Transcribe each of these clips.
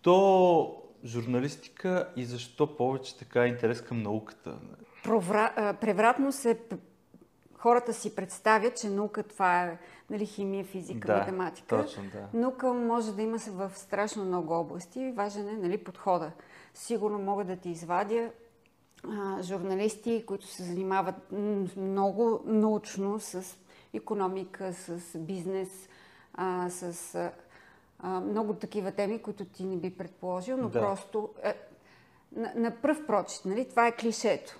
Защо журналистика и защо повече така интерес към науката? Превратно се хората си представят, че наука това е, нали, химия, физика, да, математика. Точно, да. Наука може да има се в страшно много области. Важен е, нали, подхода. Сигурно мога да ти извадя журналисти, които се занимават много научно с икономика, с бизнес, с много такива теми, които ти не би предположил, но да. Просто на пръв прочит, нали, това е клишето,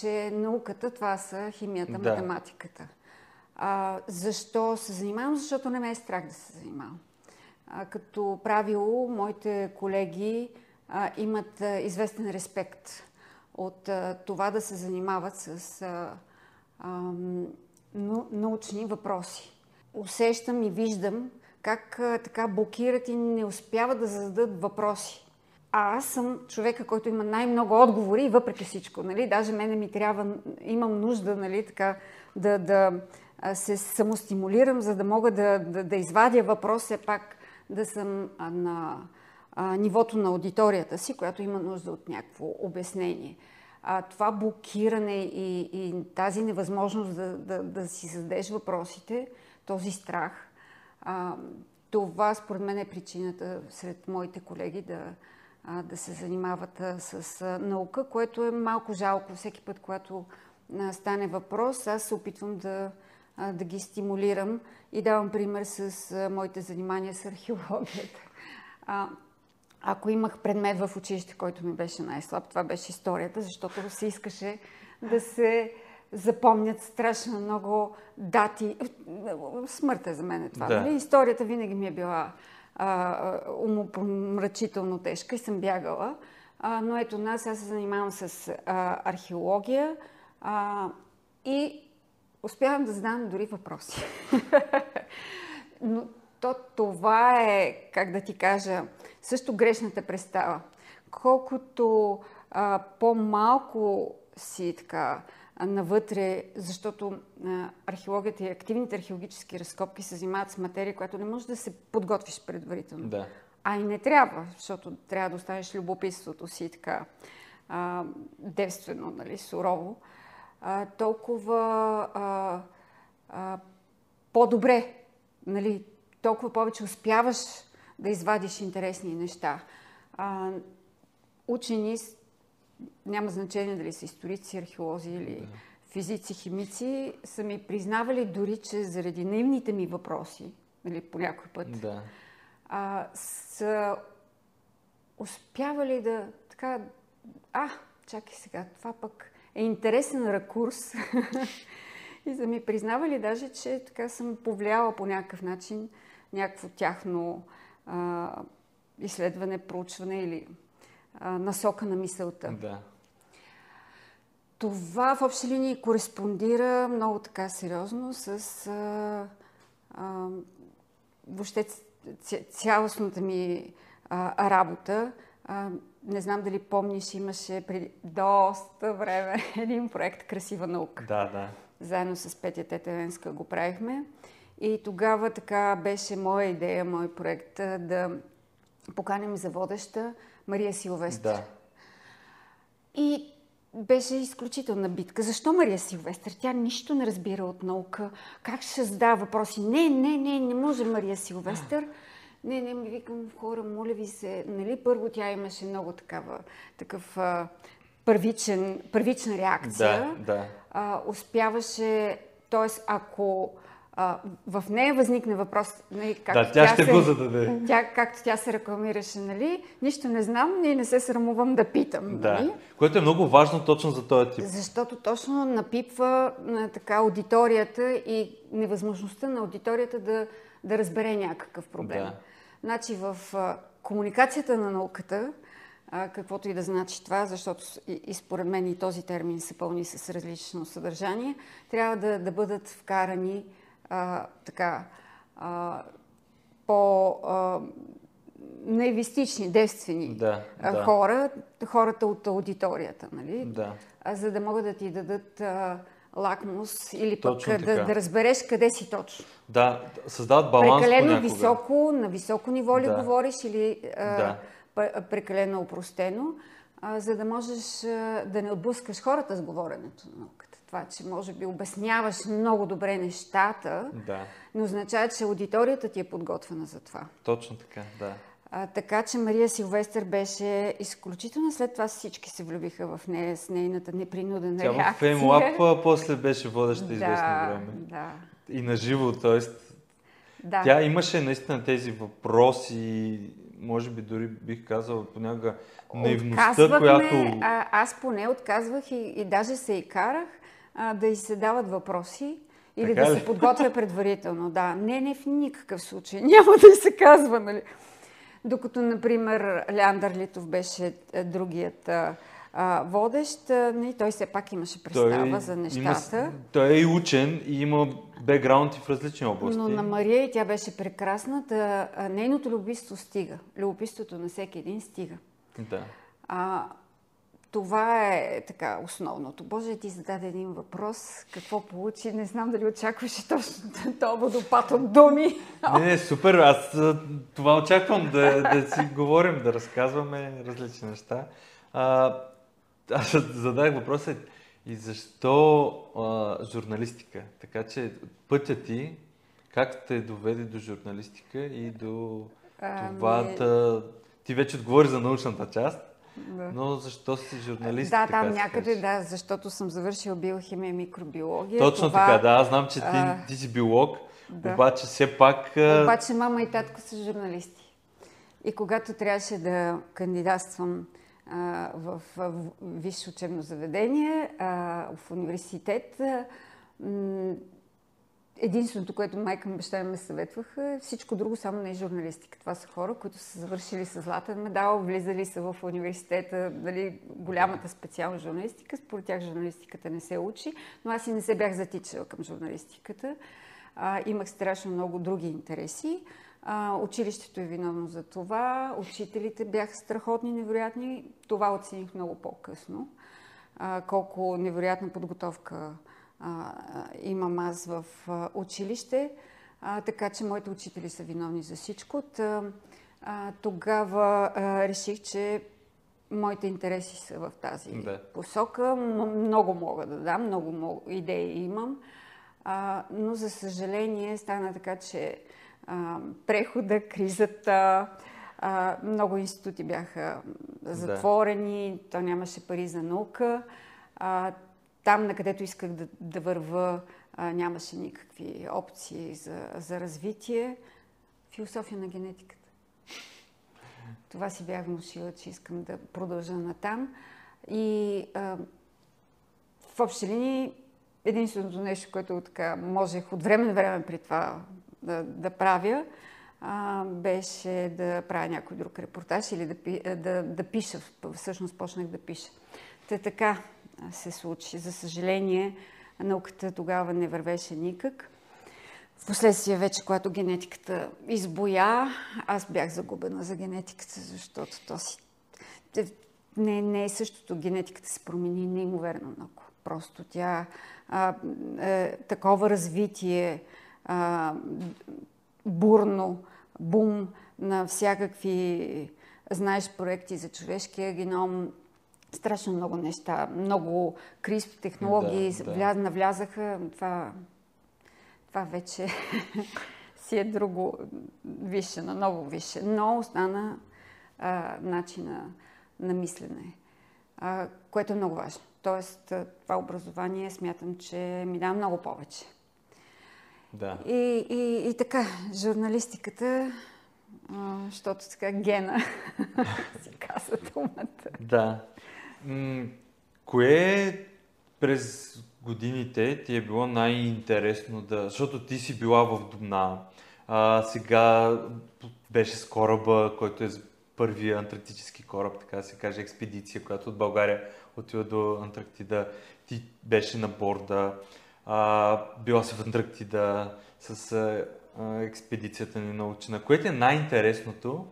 че науката това са химията, да. Математиката. Защо се занимавам? Защото не ме е страх да се занимавам. Като правило, моите колеги имат известен респект от това да се занимават с научни въпроси. Усещам и виждам как така блокират и не успяват да зададат въпроси. А аз съм човека, който има най-много отговори и въпреки всичко. Нали? Даже мене ми трябва, имам нужда, нали, така, да се самостимулирам, за да мога да извадя въпрос, все пак да съм на нивото на аудиторията си, която има нужда от някакво обяснение. Това блокиране и тази невъзможност да си зададеш въпросите, този страх, това според мен е причината сред моите колеги да се занимават с наука, което е малко жалко. Всеки път, когато стане въпрос, аз се опитвам да ги стимулирам и давам пример с моите занимания с археологията. Ако имах предмет в училище, който ми беше най-слаб, това беше историята, защото се искаше да се запомнят страшно много дати. Смърт е за мен това. Да. Нали? Историята винаги ми е била умопомрачително тежка и съм бягала. Но ето нас, аз се занимавам с археология и успявам да задам дори въпроси. Но това е, как да ти кажа, също грешната представа. Колкото по-малко си така навътре, защото археологията и активните археологически разкопки се занимават с материя, която не можеш да се подготвиш предварително. Да. А и не трябва, защото трябва да оставиш любопитството си така девствено, нали, сурово. Толкова по-добре, нали, толкова повече успяваш да извадиш интересни неща. Учени, няма значение дали са историци, археолози или да. Физици, химици, са ми признавали дори, че заради наивните ми въпроси, нали, по някой път, да. Са успявали да така... чакай сега, това пък е интересен ракурс. И да ми признавали даже, че така съм повлияла по някакъв начин някакво тяхно изследване, проучване или насока на мисълта. Да. Това в общи линии кореспондира много така сериозно с въобще цялостната ми работа. Не знам дали помниш, имаше преди доста време един проект "Красива наука". Да, да. Заедно с Петя Тетевенска го правихме. И тогава така беше моя идея, мой проект, да поканим за водеща Мария Силвестър. Да. И беше изключителна битка. Защо Мария Силвестър? Тя нищо не разбира от наука. Как ще задава въпроси? Не може Мария Силвестър. Не, ми викам, хора, моля ви се. Нали, първо тя имаше много такъв първична реакция. Да, да. Успяваше, т.е. ако в нея възникне въпрос, нали, как да, тя ще го зададе. Както тя се рекламираше, нали, нищо не знам, не се срамувам да питам. Да. Нали? Което е много важно точно за този тип. Защото точно напипва така аудиторията и невъзможността на аудиторията да разбере някакъв проблем. Да. Значи в комуникацията на науката, каквото и да значи това, защото и според мен и този термин се пълни с различно съдържание, трябва да бъдат вкарани по-наивистични, действени хора, хората от аудиторията, нали? Да. За да могат да ти дадат лакмус или пък да разбереш къде си точно. Да, създават баланс прекалено понякога. Високо, на високо ниво ли говориш или прекалено опростено, за да можеш да не отблъскаш хората с говоренето на науката. Това, че може би обясняваш много добре нещата, не означава, че аудиторията ти е подготвена за това. Точно така, да. Така че Мария Силвестър беше изключителна. След това всички се влюбиха в нея с нейната непринудена реакция. Тя в FameLab после беше водеща известно време. Да. И на живо, т.е. да. Тя имаше наистина тези въпроси, може би дори бих казала понякога наивността, която... Аз поне отказвах и даже се и карах да й се дават въпроси. Или така да се подготвя предварително. Да. Не, в никакъв случай. Няма да се казва, нали? Докато, например, Леандър Литов беше другият водещ, и той все пак имаше представа за нещата. Той е и учен и има бекграунд и в различни области. Но на Мария и тя беше прекрасна. Нейното любопитство стига. Любопитството на всеки един стига. Да. Това е така основното. Боже, ти зададе един въпрос. Какво получи? Не знам дали очакваше точно този водопад от думи. Не, супер. Аз това очаквам. Да си говорим, да разказваме различни неща. Аз задах въпроса и защо журналистика? Така че пътя ти, как те доведе до журналистика и до това... Ти вече отговори за научната част. Да. Но защо си журналист? Да, там някъде, да, защото съм завършила биохимия и микробиология. Точно така, да, аз знам, че ти си биолог, обаче все пак... Обаче мама и татко са журналисти. И когато трябваше да кандидатствам в висше учебно заведение, в университет, единственото, което майка ми, баща ми ме съветваха, всичко друго, само не е журналистика. Това са хора, които са завършили с златен медал, влизали са в университета, дали, голямата специална журналистика. Според тях журналистиката не се учи, но аз и не се бях затичала към журналистиката. Имах страшно много други интереси. Училището е виновно за това, учителите бяха страхотни, невероятни. Това оцених много по-късно. Колко невероятна подготовка имам аз в училище, така че моите учители са виновни за всичко. Тогава реших, че моите интереси са в тази посока. Много мога да дам, много идеи имам, но за съжаление стана така, че прехода, кризата, много институти бяха затворени, то нямаше пари за наука. Там, на където исках да върва, нямаше никакви опции за развитие. Философия на генетиката. Това си бях внушила, че искам да продължа натам. И в общи линии единственото нещо, което така можех от време на време при това да правя, беше да правя някой друг репортаж или да пиша. Всъщност почнах да пиша. Така се случи. За съжаление, науката тогава не вървеше никак. Впоследствие вече, когато генетиката избоя, аз бях загубена за генетиката, защото то си... Не е същото. Генетиката се промени неимоверно много. Просто тя... такова развитие, бурно, бум на всякакви, знаеш, проекти за човешкия геном, страшно много неща, много CRISP технологии навлязаха. Това вече си е друго висше, на ново висше. Но остана начина на мислене, което е много важно. Тоест, това образование смятам, че ми дава много повече. Да. И така, журналистиката, защото така гена си каза думата. Да. Кое през годините ти е било най-интересно защото ти си била в Дубна, сега беше с кораба, който е първият антарктически кораб, така се каже, експедиция, която от България отива до Антарктида, ти беше на борда, била си в Антарктида с експедицията ни научена. Което е най-интересното,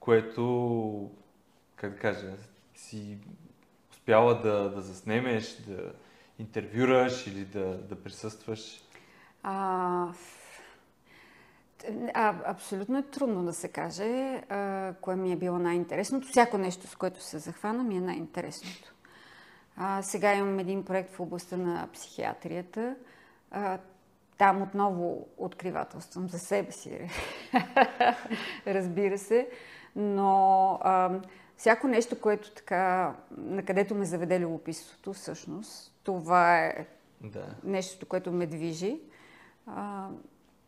което, как да кажа, си успяла да заснемеш интервюраш или да присъстваш? Абсолютно е трудно да се каже кое ми е било най-интересното. Всяко нещо, с което се захвана, ми е най-интересното. Сега имам един проект в областта на психиатрията. Там отново откривателствам за себе си, разбира се, но всяко нещо, което така, на където ме заведе любопитството, всъщност, това е нещото, което ме движи,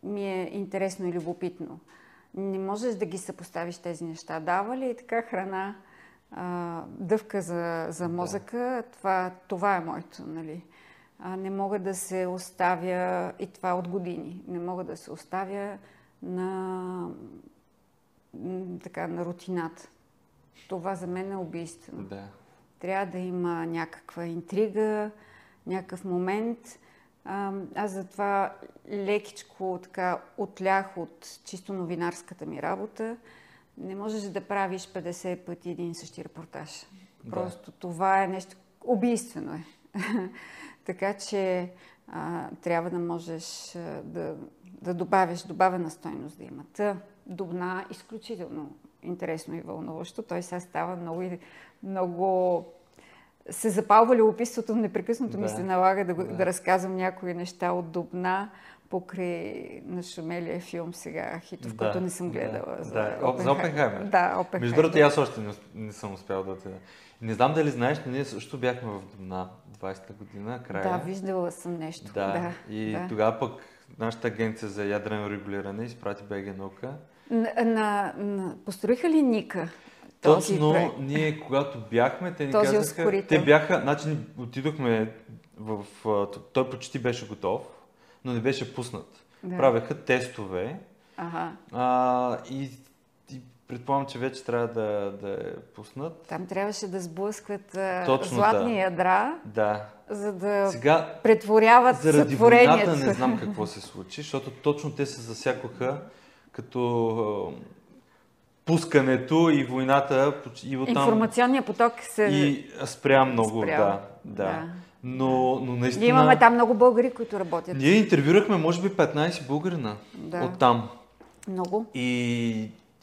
ми е интересно и любопитно. Не можеш да ги съпоставиш тези неща. Дава ли така храна, дъвка за мозъка, това е моето, нали? Не мога да се оставя, и това от години, не мога да се оставя на рутината. Това за мен е убийствено. Да. Трябва да има някаква интрига, някакъв момент. Аз затова лекичко така отлях от чисто новинарската ми работа. Не можеш да правиш 50 пъти един същи репортаж. Просто това е нещо убийствено е. Така че трябва да можеш да добавиш добавена стойност да има. Дубна изключително интересно и вълнуващо. Той сега става много се запалва любопитството, непрекъснато ми се налага да разказвам някои неща от Дубна покрай нашумелия филм сега, хитов, който не съм гледала. За Опенхаймер. Между другото, аз още не съм успял да те... Не знам дали знаеш, но ние също бяхме в Дубна 20-та година, края. Да, виждала съм нещо. Тогава пък нашата агенция за ядрено регулиране изпрати БГНОКа. Построиха ли НИКА? Точно, ние когато бяхме, те ни казаха... Те бяха, значи отидохме в... Той почти беше готов, но не беше пуснат. Правяха тестове и... Предполагам, че вече трябва да е пуснат. Там трябваше да сблъскват златни ядра, за да претворяват сътворението. Заради войната не знам какво се случи, защото точно те се засякоха като пускането и войната. И оттам... Информационният поток се... И спря много, Но наистина... Ние имаме там много българи, които работят. Ние интервюрахме, може би, 15 българина оттам. Много.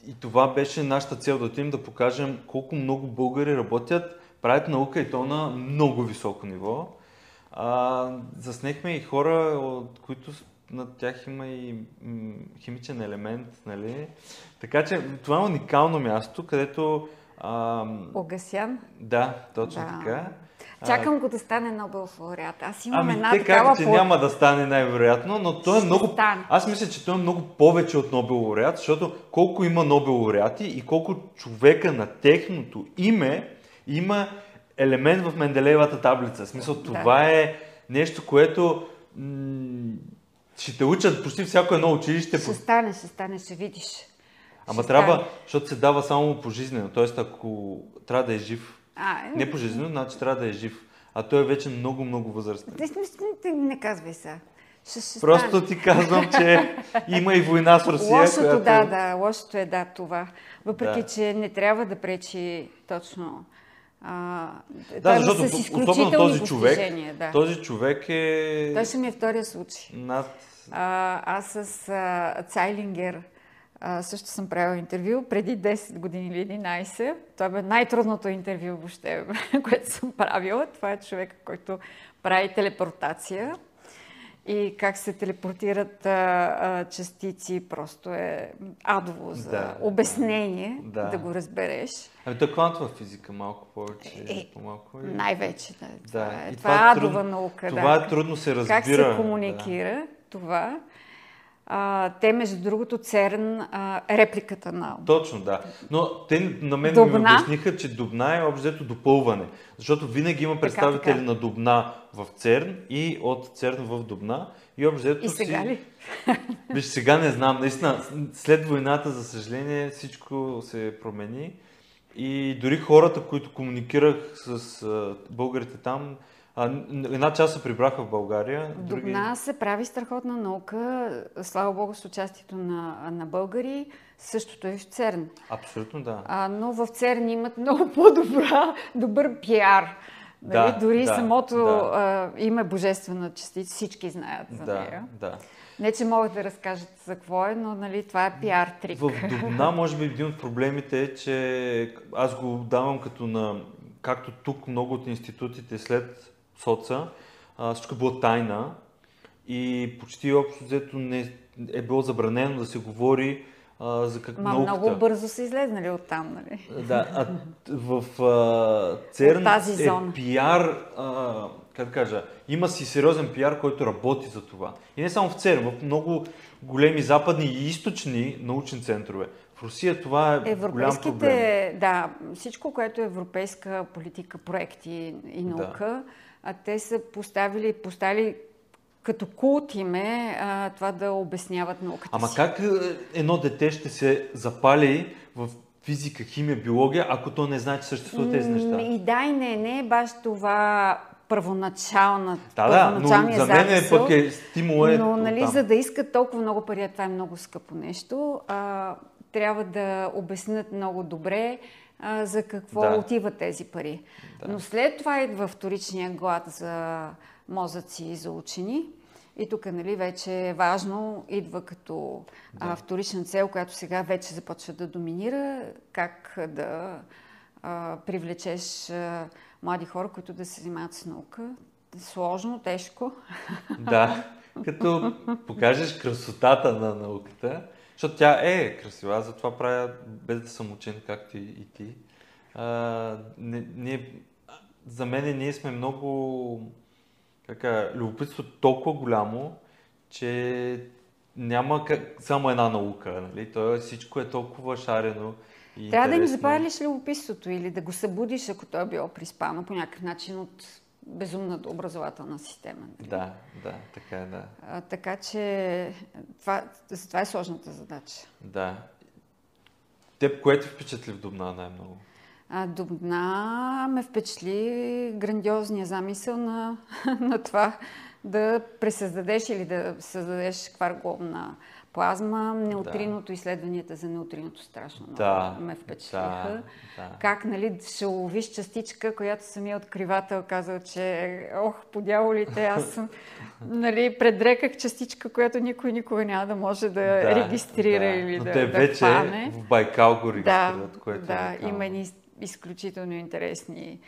И това беше нашата цел, да отидем да покажем колко много българи работят, правят наука и то на много високо ниво. Заснехме и хора, от които над тях има и химичен елемент, нали? Така че това е уникално място, където... Оганесян? Да, точно така. Чакам го да стане Нобел лауреат. Аз имам една такава... Те казват, че няма да стане най-вероятно, но той е много... Стане. Аз мисля, че той е много повече от Нобел лауреат, защото колко има Нобел лауреати и колко човека на техното име има елемент в Менделеевата таблица. В смисъл, това е нещо, което... ще те учат почти всяко едно училище. Ще стане, ще видиш. Трябва, защото се дава само пожизнено. Тоест, ако трябва да е жив... Не пожизнено, значи трябва да е жив. А той е вече много-много възрастен. Не казвай сега. Просто ти казвам, че има и война с Русия. Лошото, лошото е това. Въпреки, че не трябва да пречи точно. Защото особено този човек е... Той ще ми е втория случай. Аз с Цайлингер също съм правила интервю преди 10 години или 11. Това бе най-трудното интервю въобще, което съм правила. Това е човек, който прави телепортация и как се телепортират частици, просто е адово за обяснение, да го разбереш. Той квантова физика малко повече, по-малко. Най-вече. Това е адова наука. Това е трудно се разбира. Как се комуникира това. Те, между другото, ЦЕРН репликата на... Точно, Но те на мен ми обясниха, че Дубна е общо допълване. Защото винаги има представители на Дубна в ЦЕРН и от ЦЕРН в Дубна. И сега ли? Виж, сега не знам. Наистина, след войната, за съжаление, всичко се промени. И дори хората, които комуникирах с българите там, една част се прибраха в България. Дубна се прави страхотна наука, слава богу, с участието на българи. Същото и в ЦЕРН. Абсолютно, но в ЦЕРН имат много по-добър пиар. Да, нали? Дори самото име божествена частица, всички знаят за нея. Да. Не, че могат да разкажат за какво е, но нали, това е пиар трик. В Дубна, може би, един от проблемите е, че аз го давам като на... Както тук много от институтите след соца, всичко е било тайна и почти общо взето не е било забранено да се говори за какво науката. Много бързо са излезнали оттам, нали? Да, в ЦЕРН е пиар, как да кажа, има си сериозен пиар, който работи за това. И не само в ЦЕРН, в много големи западни и източни научни центрове. В Русия това е голям проблем. Да, всичко, което е европейска политика, проекти и наука, те са поставили като култ име това да обясняват науката си. Ама как едно дете ще се запали в физика, химия, биология, ако то не знае, че съществуват тези неща? И да, и не е баш това... първоначалният замисъл. Да, но за мен е пък е стимул е... Но нали, за да искат толкова много пари, а това е много скъпо нещо, трябва да обяснят много добре за какво отиват тези пари. Да. Но след това идва вторичния глад за мозъци и за учени. И тук нали, вече е важно, идва като вторична цел, която сега вече започва да доминира, как да привлечеш... млади хора, които да се занимават с наука. Сложно, тежко. Да, като покажеш красотата на науката, защото тя е красива, затова правя, без да съм учен, както и ти. За мен ние сме много... любопитството толкова голямо, че няма само една наука. Нали? То всичко е толкова шарено. Трябва да им запалиш любопитството или да го събудиш, ако той е било приспано по някакъв начин от безумната образователна система. Да, така е, така че това е сложната задача. Да. Теб кое те впечатли в Дубна най-много? Дубна ме впечатли грандиозния замисъл на това да пресъздадеш или да създадеш кварглобна плазма, неутриното, изследванията за неутриното страшно много ме впечатлиха. Как, нали, ще ловиш частичка, която самия откривател казал, че по дяволите, аз нали, предреках частичка, която никой никога няма да може да регистрира или да пане. Но те вече в Байкалгори регистрират, което има едни изключително интересни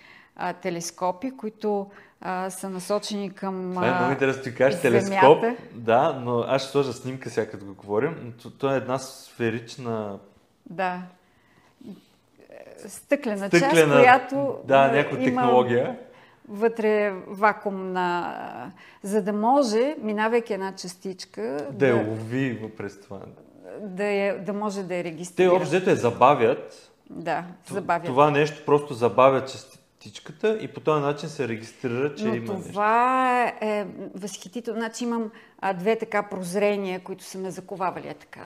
телескопи, които са насочени към земята. Това е много да кажеш телескоп, но аз ще сложа снимка сега, като го говорим. То е една сферична... Да. Стъклена част, която някаква технология. Вътре вакуумна... За да може, минавайки една частичка... Да я лови през това. Да може да я регистрира. Те общо забавят. Да, забавят. Това нещо просто забавя частичка. И по този начин се регистрира, че има нещо. Това е възхитително. Значи имам две така прозрения, които са ме заковавали така.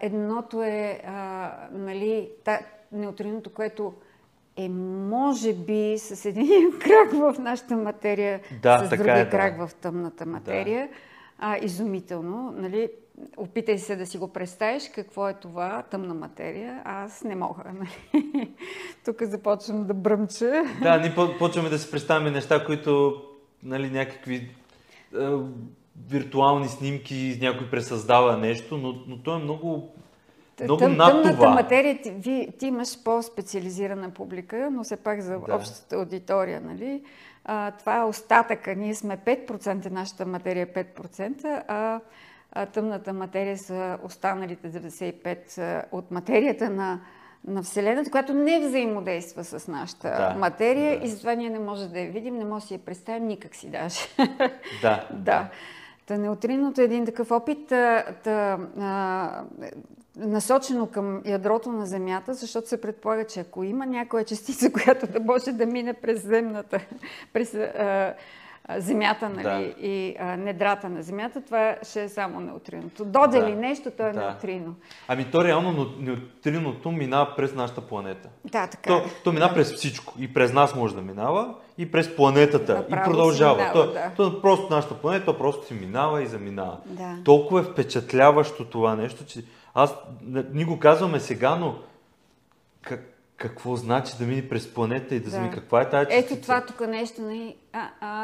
Едното е неутриното, което е може би с един крак в нашата материя, с другия крак в тъмната материя. Изумително. Нали? Опитай се да си го представиш какво е това тъмна материя. Аз не мога. Нали? Тук започвам да бръмча. Да, ние почваме да се представяме неща, които някакви виртуални снимки, някой пресъздава нещо, но то е много, много над това. Тъмната материя, ти имаш по-специализирана публика, но все пак за общата аудитория, нали? Това е остатъка. Ние сме 5%, нашата материя 5%, а тъмната материя са останалите 95% от материята на Вселената, която не взаимодейства с нашата материя и затова ние не можем да я видим, не можем да си я представим никак си даже. Та неутриното е един такъв опит, насочено към ядрото на Земята, защото се предполага, че ако има някоя частица, която да може да мине през Земята, нали, и недрата на Земята, това ще е само неутриното. Додели нещо, то е неутрино. Ами то реално неутриното минава през нашата планета. Да, така. То минава през всичко. И през нас може да минава, и през планетата. И продължава. То просто нашата планета, то просто си минава и заминава. Да. Толкова е впечатляващо това нещо, че аз ни го казваме сега, но какво значи да мине през планета и да вземи каква е тази частица. Ето това тук нещо,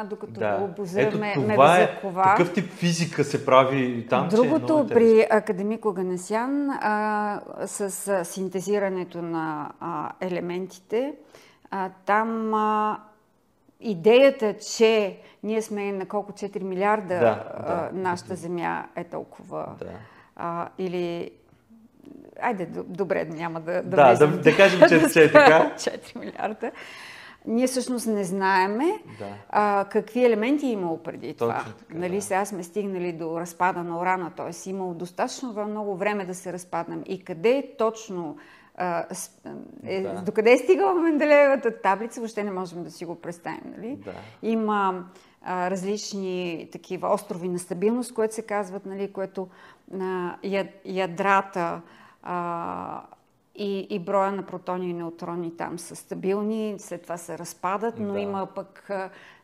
докато го обозираме мерзакова. Такъв тип физика се прави там. Другото че е при академик Оганесян с синтезирането на елементите, там идеята, че ние сме на колко 4 милиарда нашата Земя е толкова. Или айде, добре, няма да влезем. Да кажем, че е така. 4 милиарда. Ние всъщност не знаеме какви елементи е имало преди това. Нали, сега сме стигнали до разпада на урана, т.е. имало достатъчно много време да се разпаднем. И къде точно, докъде е стигала Менделеевата таблица, въобще не можем да си го представим. Нали? Да. Има различни такива острови на стабилност, което се казват, нали, което на ядрата и броя на протони и неутрони там са стабилни, след това се разпадат, но има пък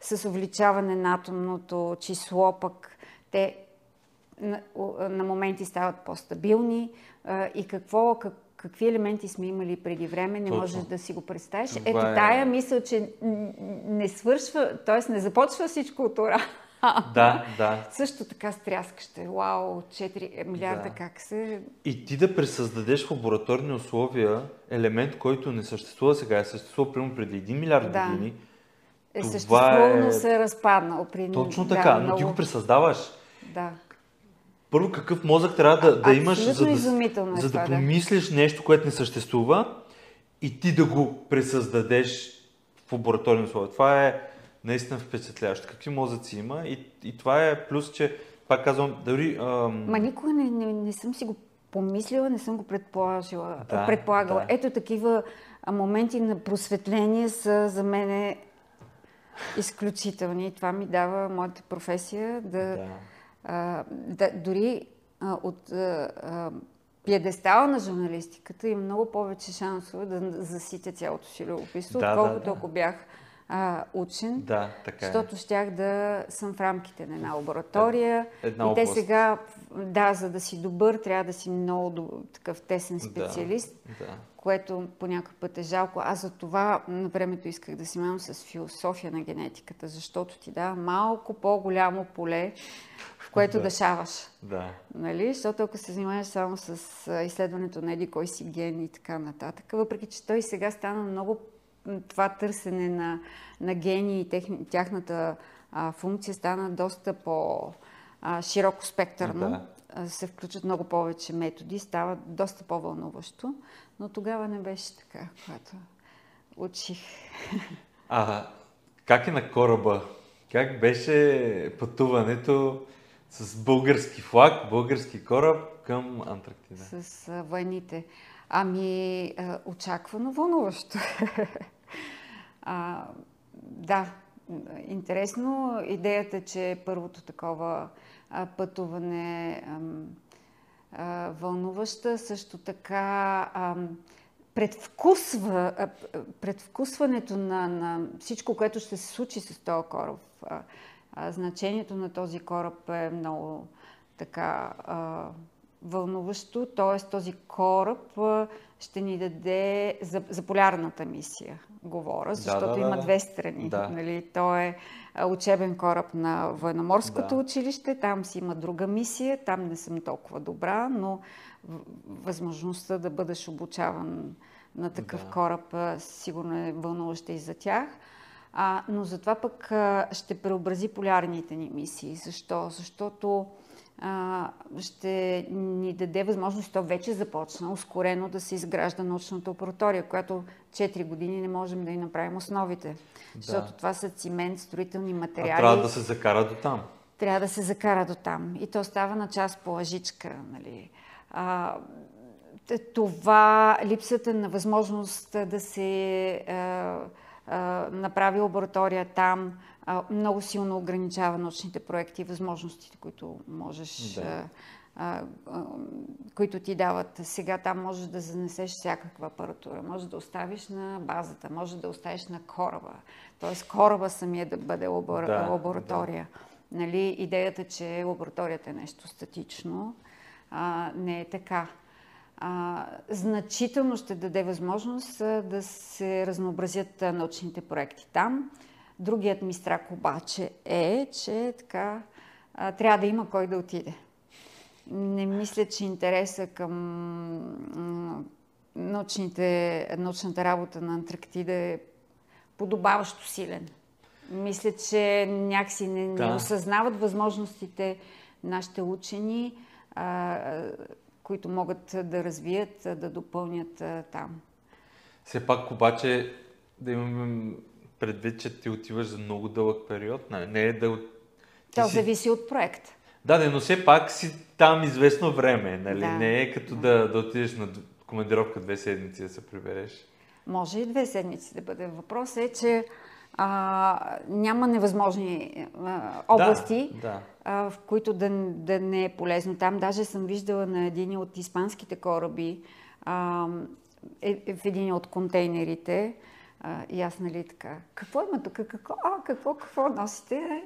с увеличаване на атомното число, пък те на моменти стават по-стабилни и какви елементи сме имали преди време, не можеш да си го представиш. Ето тая мисъл, че не свършва, т.е. не започва всичко от ура. Също така стряскаща. Вау, 4 милиарда как се... И ти да пресъздадеш в лабораторни условия елемент, който не съществува сега, е съществува примерно преди 1 милиард години. Съществувано се е разпаднал. Точно така, но ти го пресъздаваш. Да. Първо, какъв мозък трябва да имаш, за да помислиш нещо, което не съществува и ти да го пресъздадеш в лабораторни условия. Това е наистина впечатляващо. Какви мозъци има и това е плюс, че пак казвам, дори... Ма никога не съм си го помислила, не съм го предполагала. Ето такива моменти на просветление са за мен изключителни. Това ми дава моята професия дори от пиедестала на журналистиката има много повече шансове да заситя цялото си любопитство, отколкото ако бях учен, защото щях да съм в рамките на една лаборатория. И те сега, за да си добър, трябва да си много такъв тесен специалист, което по някакъв път е жалко. Аз за това на времето исках да се занимавам с философия на генетиката, защото ти дава малко по-голямо поле, в което дъшаваш. Нали? Защото ако се занимаваш само с изследването на еди кой си ген и така нататък, въпреки че той сега стана много това търсене на гени и тяхната функция стана доста по-широко спектърно. Се включат много повече методи, става доста по-вълнуващо, но тогава не беше така, когато учих. Как е на кораба? Как беше пътуването с български флаг, български кораб към Антарктида? С войните. Ами, очаквано вълнуващо. Интересно. Идеята, че първото такова пътуване е вълнуваща, също така предвкусването на всичко, което ще се случи с този кораб. Значението на този кораб е много така вълнуващо, т.е. този кораб ще ни даде за полярната мисия, говоря, защото има две страни. Нали? Той е учебен кораб на военноморското училище, там си има друга мисия, там не съм толкова добра, но възможността да бъдеш обучаван на такъв кораб сигурно е вълнуваща и за тях. Но затова пък ще преобрази полярните ни мисии. Защо? Защото ще ни даде възможност, то вече започна ускорено да се изгражда научната лаборатория, която 4 години не можем да и направим основите. Защото това са цимент, строителни материали. Трябва да се закара до там. Трябва да се закара до там. И то става на част по лъжичка. Нали? Това липсата на възможност да се направи лаборатория там, много силно ограничава научните проекти и възможностите, които можеш, които ти дават. Сега там можеш да занесеш всякаква апаратура, можеш да оставиш на базата, можеш да оставиш на кораба. Тоест кораба самия да бъде лаборатория. Нали? Идеята, че лабораторията е нещо статично, не е така. значително ще даде възможност да се разнообразят научните проекти там. Другият ми страх обаче е, че така трябва да има кой да отиде. Не мисля, че интереса към научната работа на Антарктида е подобаващо силен. Мисля, че някакси не осъзнават възможностите нашите учени, които могат да развият, да допълнят там. Все пак обаче да имаме предвид, че ти отиваш за много дълъг период. Не е да... То зависи от проекта. Да, но все пак си там известно време. Нали? Да. Не е като да отидеш на командировка 2 седмици да се прибереш. Може и 2 седмици да бъде. Въпрос е, че няма невъзможни области, в които да не е полезно. Там даже съм виждала на един от испанските кораби, в един от контейнерите. И аз, нали, така, какво има тук? Какво носите?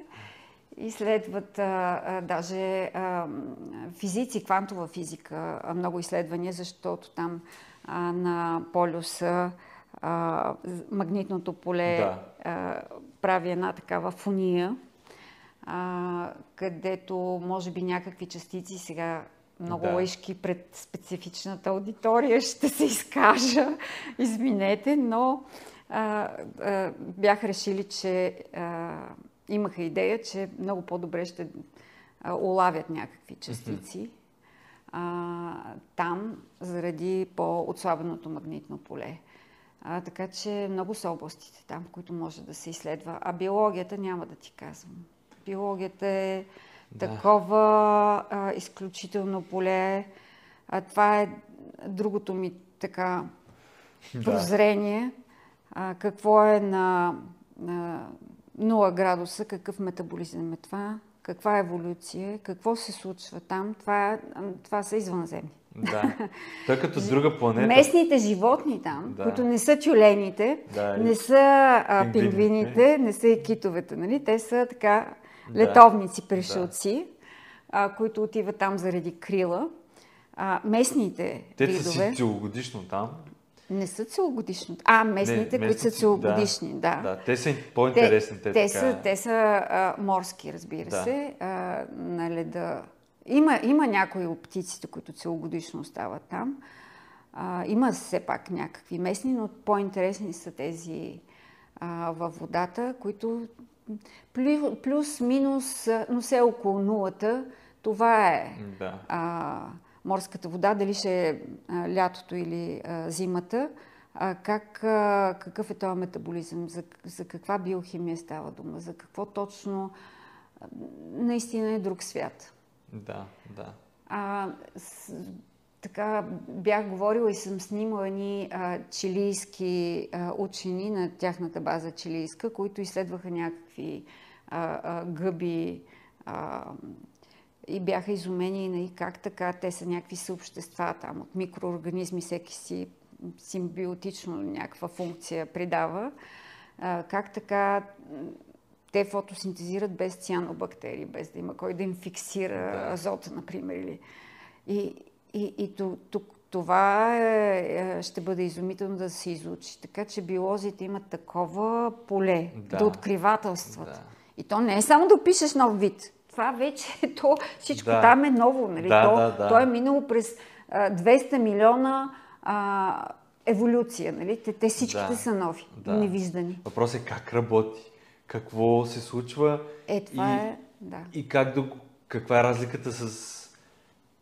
И следват даже физици, квантова физика, много изследвания, защото там на полюса магнитното поле прави една такава фуния, където може би някакви частици, сега много лъжки пред специфичната аудитория ще се изкажа, извинете, но бях решили, че имаха идея, че много по-добре ще улавят някакви частици там, заради по-отслабеното магнитно поле. Така че много са областите там, които може да се изследва. А биологията няма да ти казвам. Биологията е такова изключително поле. Това е другото ми така прозрение. Какво е на 0 градуса, какъв метаболизъм е това, каква еволюция, какво се случва там, това са извънземни. Да, той като друга планета. Местните животни там, които не са тюлените, не са пингвините, не са и китовете, нали? Те са така летовници, пришълци, които отиват там заради крила. Местните видове... Те са си целогодишно там. Не са целогодишни. Местните, които са целогодишни, те са по-интересни. Те са морски, разбира се, на леда. Има някои от птиците, които целогодишно остават там. Има все пак някакви местни, но по-интересни са тези във водата, които плюс-минус, но все около нулата. Това е... морската вода, дали ще е лятото или зимата, какъв е този метаболизъм, за каква биохимия става дума, за какво точно, наистина е друг свят. Така бях говорила и съм снимала едни чилийски учени на тяхната база чилийска, които изследваха някакви гъби, и бяха изумени и как така, те са някакви съобщества там, от микроорганизми, всеки си симбиотично някаква функция придава. Как така те фотосинтезират без цианобактерии, без да има кой да им фиксира азота, например. И тук това ще бъде изумително да се изучи. Така че биолозите имат такова поле да откривателстват. И то не е само да пишеш нов вид. Това вече, всичко там е ново. Нали? То е минало през 200 милиона еволюция. Нали? Те всичките са нови, невиждани. Въпрос е как работи, какво се случва и каква е разликата с,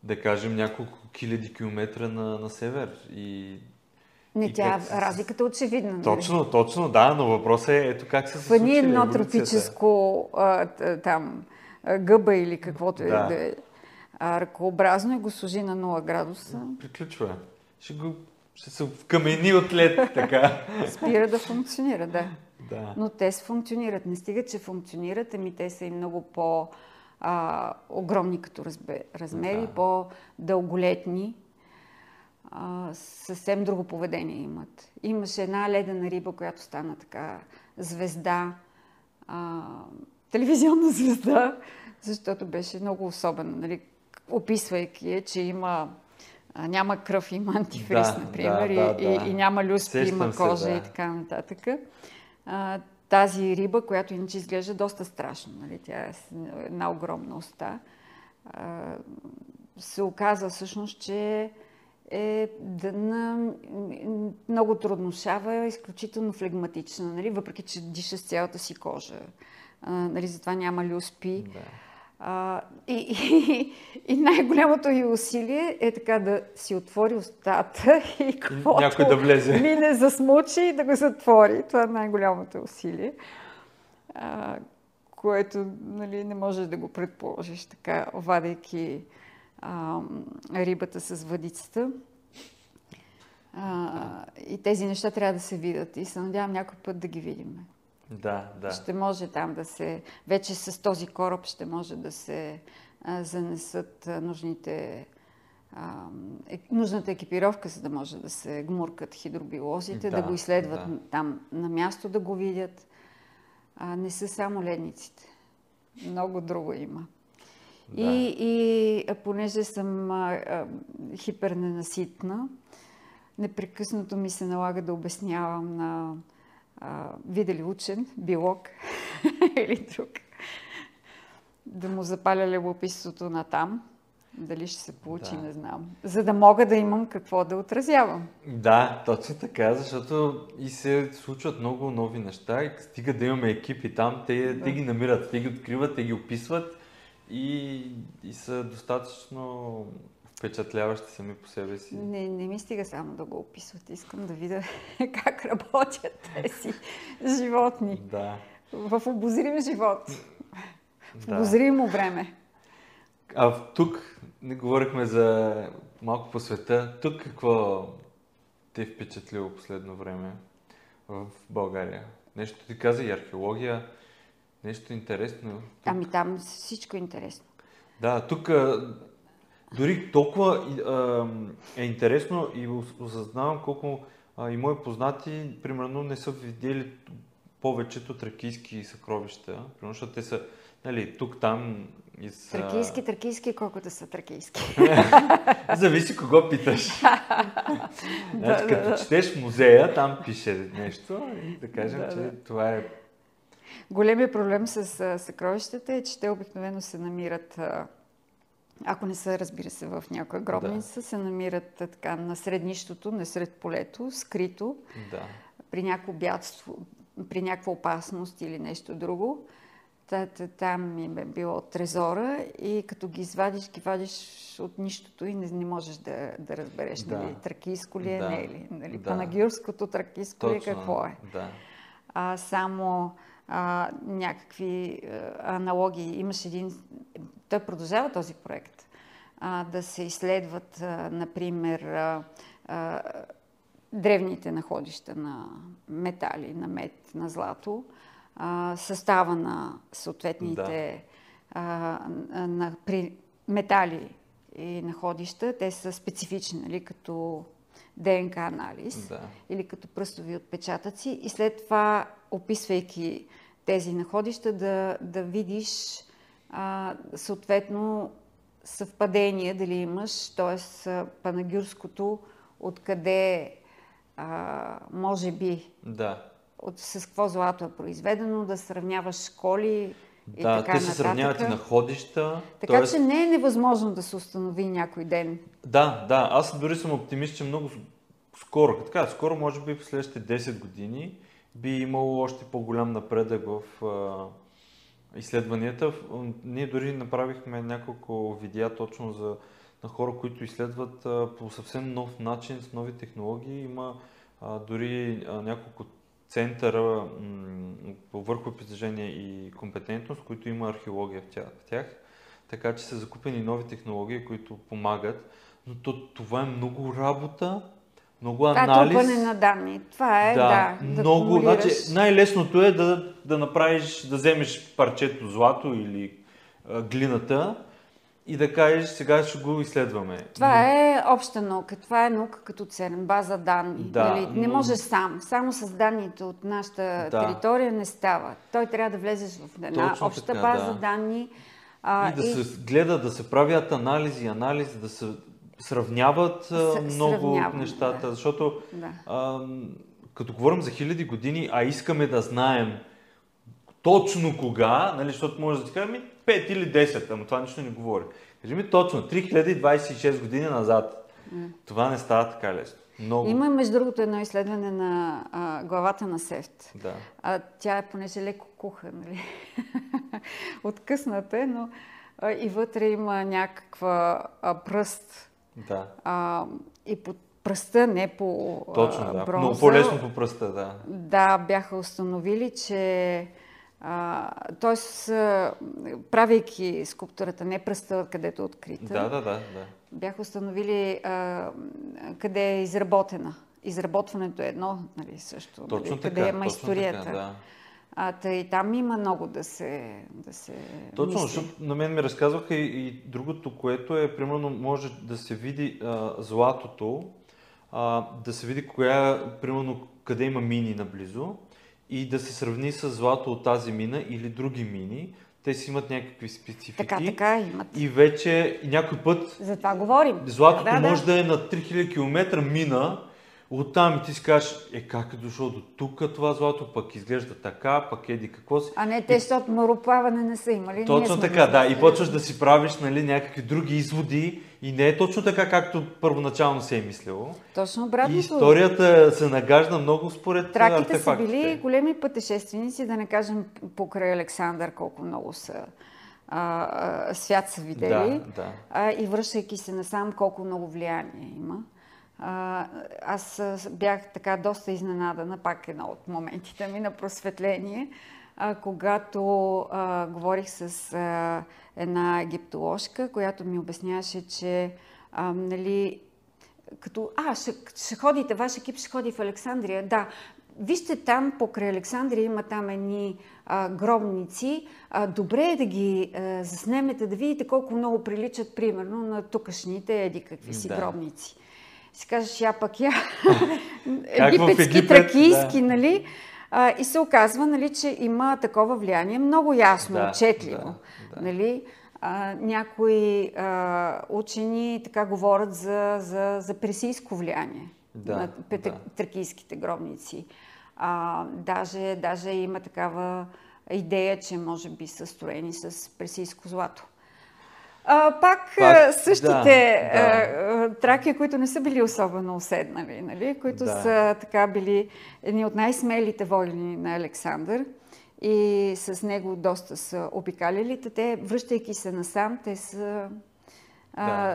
да кажем, няколко хиляди километра на север. Разликата е очевидна. Точно, но въпрос е как се случва еволюцията. Едно тропическо там... гъба или каквото е ръкообразно и го сложи на 0 градуса. Приключва. Ще се вкамени от лед, така. Спира да функционира, Но те функционират. Не стига, че функционират, те са и много по-огромни като размери, по-дълголетни. Съвсем друго поведение имат. Имаше една ледена риба, която стана така звезда, телевизионна звезда, защото беше много особена, нали? Описвайки че има няма кръв, има антифриз, например, и няма люспи, има кожа и така нататък. Тази риба, която иначе изглежда доста страшно, нали? Тя е една огромна уста, се оказа всъщност, че е много трудношава, е изключително флегматична, нали? Въпреки че диша с цялата си кожа. Нали? Затова няма люспи. Да. И най-голямото ѝ усилие е така да си отвори устата и каквото да мине засмучи и да го затвори. Това е най-голямото усилие, което, нали, не можеш да го предположиш така, вадейки рибата с въдицата. И тези неща трябва да се видят и се надявам някой път да ги видим. Да. Ще може там да се... Вече с този кораб ще може да се занесат нужната екипировка, за да може да се гмуркат хидробиолозите, да го изследват там на място, да го видят. Не са само ледниците. Много друго има. Да. И понеже съм хиперненаситна, непрекъснато ми се налага да обяснявам на видели учен, биолог или друг, да му запаля левописството на там. Дали ще се получи, не знам. За да мога да имам какво да отразявам. Да, точно така, защото и се случват много нови неща. И стига да имаме екипи там, те ги намират, те ги откриват, те ги описват и са достатъчно впечатляващи сами по себе си. Не ми стига само да го описват. Искам да видя как работят тези животни. Да. В обозрим живот. В обозримо време. А тук не говорихме за малко по света. Тук какво те е впечатлило последно време в България? Нещо ти каза и археология. Нещо интересно. Тук... Там всичко е интересно. Да, тук... Дори толкова е интересно и осъзнавам колко и мои познати, примерно, не са видели повечето тракийски съкровища, примерно, защото те са, нали, тук, там и са... Тракийски, колкото са тракийски. Зависи кого питаш. Значи, като четеш музея, там пише нещо и да кажем, че това е... Големият проблем с съкровищата е, че те обикновено се намират... Ако не са, разбира се, в някоя гробница, се намират така на среднището, не сред полето, скрито, при някакво бядство, при някаква опасност или нещо друго. Там им е било трезора и като ги извадиш, ги вадиш от нищото и не можеш да разбереш, нали, тракийско ли е, не е ли, нали, панагирското тракийско ли е, какво е. Да. Само някакви аналогии. Имаш Той продължава този проект. Да се изследват, например, древните находища на метали, на мед, на злато, състава на съответните метали и находища. Те са специфични, нали, като ДНК анализ или като пръстови отпечатъци. И след това, описвайки тези находища, да видиш съответно съвпадение дали имаш, т.е. панагюрското, откъде може би с какво злато е произведено, да сравняваш школи и така нататък. Да, те се сравняват и находища. Така че не е невъзможно да се установи някой ден. Да, аз дори съм оптимист, че много скоро, може би в следващите 10 години би имало още по-голям напредък в изследванията. Ние дори направихме няколко видеа точно на хора, които изследват по съвсем нов начин, с нови технологии. Има дори няколко центъра по върхово постижение и компетентност, които има археология в тях. Така че са закупени нови технологии, които помагат. Но това е много работа, много анализ. Трупане на данни. Това е, да много, значи, най-лесното е да вземеш парчето злато или глината и да кажеш, сега ще го изследваме. Това е обща наука. Това е наука като ЦЕРН, база данни. Не можеш сам. Само с данните от нашата територия не става. Той трябва да влезеш в една обща база данни. И да се гледа, да се правят анализи, да се сравняват много нещата, да. Защото като говорим за хиляди години, а искаме да знаем точно кога, нали, защото може да ти кажем 5 или 10, ама това нищо не говори. Кажи ми точно, 3026 години назад. Това не става така лесно. Много. Има, между другото, едно изследване на главата на Севт. Да. Тя е понеже леко куха, нали? Откъсната е, но и вътре има някаква пръст. Да. И под пръста, не по точно, да. Бронза. Но по-лесно по пръста, да. Да, бяха установили, че т.е. правейки скулптурата, не пръста, където е открита, бяха установили къде е изработена. Изработването е едно, нали, също. Точно нали, така, къде е майсторията. Точно така, да. И там има много да се точно, мисли. Защото на мен ми разказваха и другото, което е, примерно, може да се види златото, да се види коя, примерно, къде има мини наблизо, и да се сравни с злато от тази мина или други мини. Те си имат някакви специфики. Така имат. И вече някой път... За това говорим. Златото може да е на 3000 км мина, оттам и ти си кажеш, как е дошло до тук това злато, пък изглежда така, пък еди какво си. А не, те защото мороплаване не са имали. Точно така, да. И почваш да си правиш, нали, някакви други изводи и не е точно така, както първоначално се е мислило. Точно обратно. И историята се нагажда много според артефактите. Траките са били големи пътешественици, да не кажем покрай Александър колко много са. Свят са видели. Да. И връщайки се насам, колко много влияние има. Аз бях така доста изненадана, пак едно от моментите ми на просветление, когато говорих с една египтоложка, която ми обясняваше, че нали, като ще ходите, ваш екип ще ходи в Александрия, да, вижте там, покрай Александрия има там едни гробници. Добре е да ги заснемете, да видите колко много приличат, примерно, на тукашните еди какви си гробници. Си кажеш, египетски, тракийски, нали? И се оказва, нали, че има такова влияние, много ясно, отчетливо. Нали? Някои учени така говорят за персийско влияние на тракийските гробници. Даже има такава идея, че може би са строени с персийско злато. Пак същите траки, които не са били особено уседнали, нали? Които са така били едни от най-смелите войни на Александър и с него доста са обикалили. Те, връщайки се насам, те са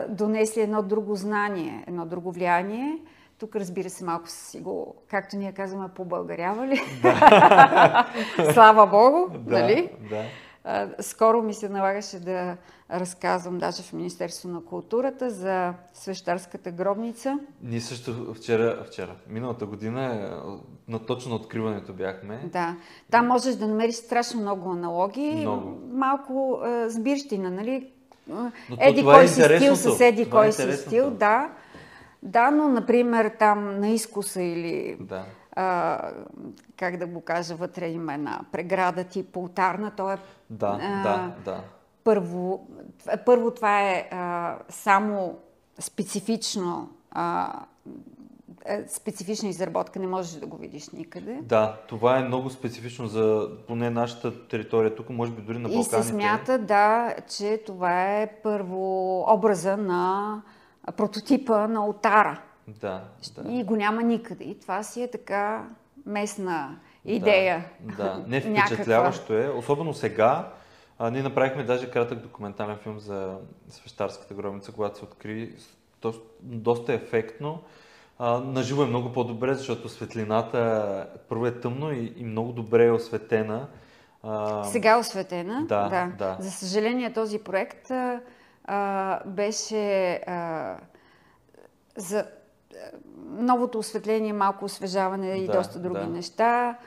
донесли едно друго знание, едно друго влияние. Тук, разбира се, малко си го, както ние казваме, побългарявали. Слава Богу, нали? Да. Скоро ми се налагаше да разказвам, даже в Министерството на културата, за Свещарската гробница. Ние също вчера миналата година, на точно откриването бяхме. Да, там можеш да намериш страшно много аналогии, малко сбирщина, нали? Еди кой си стил, съседи кой си стил, да. Да, но, например, там на изкуса или... как да го кажа, вътре има една преграда тип олтарна, то е първо това е само специфична изработка, не можеш да го видиш никъде. Да, това е много специфично за поне нашата територия тук, може би дори на Балканите. И се смята, че това е първо образа на прототипа на олтара. И го няма никъде. И това си е така местна идея. Да. Не впечатляващо е. Особено сега. Ние направихме даже кратък документален филм за Свещарската гробница, когато се откри. Доста ефектно. Наживо е много по-добре, защото светлината първо е тъмно и много добре е осветена. Сега е осветена. Да. За съжаление, този проект беше за новото осветление, малко освежаване и доста други неща.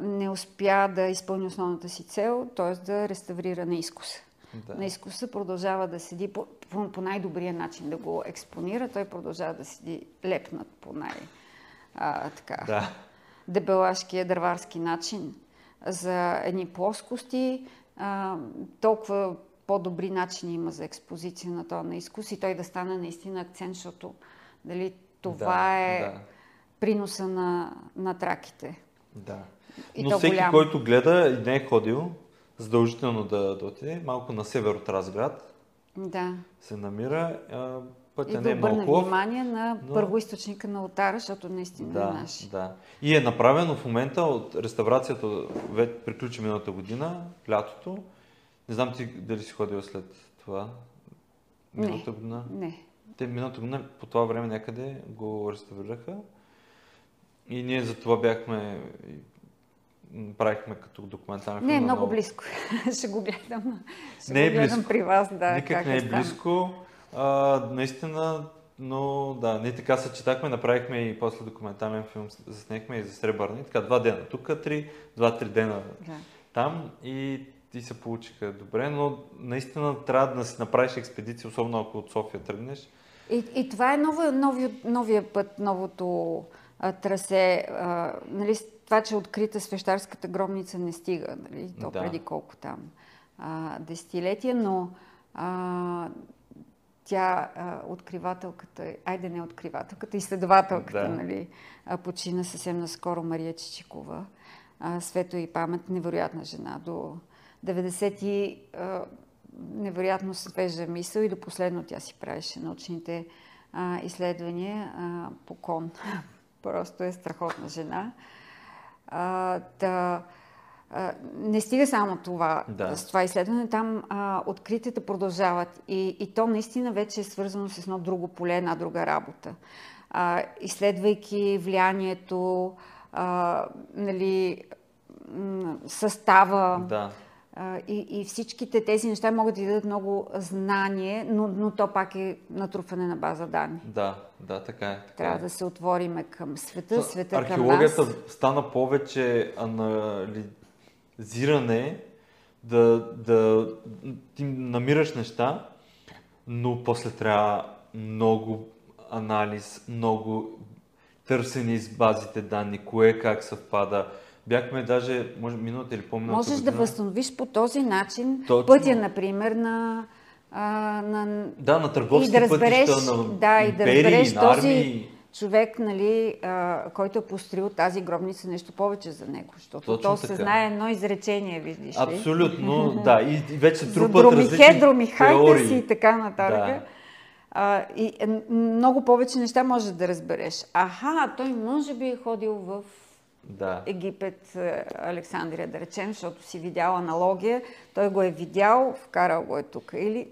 Не успя да изпълни основната си цел, т.е. да реставрира на изкуса. На изкуса продължава да седи по най-добрия начин да го експонира. Той продължава да седи лепнат по най-дебелашкия, дърварски начин за едни плоскости. Толкова по-добри начини има за експозиция на този наискус и той да стане наистина акцент, защото дали това приноса на траките. Да. И но всеки, голям, който гледа и не е ходил, задължително да отиде, малко на север от Разград се намира. Пътя не е малко. И да обърна внимание на първоизточника на олтара, защото наистина е наш. Да. И е направено в момента от реставрацията, приключи миналата година, лятото. Не знам ти дали си ходила след това миналата година. Не. Те миналата година по това време някъде го реставрираха. И ние за това бяхме, правихме като документален филм. Не, много близко. Ще го гледам. Ще не го гледам близко при вас. Да, никак не е близко. Наистина, но да, ние така съчетахме, направихме и после документален филм, заснехме и за Сребърна. И така 2 дена тук, 2-3 дена там и се получиха добре, но наистина трябва да си направиш експедиция, особено ако от София тръгнеш. И това е новия път, новото трасе. Нали, това, че е открита Свещарската гробница, не стига, нали, то преди колко там десетилетия, но тя, откривателката, изследователката, нали, почина съвсем наскоро, Мария Чичикова. Светло и памет, невероятна жена, до 90-ти невероятно свежа мисъл и до последно тя си правеше научните изследвания по кон. Просто е страхотна жена. Не стига само това, с това изследване, там откритията продължават и то наистина вече е свързано с едно друго поле, една друга работа. Изследвайки влиянието, нали, състава и всичките тези неща могат да дадат много знание, но то пак е натрупване на база данни. Да, така е. Трябва да се отвориме към света, света към нас. Археологията стана повече анализиране, да ти намираш неща, но после трябва много анализ, много търсени с базите данни, кое как съвпада. Бяхме даже, може минута или по-минута можеш година, да възстановиш по този начин пътя, например, на търговски да пътища, на империи, на армии. Човек, нали, който е построил тази гробница, нещо повече за него, защото точно то се знае едно изречение, видиш ли? Абсолютно, И вече се трупат различни теории. Си и така нататък. И много повече неща можеш да разбереш. Той може би е ходил в Египет, Александрия, да речем, защото си видял аналогия, той го е видял, вкарал го е тук. Или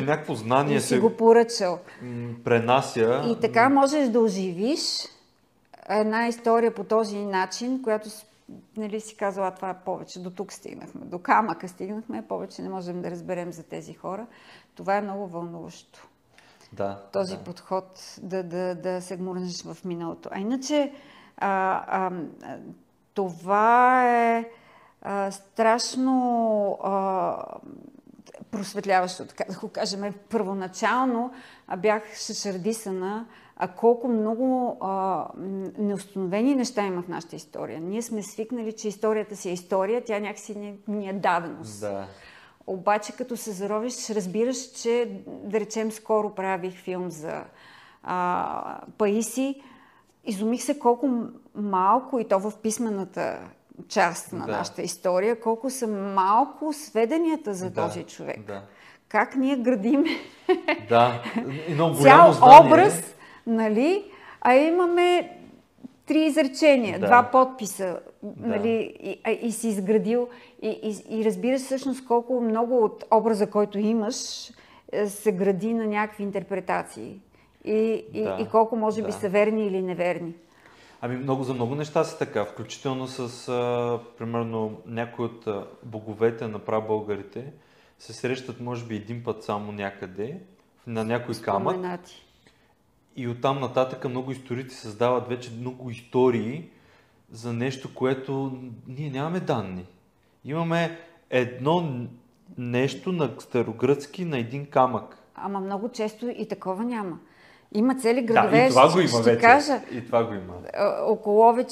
някакво знание си го поръчал. Пренася. И така можеш да оживиш една история по този начин, която, нали, си казала, това е повече, до тук стигнахме, до камъка стигнахме, повече не можем да разберем за тези хора. Това е много вълнуващо. Този подход да се гмурнеш в миналото. А иначе това е страшно просветляващо, така да го кажем. Първоначално бях шашардисана колко много неустановени неща има в нашата история. Ние сме свикнали, че историята си е история, тя някакси ни е даденост. Обаче като се заровиш, разбираш, че, да речем, скоро правих филм за Паиси. Изумих се колко малко, и то в писмената част на нашата история, колко са малко сведенията за този човек. Как ние градим цял образ, нали, а имаме 3 изречения, 2 подписа, нали, и си изградил. И разбираш всъщност колко много от образа, който имаш, се гради на някакви интерпретации. И колко може би са верни или неверни. За много неща са така, включително с, примерно, някои от боговете на прабългарите се срещат, може би, 1 път само някъде, на някой камък. И оттам нататък много историци създават вече много истории за нещо, което ние нямаме данни. Имаме едно нещо на старогръцки на 1 камък. Ама много често и такова няма. Има цели градове, ще кажа. И това го има. Около Ловеч,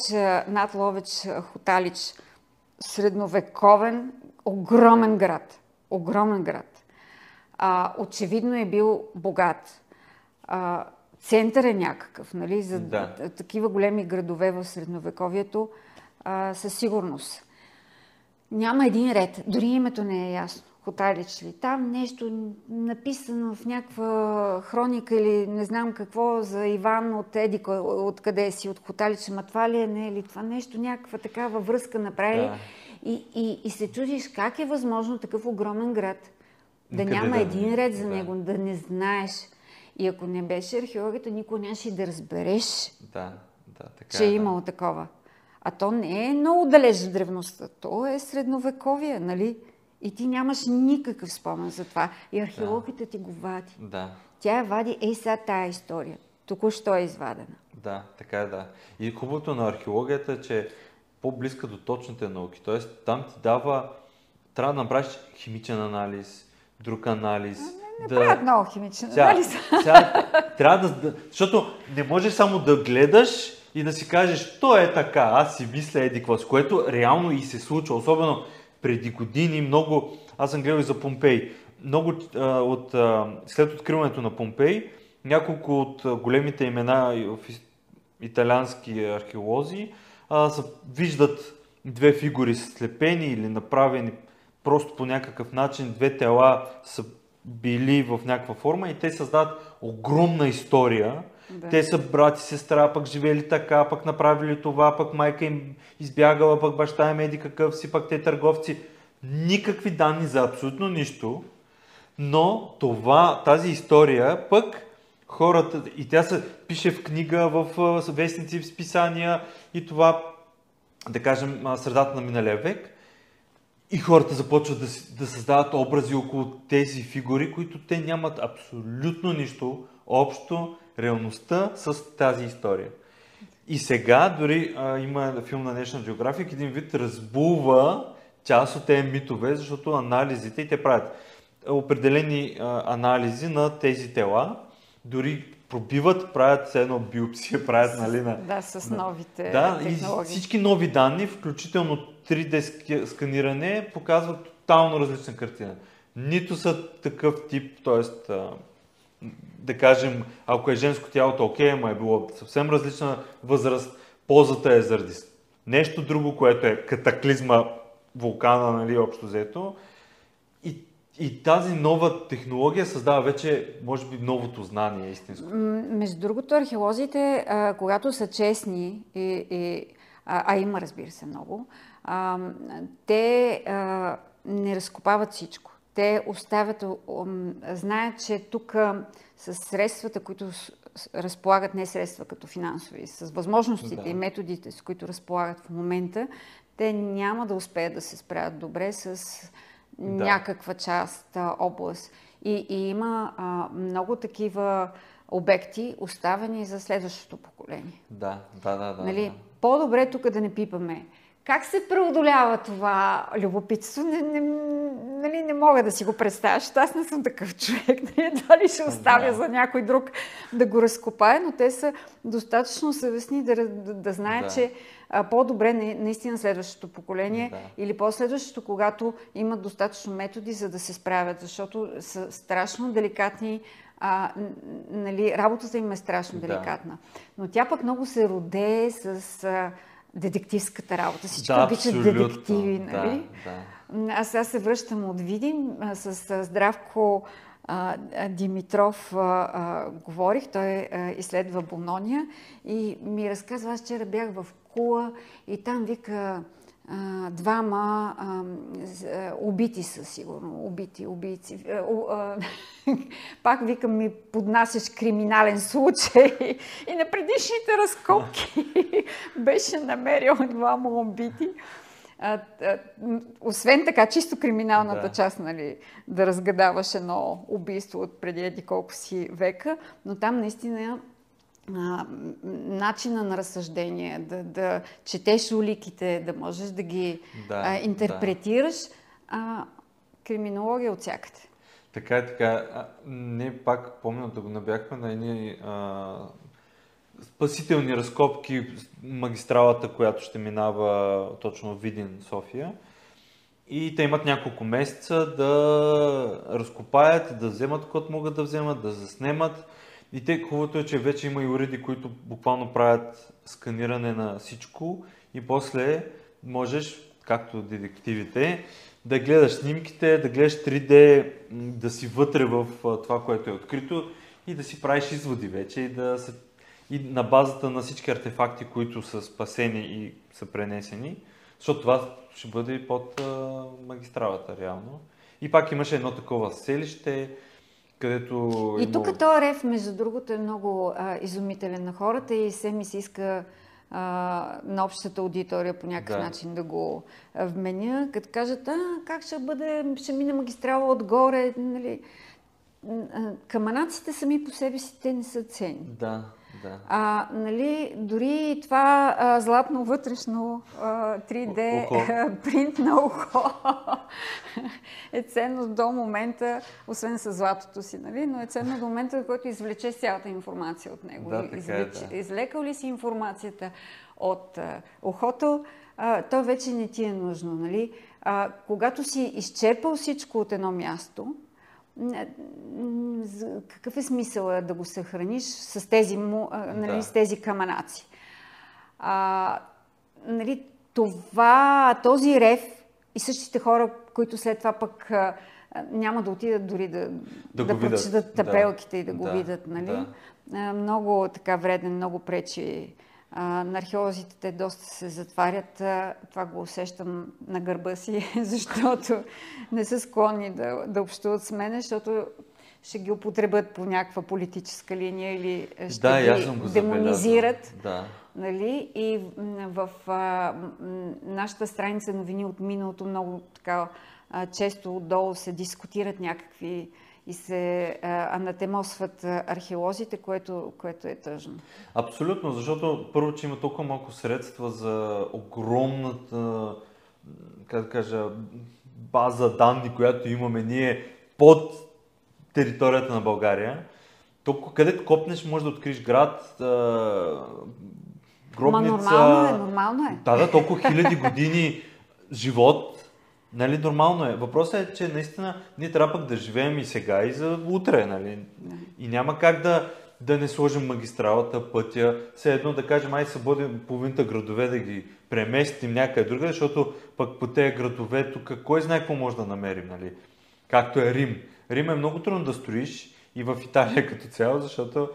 над Ловеч, Хоталич, средновековен, огромен град. очевидно е бил богат. Център е някакъв, нали? За такива големи градове в средновековието със сигурност. Няма един ред, дори името не е ясно. Хоталич ли? Там нещо написано в някаква хроника или не знам какво за Иван от Едика, откъде си, от Хоталич, ама това ли е, не е ли това нещо, някаква такава връзка направили. Да. И се чудиш как е възможно такъв огромен град да няма един ред за него, да не знаеш. И ако не беше археологията, никой нямаше да разбереш, така, че е имало такова. А то не е много далеч в древността, то е средновековие, нали? И ти нямаш никакъв спомен за това. И археологията ти го вади. Да. Тя я вади сега тая история. Току-що е извадена. Да, така е, да. И хубавото на археологията е, че е по-близка до точните науки. Тоест, там ти дава... Трябва да направиш химичен анализ, друг анализ. Не правят много химичен анализ. Трябва да... Защото не можеш само да гледаш и да си кажеш, то е така, аз си мисля едиквас, което реално и се случва. Особено преди години много, аз съм гледал и за Помпей, много след откриването на Помпей, няколко от големите имена италиански археолози виждат две фигури слепени или направени просто по някакъв начин, две тела са били в някаква форма и те създават огромна история. Да. Те са брат и сестра, пък живели така, пък направили това, пък майка им избягала, пък баща им еди какъв си, пък те търговци. Никакви данни за абсолютно нищо, но тази история пък хората, и тя се пише в книга, в вестници, в списания и това, да кажем, средата на миналия век. И хората започват да създават образи около тези фигури, които те нямат абсолютно нищо общо реалността с тази история. И сега дори има филм на National Geographic, един вид разбува част от тези митове, защото анализите, и те правят определени анализи на тези тела, дори пробиват, правят едно биопсия, правят с новите технологии. И всички нови данни, включително 3D сканиране, показват тотално различна картина. Нито са такъв тип, т.е. да кажем, ако е женско тялото, окей, ама е било съвсем различна възраст, позата е заради нещо друго, което е катаклизма, вулкана, нали, общо взето. И тази нова технология създава вече, може би, новото знание, истинско. Между другото, археолозите, когато са честни, има, разбира се, много, те не разкопават всичко. Те оставят, знаят, че тук с средствата, които разполагат, не средства като финансови, с възможностите и методите, с които разполагат в момента, те няма да успеят да се справят добре с някаква част, област. И има много такива обекти, оставени за следващото поколение. По-добре тук да не пипаме. Как се преодолява това любопитство? Не мога да си го представя, защото аз не съм такъв човек. Дали ще оставя за някой друг да го разкопае, но те са достатъчно съвестни да знаят, че по-добре наистина следващото поколение или по-следващото, когато имат достатъчно методи, за да се справят, защото са страшно деликатни, работата им е страшно деликатна. Но тя пък много се родее с... детективската работа. Всички обичат детективи, нали? Аз сега се връщам от Видим. С Здравко Димитров говорих. Той изследва Бонония и ми разказва, аз вчера бях в Кула и там вика двама убити са сигурно, убийци. Пак викам, ми поднасяш криминален случай и на предишните разкопки беше намерил двама убити. Освен така, чисто криминалната част, нали, да разгадаваш едно убийство от преди колко си века, но там наистина начина на разсъждение, да четеш уликите, да можеш да ги интерпретираш. Криминология от всякъде. Така. Пак помня да го набяхме на едни спасителни разкопки, магистралата, която ще минава точно Видин, София. И те имат няколко месеца да разкопаят, да вземат което могат да вземат, да заснемат. И те, хубавото е, че вече има и уреди, които буквално правят сканиране на всичко и после можеш, както детективите, да гледаш снимките, да гледаш 3D, да си вътре в това, което е открито и да си правиш изводи вече и да се... и на базата на всички артефакти, които са спасени и са пренесени, защото това ще бъде под магистралата реално. И пак имаше едно такова селище, където... И тук този реф, между другото, е много изумителен на хората и все ми се иска на общата аудитория по някакъв начин да го вменя, като кажат, как ще бъде, ще мине магистрала отгоре, нали... Камънаците сами по себе си, те не са ценни. Да, да. Нали, дори това златно вътрешно 3D принт на ухо е ценно до момента, освен със златото си, нали, но е ценно до момента, в който извлечеш цялата информация от него. Да, Извлекал ли си информацията от ухото, то вече не ти е нужно. Нали? Когато си изчерпал всичко от едно място, какъв е смисъл да го съхраниш с тези, нали, да, с тези камънаци? Нали, този реф и същите хора, които след това пък няма да отидат дори да прочитат табелките и да го видят. Нали? Да. Много така вреден, много пречи. На археолозите те доста се затварят. Това го усещам на гърба си, защото не са склонни да общуват с мене, защото ще ги употребят по някаква политическа линия или ще ги демонизират. Да. Нали? И в нашата страница новини от миналото много така често отдолу се дискутират някакви и се анатемосват археолозите, което е тъжно. Абсолютно, защото първо, че има толкова малко средства за огромната, как да кажа, база данни, която имаме ние под територията на България. Толкова, където копнеш, можеш да откриеш град, гробница. Нормално е. Да, толкова хиляди години живот. Нали, нормално е. Въпросът е, че наистина ние трябва пък да живеем и сега, и за утре, нали? Да. И няма как да не сложим магистралата, пътя. Все едно да кажем, ай, събудим половината градове да ги преместим някъде друга, защото пък по тези градове тук кой знае какво може да намерим, нали? Както е Рим. Рим е много трудно да строиш и в Италия като цяло, защото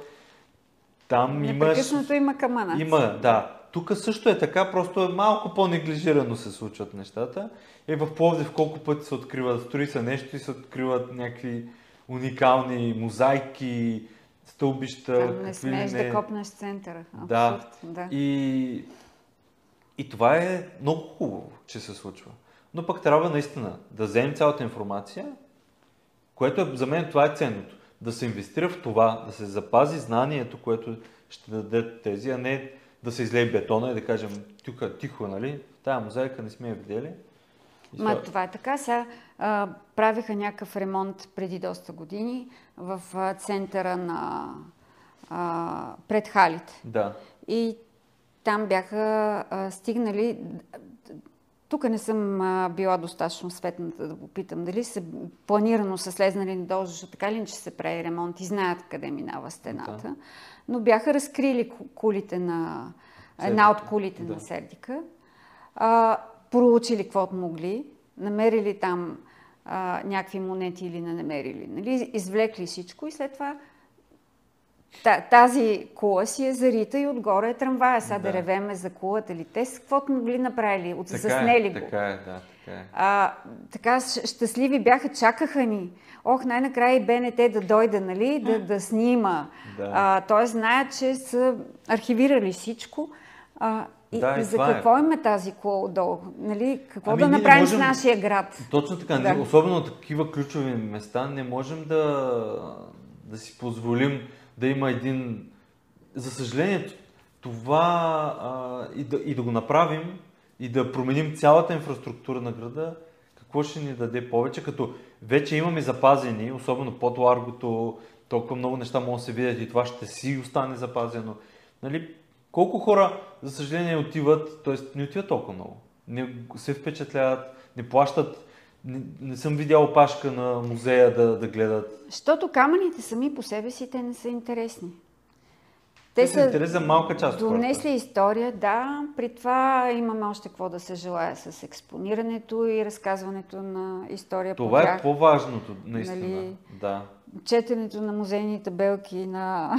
там непрекъснато има камънаци. Има, да. Тук също е така, просто е малко по-неглижирано се случват нещата. Е, в Пловдив колко пъти се откриват, строи се нещо и се откриват някакви уникални мозайки, стълбища. Не смееш да копнеш центъра. Абсурд. Да. И това е много хубаво, че се случва. Но пък трябва наистина да вземем цялата информация, което за мен това е ценното. Да се инвестира в това, да се запази знанието, което ще даде тези, а не да се излее бетона и да кажем, тук тихо, нали? Тая мозайка не сме я видели. Това е така. Сега правиха някакъв ремонт преди доста години в центъра на пред халите. Да. И там бяха стигнали... Тук не съм била достатъчно светната да попитам дали са планирано са слезнали надолу, защото така ли, че се прави ремонт и знаят къде минава стената. Да. Но бяха разкрили кулите на... Сердика. Една от кулите на Сердика. Проучили каквото могли, намерили там някакви монети или не намерили. Нали? Извлекли всичко и след това тази кула си е зарита и отгоре е трамвая. Сега да ревеме за кулата или те с каквото могли направили, отзаснели го. Така е. Така щастливи бяха, чакаха ни. Най-накрая и БНТ да дойде, нали, да снима. Да. Той знае, че са архивирали всичко. И за какво има тази кула отдолу? Нали, какво да направим с нашия град? Точно така. Да. Особено такива ключови места не можем да си позволим да има един... За съжаление, това и да го направим и да променим цялата инфраструктура на града, какво ще ни даде повече, като вече имаме запазени, особено под Ларгото, толкова много неща могат да се видят и това ще си остане запазено. Нали? Колко хора, за съжаление, отиват, т.е. не отиват толкова много, не се впечатляват, не плащат Не съм видял опашка на музея да гледат. Защото камъните сами по себе си те не са интересни. Те са интерес за малка част. Донесли история, да. При това имаме още какво да се желая с експонирането и разказването на история по тях. Това е по-важното, наистина. Нали, да. Четенето на музейни табелки на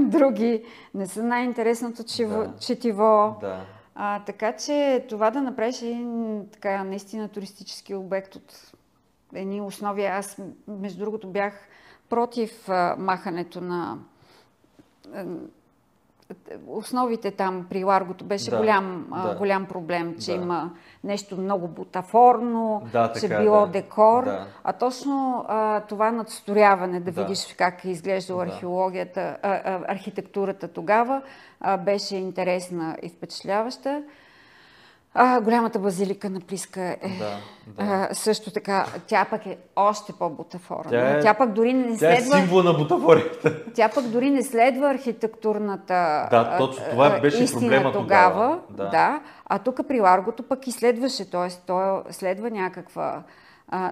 други не са най-интересното четиво. Да. Така че това да направиш един така наистина туристически обект от едни основи. Аз, между другото, бях против махането на основите там при Ларгото. Беше голям проблем, че има нещо много бутафорно, че било декор. Да. А точно това надсторяване, да видиш как е изглеждала архитектурата тогава, беше интересна и впечатляваща. Голямата базилика на Плиска е също така. Тя пък е още по-бутафорна. Тя пък дори не следва... Тя е символ на бутафорията. Тя пък дори не следва архитектурната истина тогава. А тук при Ларгото пък и следваше, т.е. той следва някаква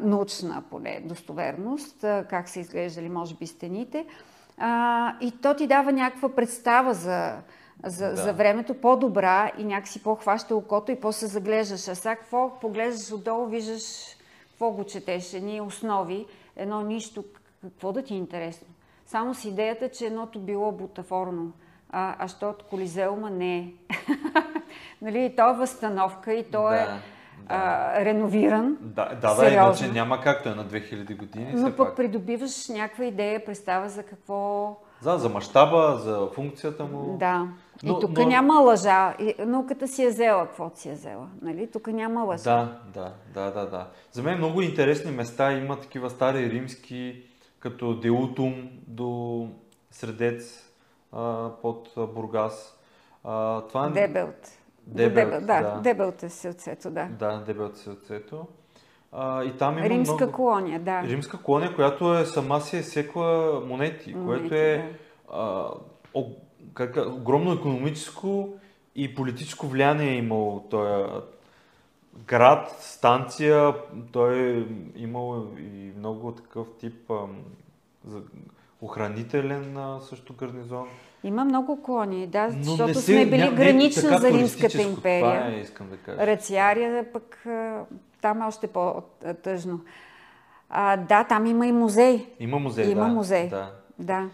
научна поне достоверност, как са изглеждали, може би, стените. И то ти дава някаква представа за времето, по-добра и някакси по-хваща окото и по-се заглеждаш. А сега какво поглеждаш отдолу, виждаш какво го четеш, едни основи, едно нищо, какво да ти е интересно. Само с идеята, че едното било бутафорно, а що от Колизеума не е. Нали, той е възстановка и той е реновиран. Иначе няма както е на 2000 години. Но пък придобиваш някаква идея, представа за какво... За мащаба, за функцията му. Да. Но, и тук няма лъжа. Науката си е взела каквото си е взела. Нали? Тук няма лъжа. Да. За мен много интересни места има такива стари римски, като Деутум до Средец под Бургас. Това... Дебелт. Да, Дебелте си от сето, да. Да, Дебелте си от сето. И там има римска колония, римска колония, която сама си е секла монети, което е огромно икономическо и политическо влияние е имало. Той е град, станция, той е имал и много такъв тип охранителен също гарнизон. Има много колонии, защото сме били гранична за Римската империя. Рациария пък... Там е още по-тъжно. Там има и музей. Има музей. Да.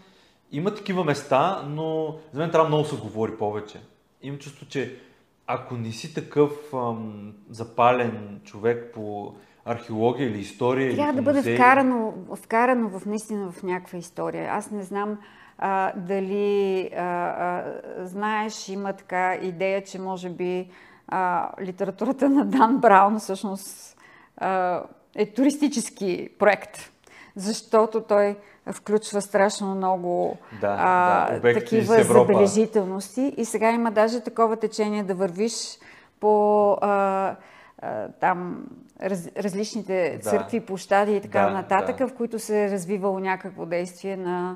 Има такива места, но за мен трябва много се говори повече. Имам чувство, че ако не си такъв запален човек по археология или история... Трябва да бъде вкарано в наистина в някаква история. Аз не знам дали знаеш, има така идея, че може би литературата на Дан Браун всъщност е туристически проект, защото той включва страшно много такива забележителности и сега има даже такова течение да вървиш по различните църкви, площади и така нататък, в които се е развивало някакво действие на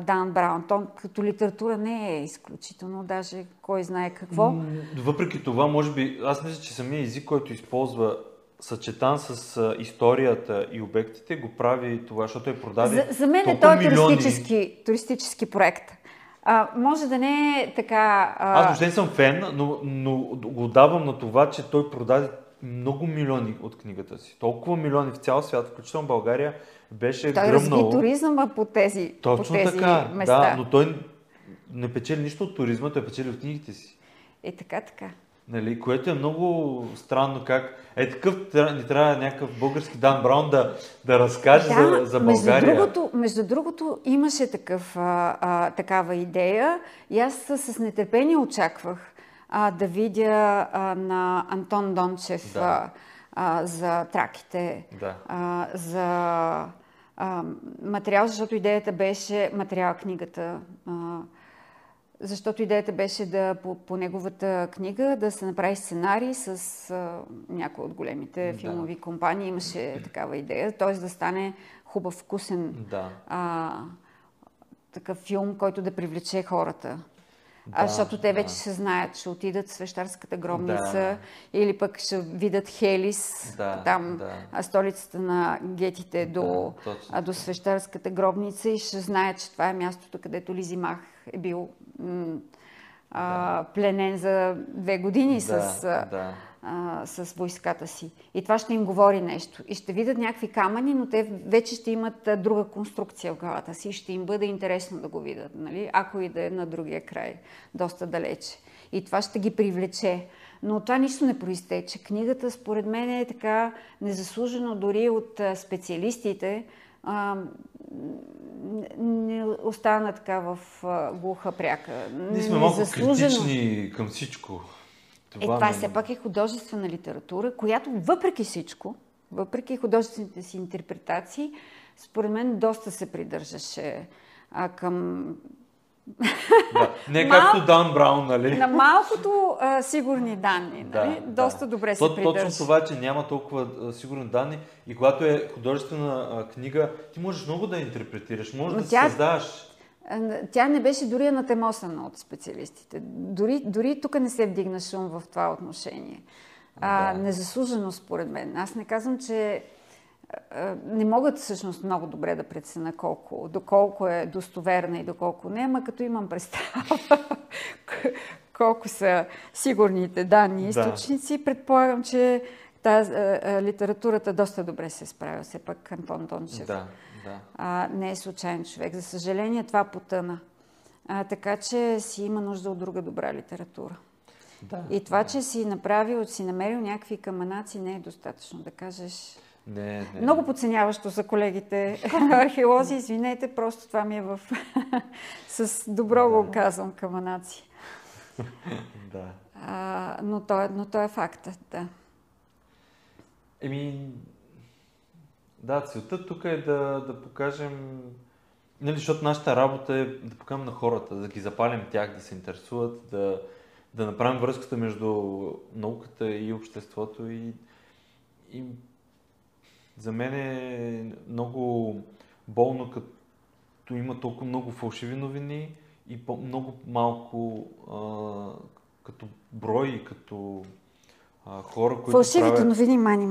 Дан Браун. То като литература не е изключително, даже кой знае какво. Въпреки това, може би, аз мисля, че самия език, който използва, съчетан с историята и обектите, го прави това, защото е продаде толкова милиони. За мен е той туристически проект. Може да не е така... Аз въобще не съм фен, но го давам на това, че той продаде много милиони от книгата си. Толкова милиони в цял свят, включително България, беше гръмнало. Той разви туризма по тези места. Точно така, но той не печели нищо от туризма, той печели от книгите си. Така. Нали, което е много странно, как такъв ни трябва някакъв български Дан Браун да разкаже за България. Между другото, имаше такава идея и аз с нетърпение очаквах да видя на Антон Дончев за траките, за материал, защото идеята беше книгата. Защото идеята беше по неговата книга да се направи сценарий с някои от големите филмови компании. Имаше такава идея, т.е. да стане хубав, вкусен такъв филм, който да привлече хората. защото те вече се знаят, ще отидат в Свещарската гробница или пък ще видят Хелис, там столицата на гетите до Свещарската гробница, и ще знаят, че това е мястото, където Лизимах е бил пленен за 2 години с войската си. И това ще им говори нещо. И ще видят някакви камъни, но те вече ще имат друга конструкция в главата си. Ще им бъде интересно да го видят, нали? Ако и да е на другия край, доста далече. И това ще ги привлече. Но това нищо не произтече. Книгата, според мен, е така незаслужено дори от специалистите, не остана така в глуха пряка. Ние сме малко критични към всичко. Това все пак е художествена литература, която въпреки всичко, въпреки художествените си интерпретации, според мен доста се придържаше към... Не както Дан Браун, нали? На малкото сигурни данни, нали? Доста добре се придържа. Точно това, че няма толкова сигурни данни, и когато е художествена книга, ти можеш много да интерпретираш, можеш да създаваш. Тя не беше дори анатемосана от специалистите. Дори тук не се вдигна шум в това отношение. Незаслужено, според мен. Аз не казвам, че не могат всъщност много добре да преценя доколко е достоверна и доколко не, ама като имам представа колко са сигурните данни и източници, предполагам, че литературата доста добре се справя. Все пак Антон Дончев не е случайен човек. За съжаление, това потъна. Така че си има нужда от друга добра литература. И това, че си намерил някакви камънаци, не е достатъчно да кажеш... Не. Много подценяващо за колегите археолози, извинете, просто това ми е в... с добро го казвам, камънаци. Но то е фактът, целта тук е да покажем, нали, защото нашата работа е да покажем на хората, да ги запалим тях, да се интересуват, да направим връзката между науката и обществото. И за мен е много болно, като има толкова много фалшиви новини и много малко като брой и като... хора, които фалшивите новини мани.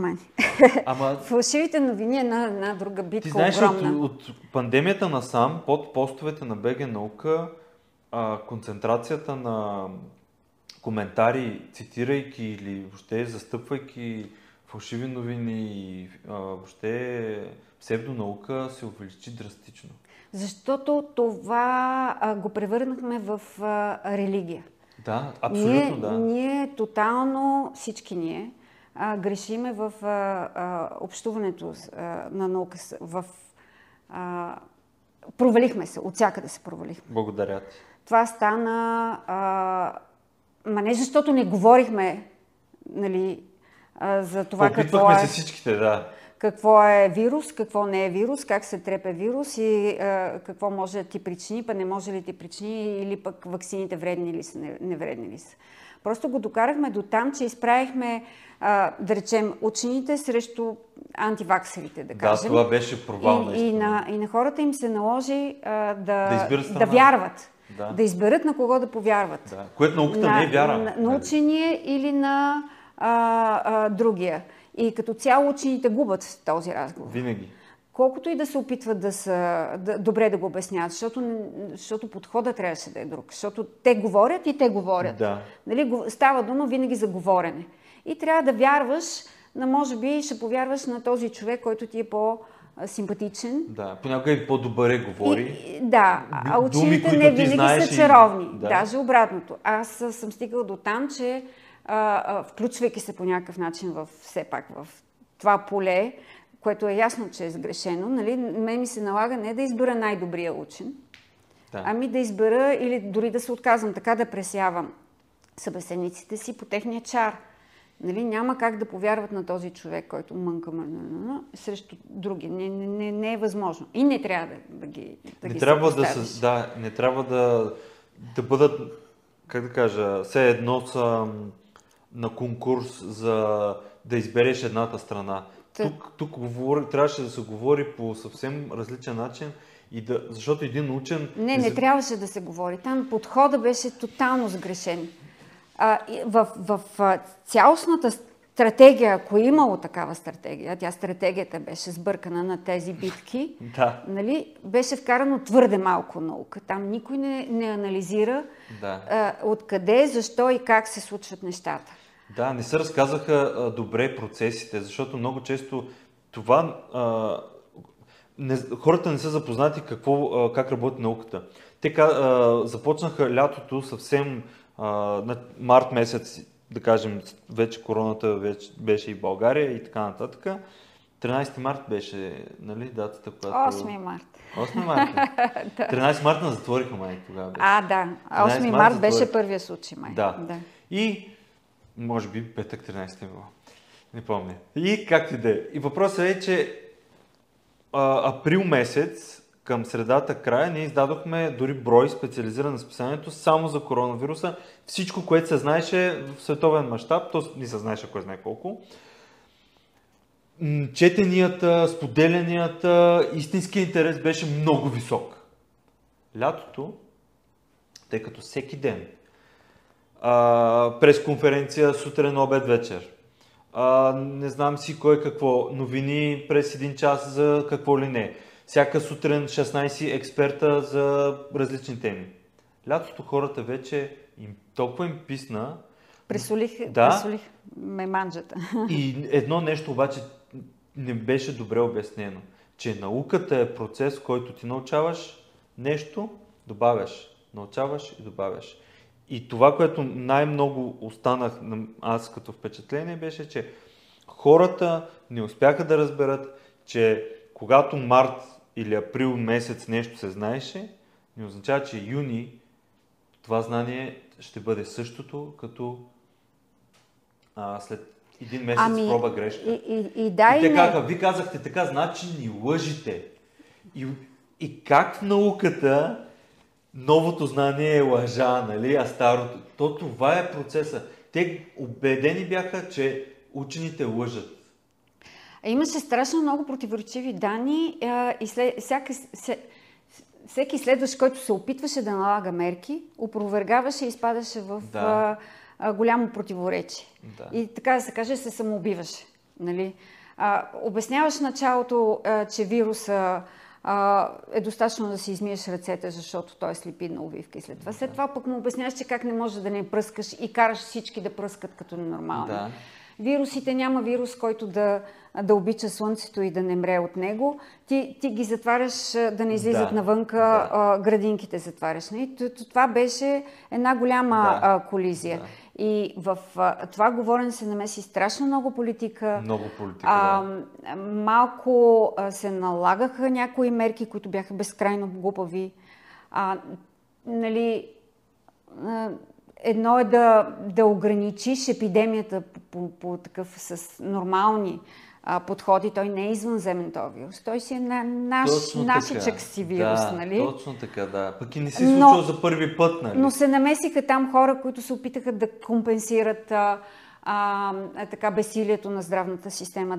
Фалшивите новини е една друга битка. Ти знаеш, от пандемията насам, под постовете на БГНОКа, концентрацията на коментари, цитирайки или въобще застъпвайки фалшиви новини и въобще псевдонаука, се увеличи драстично. Защото това го превърнахме в религия. Ние тотално, всички ние, грешиме в общуването на наука. Провалихме се, от всякъде се провалихме. Благодаря ти. Това стана... не защото не говорихме, нали, за това опитвахме се всичките, какво е вирус, какво не е вирус, как се трепе вирус и какво може да ти причини, па не може ли ти причини, или пък ваксините вредни ли са, не вредни ли са. Просто го докарахме до там, че изправихме, да речем, учените срещу антиваксерите, да кажем. Това беше провал. И на хората им се наложи да вярват. Да изберат на кого да повярват. Което науката не е вяра. На учения или на другия. И като цяло учените губят този разговор. Винаги. Колкото и да се опитват добре да го обясняват, защото подходът трябваше да е друг. Защото те говорят и те говорят. Нали, става дума винаги за говорене. И трябва да вярваш, може би ще повярваш на този човек, който ти е по-симпатичен. Понякога и по-добре говори. А учените не винаги са чаровни. Даже обратното. Аз съм стигала до там, че включвайки се по някакъв начин все пак в това поле, което е ясно, че е сгрешено, нали, мен ми се налага не да избера най-добрия учен, ами да избера или дори да се отказвам, така да пресявам събеседниците си по техния чар. Нали, няма как да повярват на този човек, който мънка срещу други. Не е възможно. И не трябва да ги съпоставиш. Не трябва да бъдат, как да кажа, все едно са на конкурс за да избереш едната страна. Тук трябваше да се говори по съвсем различен начин И да, защото един учен... Не трябваше да се говори. Там подходът беше тотално сгрешен. В цялостната стратегия, ако е имало такава стратегия, стратегията беше сбъркана на тези битки, да. Нали, беше вкарано твърде малко наука. Там никой не анализира откъде, защо и как се случват нещата. Да, не се разказаха добре процесите, защото много често това... хората не са запознати как работи науката. Те започнаха лятото съвсем на март месец, да кажем, вече короната беше и България и така нататък. 13 март беше, нали, датата, която... 8 март. 8 март. 13 марта затвориха май тогава. Да. 8 март беше първия случай май. Да. И може би петък 13 е било. Не помня. И както и да е. И въпросът е, че април месец, към средата края, ние издадохме дори брой специализиран на списанието само за коронавируса. Всичко, което се знаеше в световен мащаб, то не се знаеше кой знае колко. Четенията, споделянията, истинският интерес беше много висок. Лятото, тъй като всеки ден, пресконференция сутрин, обед, вечер, не знам си кой какво, новини през един час за какво ли не. Всяка сутрин 16 експерта за различни теми. Лятото хората вече толкова им писна. Пресолих меманджата. И едно нещо обаче не беше добре обяснено, че науката е процес, в който ти научаваш нещо, добавяш, научаваш и добавяш. И това, което най-много останах аз като впечатление, беше, че хората не успяха да разберат, че когато март или април месец нещо се знаеше, не означава, че юни това знание ще бъде същото, като след един месец проба грешка. И те казаха, ви казахте така, значи ни лъжите. И как в науката новото знание е лъжа, нали, а старото. То това е процеса. Те убедени бяха, че учените лъжат. Имаше страшно много противоречиви данни и всеки следващ, който се опитваше да налага мерки, опровергаваше и изпадаше в голямо противоречие. Да. И така да се каже, се самоубиваше. Нали? Обясняваш началото, че вируса е достатъчно да си измиеш ръцете, защото той е с липидна увивка и след това. След това пък му обясняваш, че как не можеш да не пръскаш и караш всички да пръскат като ненормално. Да. Вирусите, няма вирус, който да обича слънцето и да не мре от него. Ти ги затваряш да не излизат навънка, градинките затваряш. И това беше една голяма колизия. Да. И в това говорене се намеси страшно много политика. Малко се налагаха някои мерки, които бяха безкрайно глупави. Едно е да ограничиш епидемията по такъв с нормални подходи. Той не е извънземен този вирус. Той си е нашичък си вирус, нали? Точно така, да. Пък и не се случва за първи път, нали? Но се намесиха там хора, които се опитаха да компенсират така безсилието на здравната система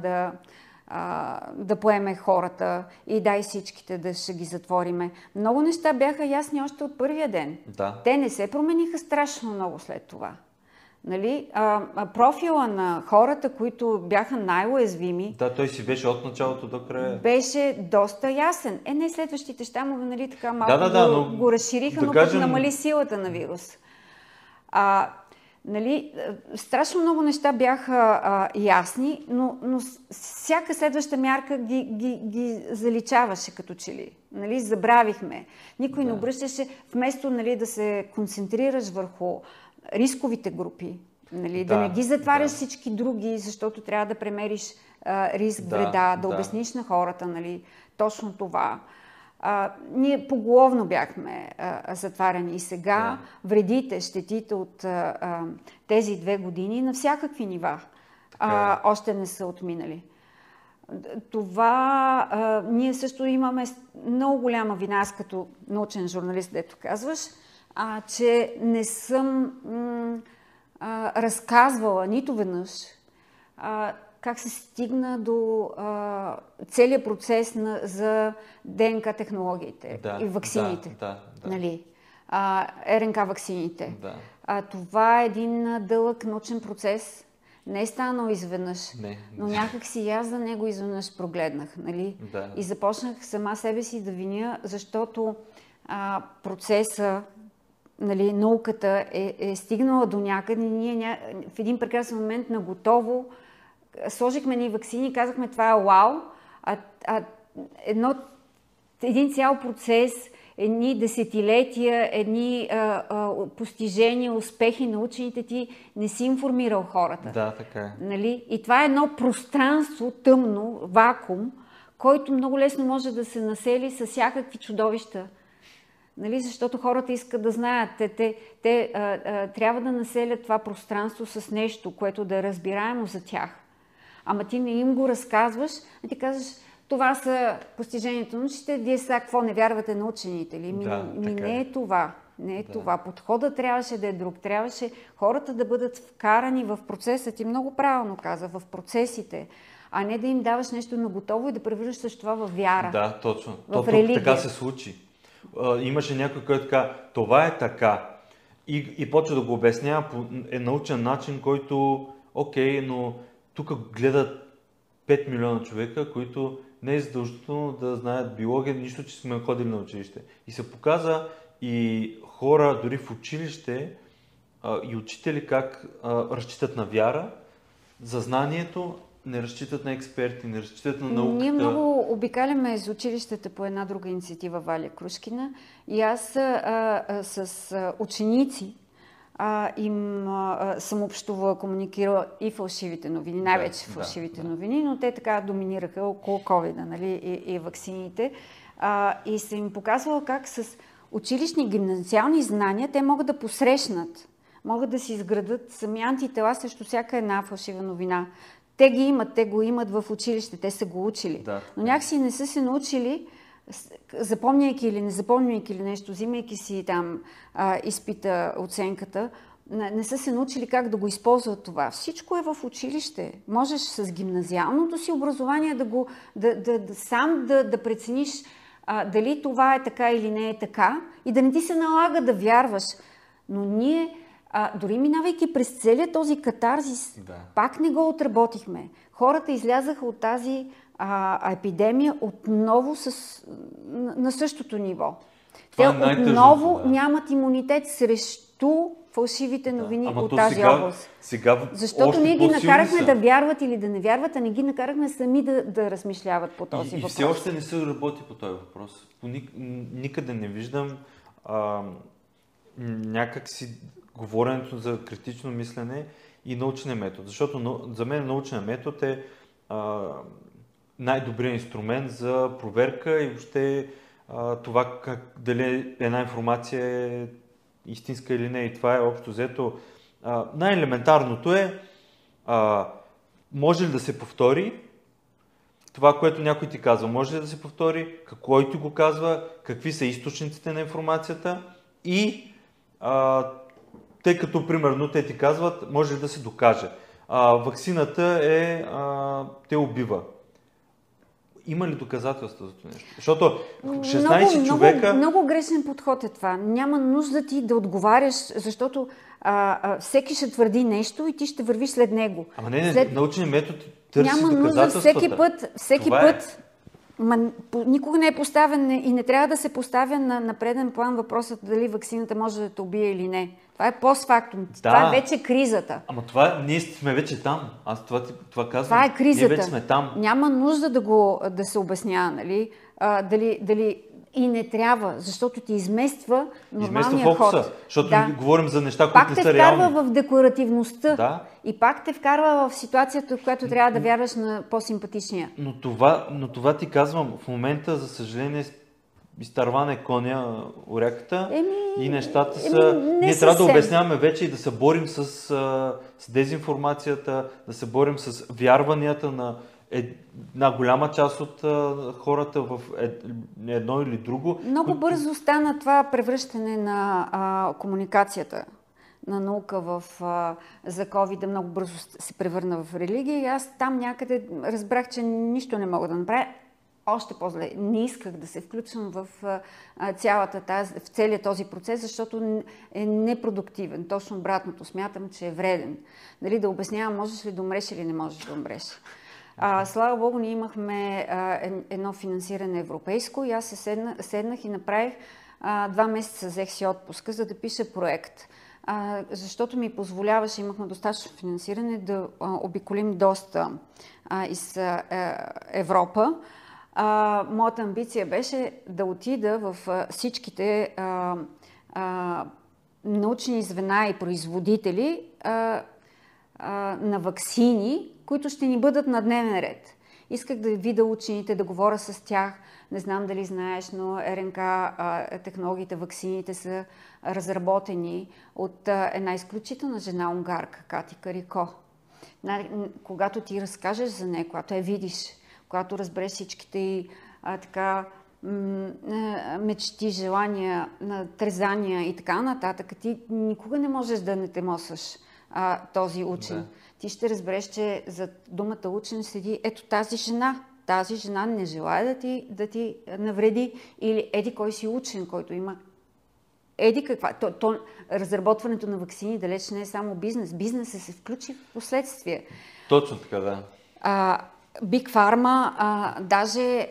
да поеме хората и дай всичките да ще ги затвориме. Много неща бяха ясни още от първия ден. Да. Те не се промениха страшно много след това. Нали? Профила на хората, които бяха най-уязвими... Да, той си беше от началото до края. Беше доста ясен. Не следващите щамове, нали, така малко но го разшириха, да, но кажем... намали силата на вирус. Нали, страшно много неща бяха ясни, но всяка следваща мярка ги заличаваше като че ли. Нали, забравихме. Никой не обръщаше, вместо, нали, да се концентрираш върху рисковите групи, нали, да не ги затваряш всички други, защото трябва да премериш риск, вреда, да обясниш на хората, нали, точно това. Ние поголовно бяхме затваряни и сега вредите, щетите от тези 2 години на всякакви нива още не са отминали. Това ние също имаме много голяма вина, аз като научен журналист, дето казваш, че не съм разказвала нито веднъж как се стигна до целият процес за ДНК технологиите и ваксините. Нали? РНК ваксините. Това е един дълъг научен процес. Не е станал изведнъж, но някак си аз за него изведнъж прогледнах. Нали? И започнах сама себе си да виня, защото процеса, нали, науката е стигнала до някъде. Ние в един прекрасен момент на готово сложихме ни ваксини и казахме това е уау, един цял процес, едни десетилетия, едни постижения, успехи на учените, ти не си информирал хората. Да, така е. Нали? И това е едно пространство, тъмно, вакуум, който много лесно може да се насели с всякакви чудовища. Нали? Защото хората искат да знаят. Те трябва да населят това пространство с нещо, което да е разбираемо за тях. Ама ти не им го разказваш, а ти казваш, това са постижението на научите, вие сега какво не вярвате на учените ли? Не е това. Не е това. Подходът трябваше да е друг. Трябваше хората да бъдат вкарани в процеса. Ти много правилно каза, в процесите. А не да им даваш нещо наготово и да превръщаш това във вяра. Да, точно. В религия. Така се случи. Имаше някой, който каза, това е така. И почва да го обяснява по научен начин, който, окей, но тук гледат 5 милиона човека, които не е задължително да знаят биология, нищо, че сме ходили на училище. И се показа и хора, дори в училище, и учители как разчитат на вяра, за знанието, не разчитат на експерти, не разчитат на науката. Ние много обикаляме из училищата по една друга инициатива, Валя Крушкина, и аз с ученици им съм общувала, комуникирала и фалшивите новини, най-вече фалшивите новини, но те така доминираха около COVID-а, нали, и ваксините. И съм им показвала как с училищни гимназиални знания те могат да посрещнат, могат да си изградат сами антитела срещу всяка една фалшива новина. Те ги имат, те го имат в училище, те са го учили, но някакси не са се научили, запомняйки или не запомняйки или нещо, взимайки си там изпита, оценката, не са се научили как да го използват това. Всичко е в училище. Можеш с гимназиалното си образование да прецениш дали това е така или не е така и да не ти се налага да вярваш. Но ние, дори минавайки през целия този катарзис, пак не го отработихме. Хората излязаха от тази епидемия отново на същото ниво. Те отново нямат имунитет срещу фалшивите новини от тази област. Защото ние ги накарахме да вярват или да не вярват, а не ги накарахме сами да размишляват по този въпрос. И все още не се работи по този въпрос. Никъде не виждам някакси говоренето за критично мислене и научен метод. Защото за мен научен метод е най-добрият инструмент за проверка и въобще това как, дали една информация е истинска или не. И това е общо взето. Най-елементарното е може ли да се повтори това, което някой ти казва. Може ли да се повтори, който го казва, какви са източниците на информацията и тъй като, примерно, те ти казват, може ли да се докаже. Ваксината е, те убива. Има ли доказателства за това нещо? Защото 16 човека... Много грешен подход е това. Няма нужда ти да отговаряш, защото всеки ще твърди нещо и ти ще вървиш след него. Ама не, научен метод търси доказателствата. Няма нужда всеки път. Никога не е поставен и не трябва да се поставя на преден план въпросът дали ваксината може да те убие или не. Това е постфактум. Да. Това е вече кризата. Ама ние сме вече там. Аз това казвам. Това е кризата. Ние вече сме там. Няма нужда да се обяснява, нали? Дали и не трябва, защото ти измества нормалния ход. Защото говорим за неща, които не са реални. Пак те вкарва в декоративността. И пак те вкарва в ситуацията, в която трябва да вярваш на по-симпатичния. Но това ти казвам. В момента, за съжаление, изтърван е коня, оряката и нещата са... Ние трябва да обясняваме вече и да се борим с дезинформацията, да се борим с вярванията на една голяма част от хората в едно или друго. Много бързо стана това превръщане на комуникацията. на наука за COVID много бързо се превърна в религия и аз там някъде разбрах, че нищо не мога да направя. Още по-зле, не исках да се включвам в целия този процес, защото е непродуктивен. Точно обратното, смятам, че е вреден. Нали, да обяснявам, можеш ли да умреш или не можеш да умреш. Слава Богу, ние имахме едно финансиране европейско и аз се седнах и направих 2 месеца взех си отпуска, за да пиша проект. Защото ми позволяваше, имахме достатъчно финансиране, да обиколим доста из Европа. Моята амбиция беше да отида в всичките научни звена и производители на ваксини, които ще ни бъдат на дневен ред. Исках да видя учените, да говоря с тях. Не знам дали знаеш, но РНК технологиите, ваксините са разработени от една изключителна жена унгарка, Кати Карико. Когато ти разкажеш за нея, когато я видиш, когато разбереш всичките и мечти, желания, трезания и така нататък, ти никога не можеш да не темосваш този учен. Да. Ти ще разбереш, че за думата учен седи ето тази жена. Тази жена не желая да ти навреди или еди кой си учен, който има еди каква. Разработването на ваксини далеч не е само бизнес. Бизнесът се включи в последствие. Точно така, да. Big Pharma, даже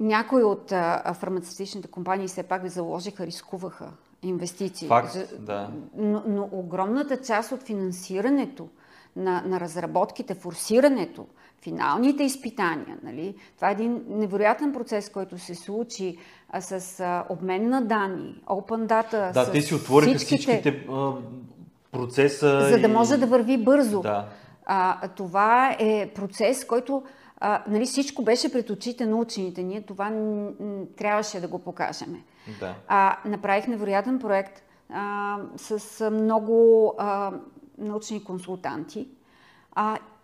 някои от фармацевтичните компании все пак заложиха, рискуваха инвестиции. Факт, да. Но огромната част от финансирането на разработките, форсирането, финалните изпитания, нали? Това е един невероятен процес, който се случи с обмен на данни, open data. Да, те си отвориха всичките процеса. За да може да върви бързо. Да. Това е процес, който нали, всичко беше пред очите на учените. Ние това трябваше да го покажем. Да. Направих невероятен проект с много научни консултанти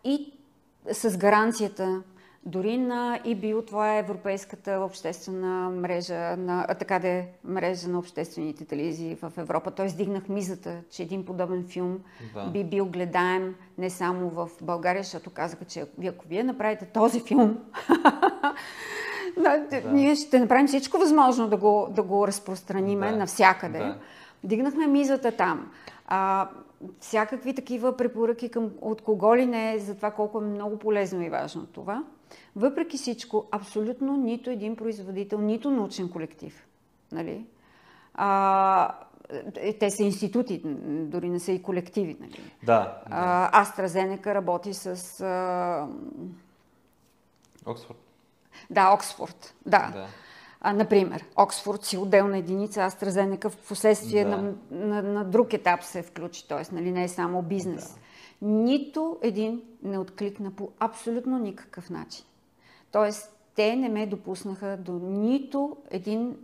и с гаранцията дори на ИБИО, това е Европейската обществена мрежа, мрежа на обществените телевизии в Европа. Т.е. дигнах мизата, че един подобен филм би бил гледаем не само в България, защото казаха, че ако вие направите този филм, ние ще направим всичко възможно да го разпространиме навсякъде. Да. Дигнахме мизата там. Всякакви такива препоръки от кого ли не е за това колко е много полезно и важно това. Въпреки всичко, абсолютно нито един производител, нито научен колектив. Нали? Те са институти, дори не са и колективи. Нали? Да. AstraZeneca работи с... Оксфорд. Да, Оксфорд. Да. Да. Например, Оксфорд си отделна единица, AstraZeneca в последствие на друг етап се включи, т.е. нали, не е само бизнес. Да. Нито един не откликна по абсолютно никакъв начин. Тоест, те не ме допуснаха до нито един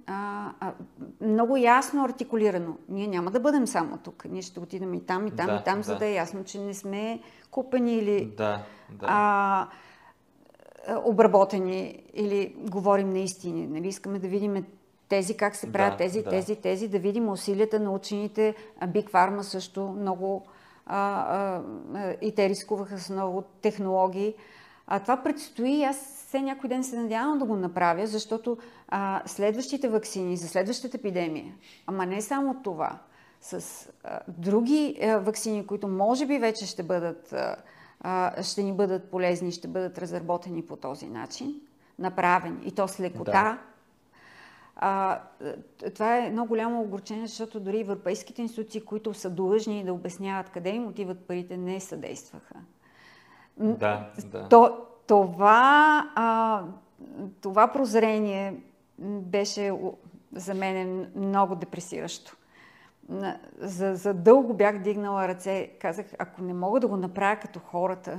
много ясно артикулирано. Ние няма да бъдем само тук, ние ще отидем и там, и там, и там, за да е ясно, че не сме купени или... обработени или говорим наистина. Нали? Искаме да видим тези как се правят, тези, да видим усилията на учените. Big Pharma също много и те рискуваха с много технологии. Това предстои. Аз все някой ден се надявам да го направя, защото следващите ваксини за следващата епидемия, ама не само това, с други ваксини, които може би вече ще бъдат ще ни бъдат полезни, ще бъдат разработени по този начин, направени и то с лекота. Да. Това е едно голямо огорчение, защото дори европейските институции, които са длъжни да обясняват къде им отиват парите, не съдействаха. Да, да. Това прозрение беше за мен много депресиращо. За дълго бях дигнала ръце, казах, ако не мога да го направя като хората,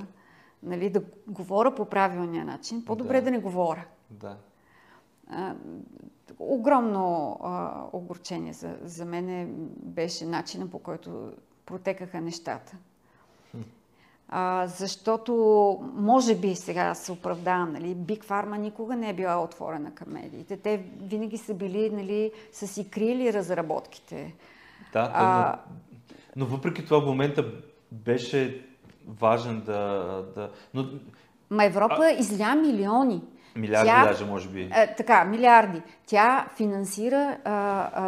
нали, да говоря по правилния начин, по-добре да не говоря. Да. Огромно огорчение за мен беше начина, по който протекаха нещата. Защото, може би сега се оправдавам, нали, Big Pharma никога не е била отворена към медиите. Те винаги са били, нали, са си крили разработките. Да, Но въпреки това в момента беше важен да... Но... Ма Европа изля милиони. Милиарди даже, може би. Така, милиарди. Тя финансира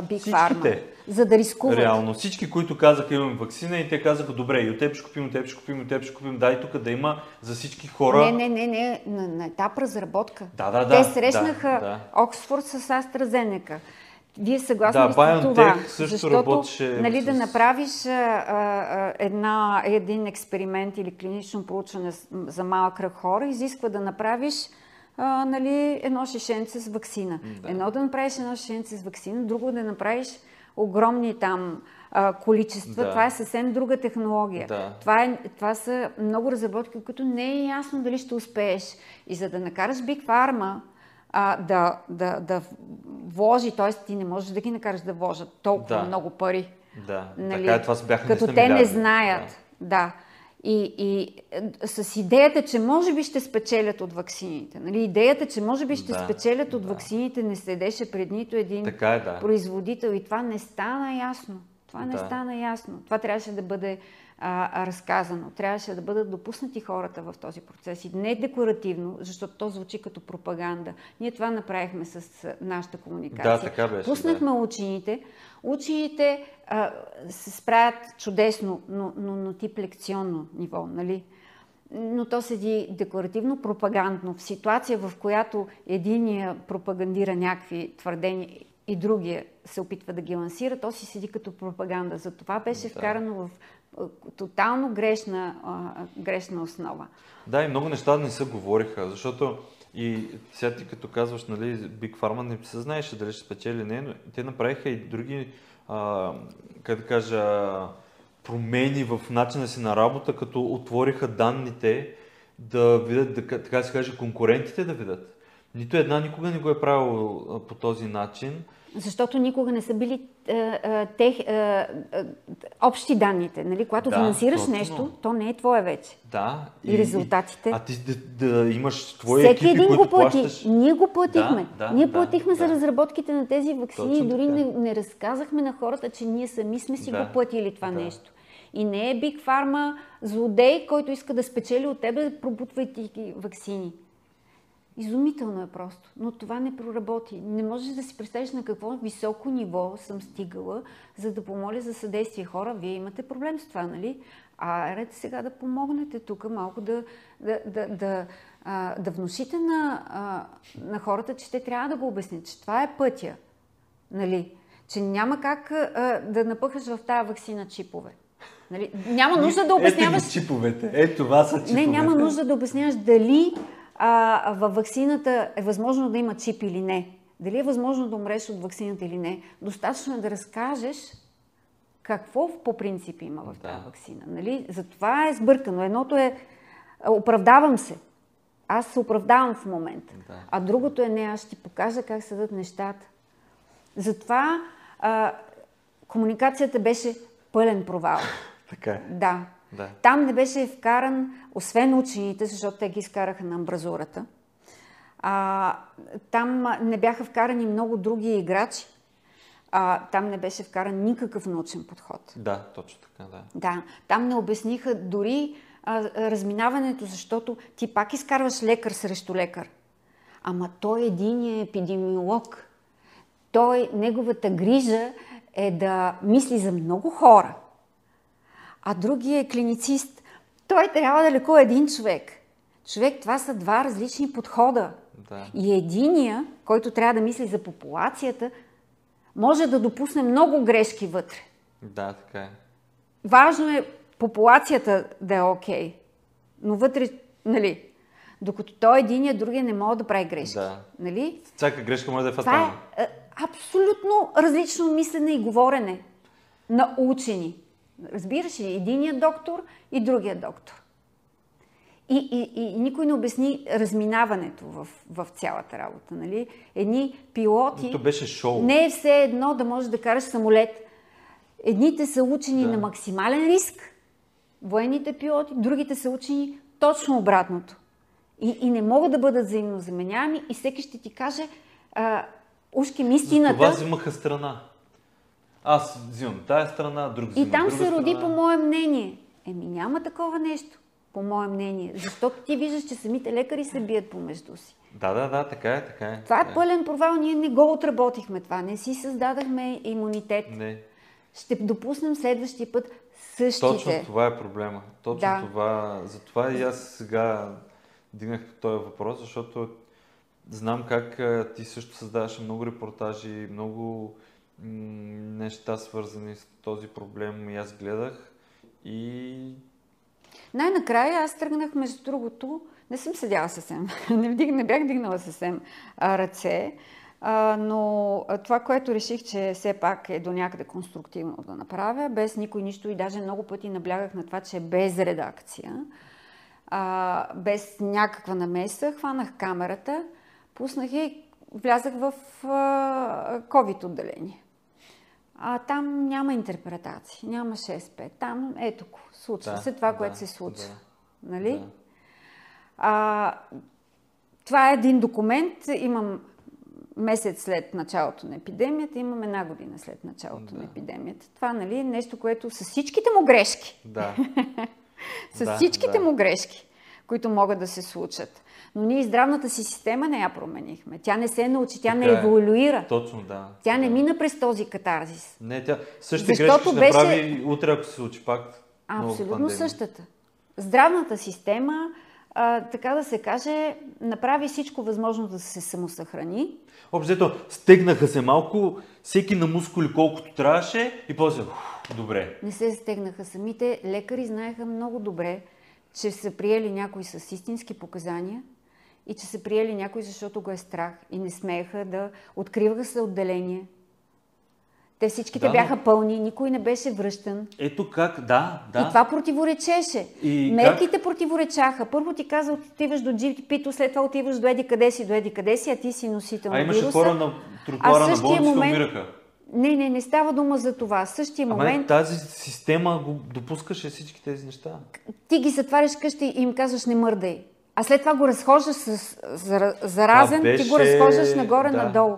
Big Pharma, за да рискуват. Реално. Всички, които казаха имаме ваксина, и те казаха, добре, и от теб ще купим, от теб ще купим, дай тук да има за всички хора. Не, на етап разработка. Да. Те срещнаха Оксфорд с AstraZeneca. Вие съгласни ли сте това? Защото нали, да направиш един експеримент или клинично проучване за малък кръг хора, изисква да направиш едно шишенце с ваксина. Да. Друго да направиш огромни там количества. Да. Това е съвсем друга технология. Да. Това са много разработки, които не е ясно дали ще успееш. И за да накараш Big Pharma да вложи, т.е. ти не можеш да ги накараш да вложат толкова много пари. Да. Нали? Така, това бяха като те не знаят. Да. И с идеята, че може би ще спечелят от ваксините. Нали? Идеята, че може би ще спечелят от ваксините, не седеше пред нито един производител. И това не стана ясно. Това трябваше да бъде разказано. Трябваше да бъдат допуснати хората в този процес. И не декоративно, защото то звучи като пропаганда. Ние това направихме с нашата комуникация. Да, така беше. Пуснахме учените. Учените се справят чудесно, но тип лекционно ниво, нали? Но то седи декларативно пропагандно. В ситуация, в която единия пропагандира някакви твърдения и другия се опитва да ги лансира, то си седи като пропаганда. Затова беше вкарано в тотално грешна основа. Да, и много неща не се говориха, защото и сега ти като казваш, нали, Big Pharma не се знаеше дали ще спечели, не, но те направиха и други, как да кажа, промени в начина си на работа, като отвориха данните да видят, така се каже, конкурентите да видят. Нито една никога не го е правила по този начин. Защото никога не са били общи данните. Нали? Когато финансираш нещо, то не е твое вече. Да. И резултатите. А ти да имаш твои екипи, които плащаш. Всеки един го плати. Ние го платихме. Ние платихме за разработките на тези ваксини и дори не разказахме на хората, че ние сами сме си го платили това нещо. И не е Big Pharma злодей, който иска да спечели от тебе, пробутвайки ваксини. Изумително е просто, но това не проработи. Не можеш да си представиш на какво високо ниво съм стигала, за да помоля за съдействие. Хора, вие имате проблем с това, нали? Ред сега да помогнете тук малко да внушите на хората, че те трябва да го обяснят, че това е пътя, нали? Че няма как да напъхаш в тая ваксина чипове. Нали? Няма нужда да обясняваш... Ето чиповете, това са чиповете. Не, няма нужда да обясняваш дали във ваксината е възможно да има чип или не. Дали е възможно да умреш от ваксината или не. Достатъчно е да разкажеш какво по принцип има в тази ваксина. Нали? Затова е сбъркано. Едното е оправдавам се. Аз се оправдавам в момента. Да. А другото е не, аз ще покажа как седат нещата. Затова комуникацията беше пълен провал. Така е. Да. Да. Там не беше вкаран, освен учените, защото те ги изкараха на амбразурата, там не бяха вкарани много други играчи, там не беше вкаран никакъв научен подход. Да, точно така, да. Там не обясниха дори разминаването, защото ти пак изкарваш лекар срещу лекар. Ама той един е епидемиолог. Неговата грижа е да мисли за много хора. А другия е клиницист. Той трябва да лекува един човек. Това са два различни подхода. Да. И единия, който трябва да мисли за популацията, може да допусне много грешки вътре. Да, така е. Важно е популацията да е окей. Но вътре, нали, докато той единия, другия не може да прави грешки. Да. Нали? Всяка грешка може да е фатална. Това е абсолютно различно мислене и говорене на учени. Разбираш ли, единият доктор и другия доктор. И никой не обясни разминаването в цялата работа. Нали? Едни пилоти... То беше шоу. Не е все едно да можеш да караш самолет. Едните са учени на максимален риск, военните пилоти, другите са учени точно обратното. И не могат да бъдат взаимозаменяеми и всеки ще ти каже ушким истината. За това взимаха страна. Аз взимам тая страна, друг взимам друга страна. И там се роди, по мое мнение. Еми няма такова нещо, по мое мнение. Защото ти виждаш, че самите лекари се бият помежду си. Да, така е, така е. Това е пълен провал, ние не го отработихме това, не си създадахме имунитет. Не. Ще допуснем следващия път същите. Точно това е проблема. Точно това. Затова и аз сега дигнах този въпрос, защото знам как ти също създаваш много репортажи, много неща свързани с този проблем и аз гледах и... Най-накрая аз тръгнах, между другото, не съм седяла съвсем, не бях дигнала съвсем ръце, но това, което реших, че все пак е до някъде конструктивно да направя, без никой нищо и даже много пъти наблягах на това, че без редакция, без някаква намеса, хванах камерата, пуснах и влязах в COVID отделение. А там няма интерпретации, няма 6-5, там ето го, случва се това, което се случва. Да, нали? Да. Това е един документ, имам месец след началото на епидемията, имам една година след началото на епидемията. Това, нали, е нещо, което с всичките му грешки, му грешки, които могат да се случат. Но ние здравната си система не я променихме. Тя не се научи, тя не еволюира. Точно, да. Тя не мина през този катарзис. Не, тя същите грешки ще направи утре, ако се случи пак. Абсолютно същата. Здравната система, така да се каже, направи всичко възможно да се самосъхрани. Общо, стегнаха се малко, всеки на мускули колкото трябваше и после добре. Не се стегнаха самите. Лекари знаеха много добре, че са приели някой с истински показания и че са приели някой, защото го е страх и не смееха да... Откриваха се отделение. Те всичките бяха пълни, никой не беше връщан. Ето как, И това противоречеше. И мерките противоречаха. Първо ти каза, отиваш до GP-то, след това отиваш до еди къде си, а ти си носител на вируса. А имаше хора на тротуара на болниците, умираха. Не става дума за това. Същия момент... Тази система го допускаше всички тези неща. Ти ги затваряш къщи и им казваш не мърдай. А след това го разхождаш с заразен, ти го разхождаш нагоре-надолу.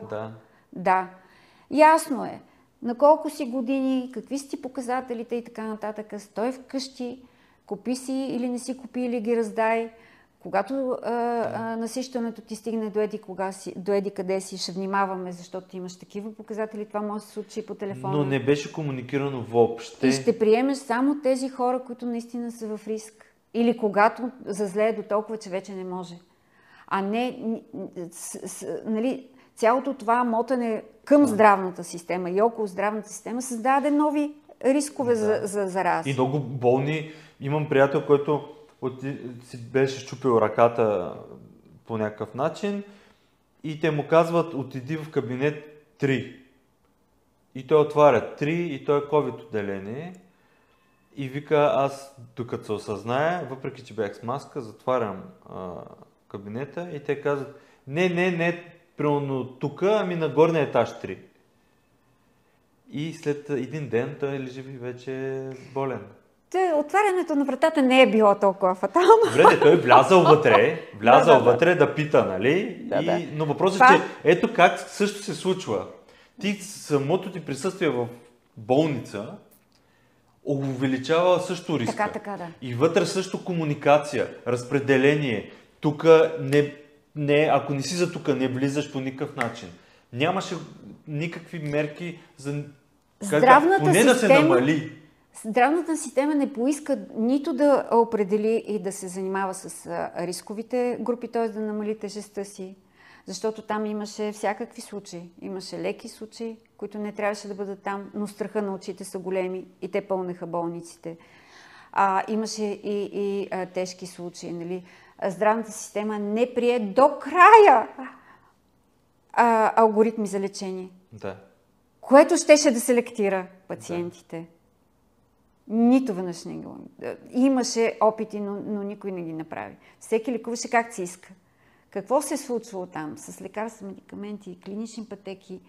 Да. Ясно е. На колко си години, какви си показателите и така нататък. Стой вкъщи, купи си или не си купи, или ги раздай. Когато насищането ти стигне до еди къде си, ще внимаваме, защото имаш такива показатели, това може да се случи по телефона. Но не беше комуникирано въобще. И ще приемеш само тези хора, които наистина са в риск. Или когато зазлее до толкова, че вече не може. А не, нали, цялото това мотане към здравната система и около здравната система създаде нови рискове за зарази. И много болни. Имам приятел, който си беше щупил ръката по някакъв начин и те му казват, отиди в кабинет 3. И той отваря 3 и той е COVID отделение. И вика, аз докато се осъзная, въпреки че бях с маска, затварям кабинета и те казват, не, примерно тук, ами на горния етаж 3. И след един ден той лежи вече болен. Отварянето на вратата не е било толкова фатално. Добре, той влязал вътре да пита, нали? Но въпросът е, че ето как също се случва. Ти самото ти присъствие в болница увеличава също риска. Така. И вътре също комуникация, разпределение. Тук ако не си за тук, не влизаш по никакъв начин. Нямаше никакви мерки за... Поне да се намали. Здравната система не поиска нито да определи и да се занимава с рисковите групи, т.е. да намали тежестта си, защото там имаше всякакви случаи. Имаше леки случаи, които не трябваше да бъдат там, но страха на очите са големи и те пълнеха болниците. Имаше и тежки случаи. Нали? Здравната система не прие до края алгоритми за лечение, което щеше да селектира пациентите. Нито веднъж не го. Имаше опити, но никой не ги направи. Всеки лекуваше как си иска. Какво се е случвало там? С лекарства, медикаменти, клинични пътеки.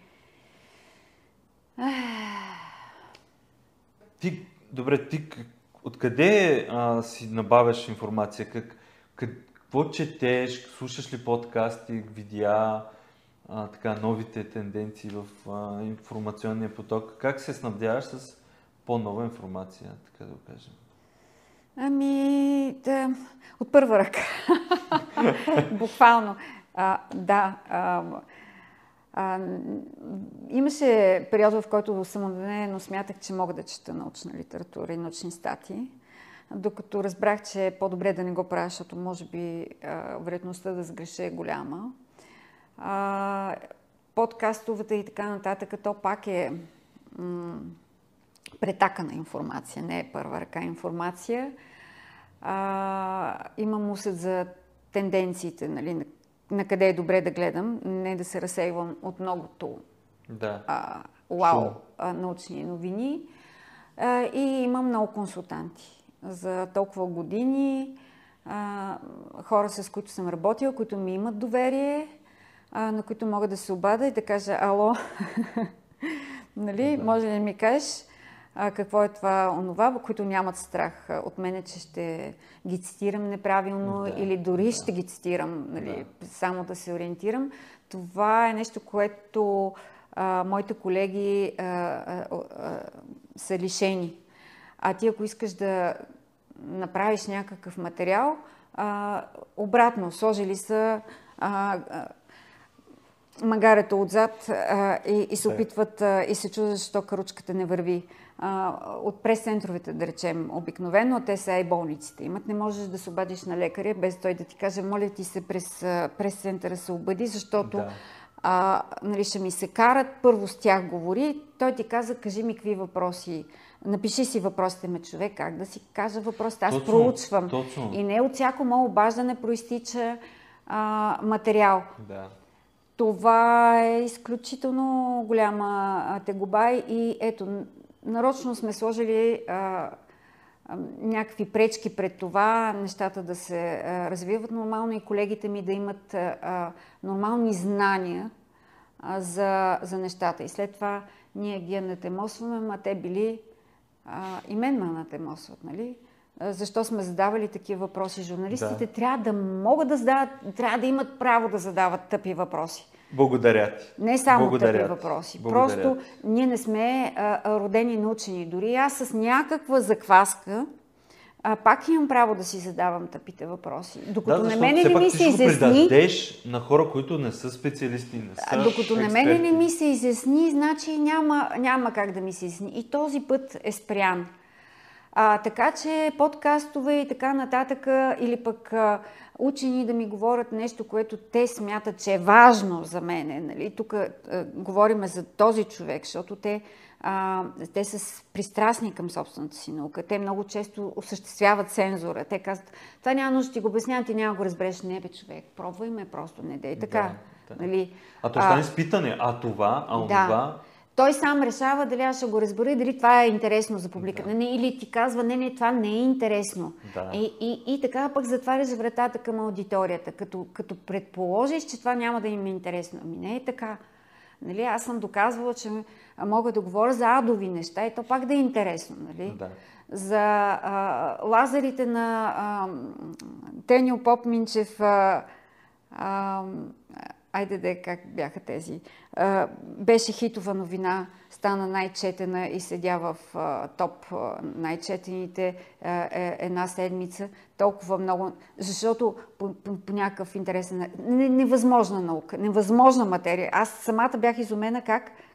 Добре, ти откъде си набавяш информация? Какво четеш? Слушаш ли подкасти, видеа? така, новите тенденции в информационния поток? Как се снабдяваш с по-нова информация, така да го кажем? Ами, да, от първа ръка. Буквално. Имаше период, в който самонадеяно смятах, че мога да чета научна литература и научни статии, докато разбрах, че е по-добре да не го правя, защото може би вероятността да сгреша е голяма. Подкастовата и така нататък, то пак е претакана информация, не е първа ръка информация. Имам усет за тенденциите, нали, на къде е добре да гледам, не да се разсейвам от многото научни новини. И имам много консултанти за толкова години, хора, с които съм работила, които ми имат доверие, на които мога да се обада и да кажа: ало, нали, може ли да ми кажеш какво е това, онова, които нямат страх от мене, че ще ги цитирам неправилно или дори ще ги цитирам, нали, само да се ориентирам. Това е нещо, което моите колеги са лишени. А ти, ако искаш да направиш някакъв материал, обратно, сложили са магарето отзад и се опитват и се чудят защо каручката не върви. От прес-центровете, да речем, обикновено, те са и болниците имат. Не можеш да се обадиш на лекаря, без той да ти каже: моля ти се, прес-центъра се обади, защото нали, ще ми се карат, първо с тях говори. Той ти каза: кажи ми какви въпроси, напиши си въпросите. Ме, човек, как да си кажа въпросите? Аз проучвам. Точно. И не от всяко мое обаждане проистича материал. Да. Това е изключително голяма тегоба и ето, нарочно сме сложили някакви пречки пред това, нещата да се развиват нормално и колегите ми да имат нормални знания за нещата. И след това ние ги анатемосваме, а те били и мен ме анатемосват, нали? Защо сме задавали такива въпроси? Журналистите трябва да могат да задават, трябва да имат право да задават тъпи въпроси. Благодаря ти. Не само тъпи въпроси. Благодаря. Просто ние не сме родени научени. Дори аз с някаква закваска пак имам право да си задавам тъпите въпроси. Докато на мене не ми се изясни... Да, придадеш на хора, които не са специалисти, не са докато на мене не ми се изясни, значи няма как да ми се изясни. И този път е спрян. Така че подкастове и така нататък, или пък учени да ми говорят нещо, което те смятат, че е важно за мене. Нали? Тук говорим за този човек, защото те са пристрастни към собствената си наука. Те много често осъществяват цензура. Те казват: това няма нужда, ти го обяснявам, ти няма го разбереш. Не бе, човек, пробвай ме просто, не дей така. Да. Нали? То стане изпитане, това, онова... Той сам решава дали аз ще го разбера и дали това е интересно за публиката. Да. Или ти казва: не, това не е интересно. Да. И така пък затваряш вратата към аудиторията, като предположиш, че това няма да им е интересно. Ами не е така. Нали? Аз съм доказвала, че мога да говоря за адови неща и то пак да е интересно. Нали? Да. За лазерите на Тенио Попминчев... как бяха тези. Беше хитова новина, стана най-четена и седя в топ най-четените една седмица. Толкова много, защото по някакъв интересен... Невъзможна наука, невъзможна материя. Аз самата бях изумена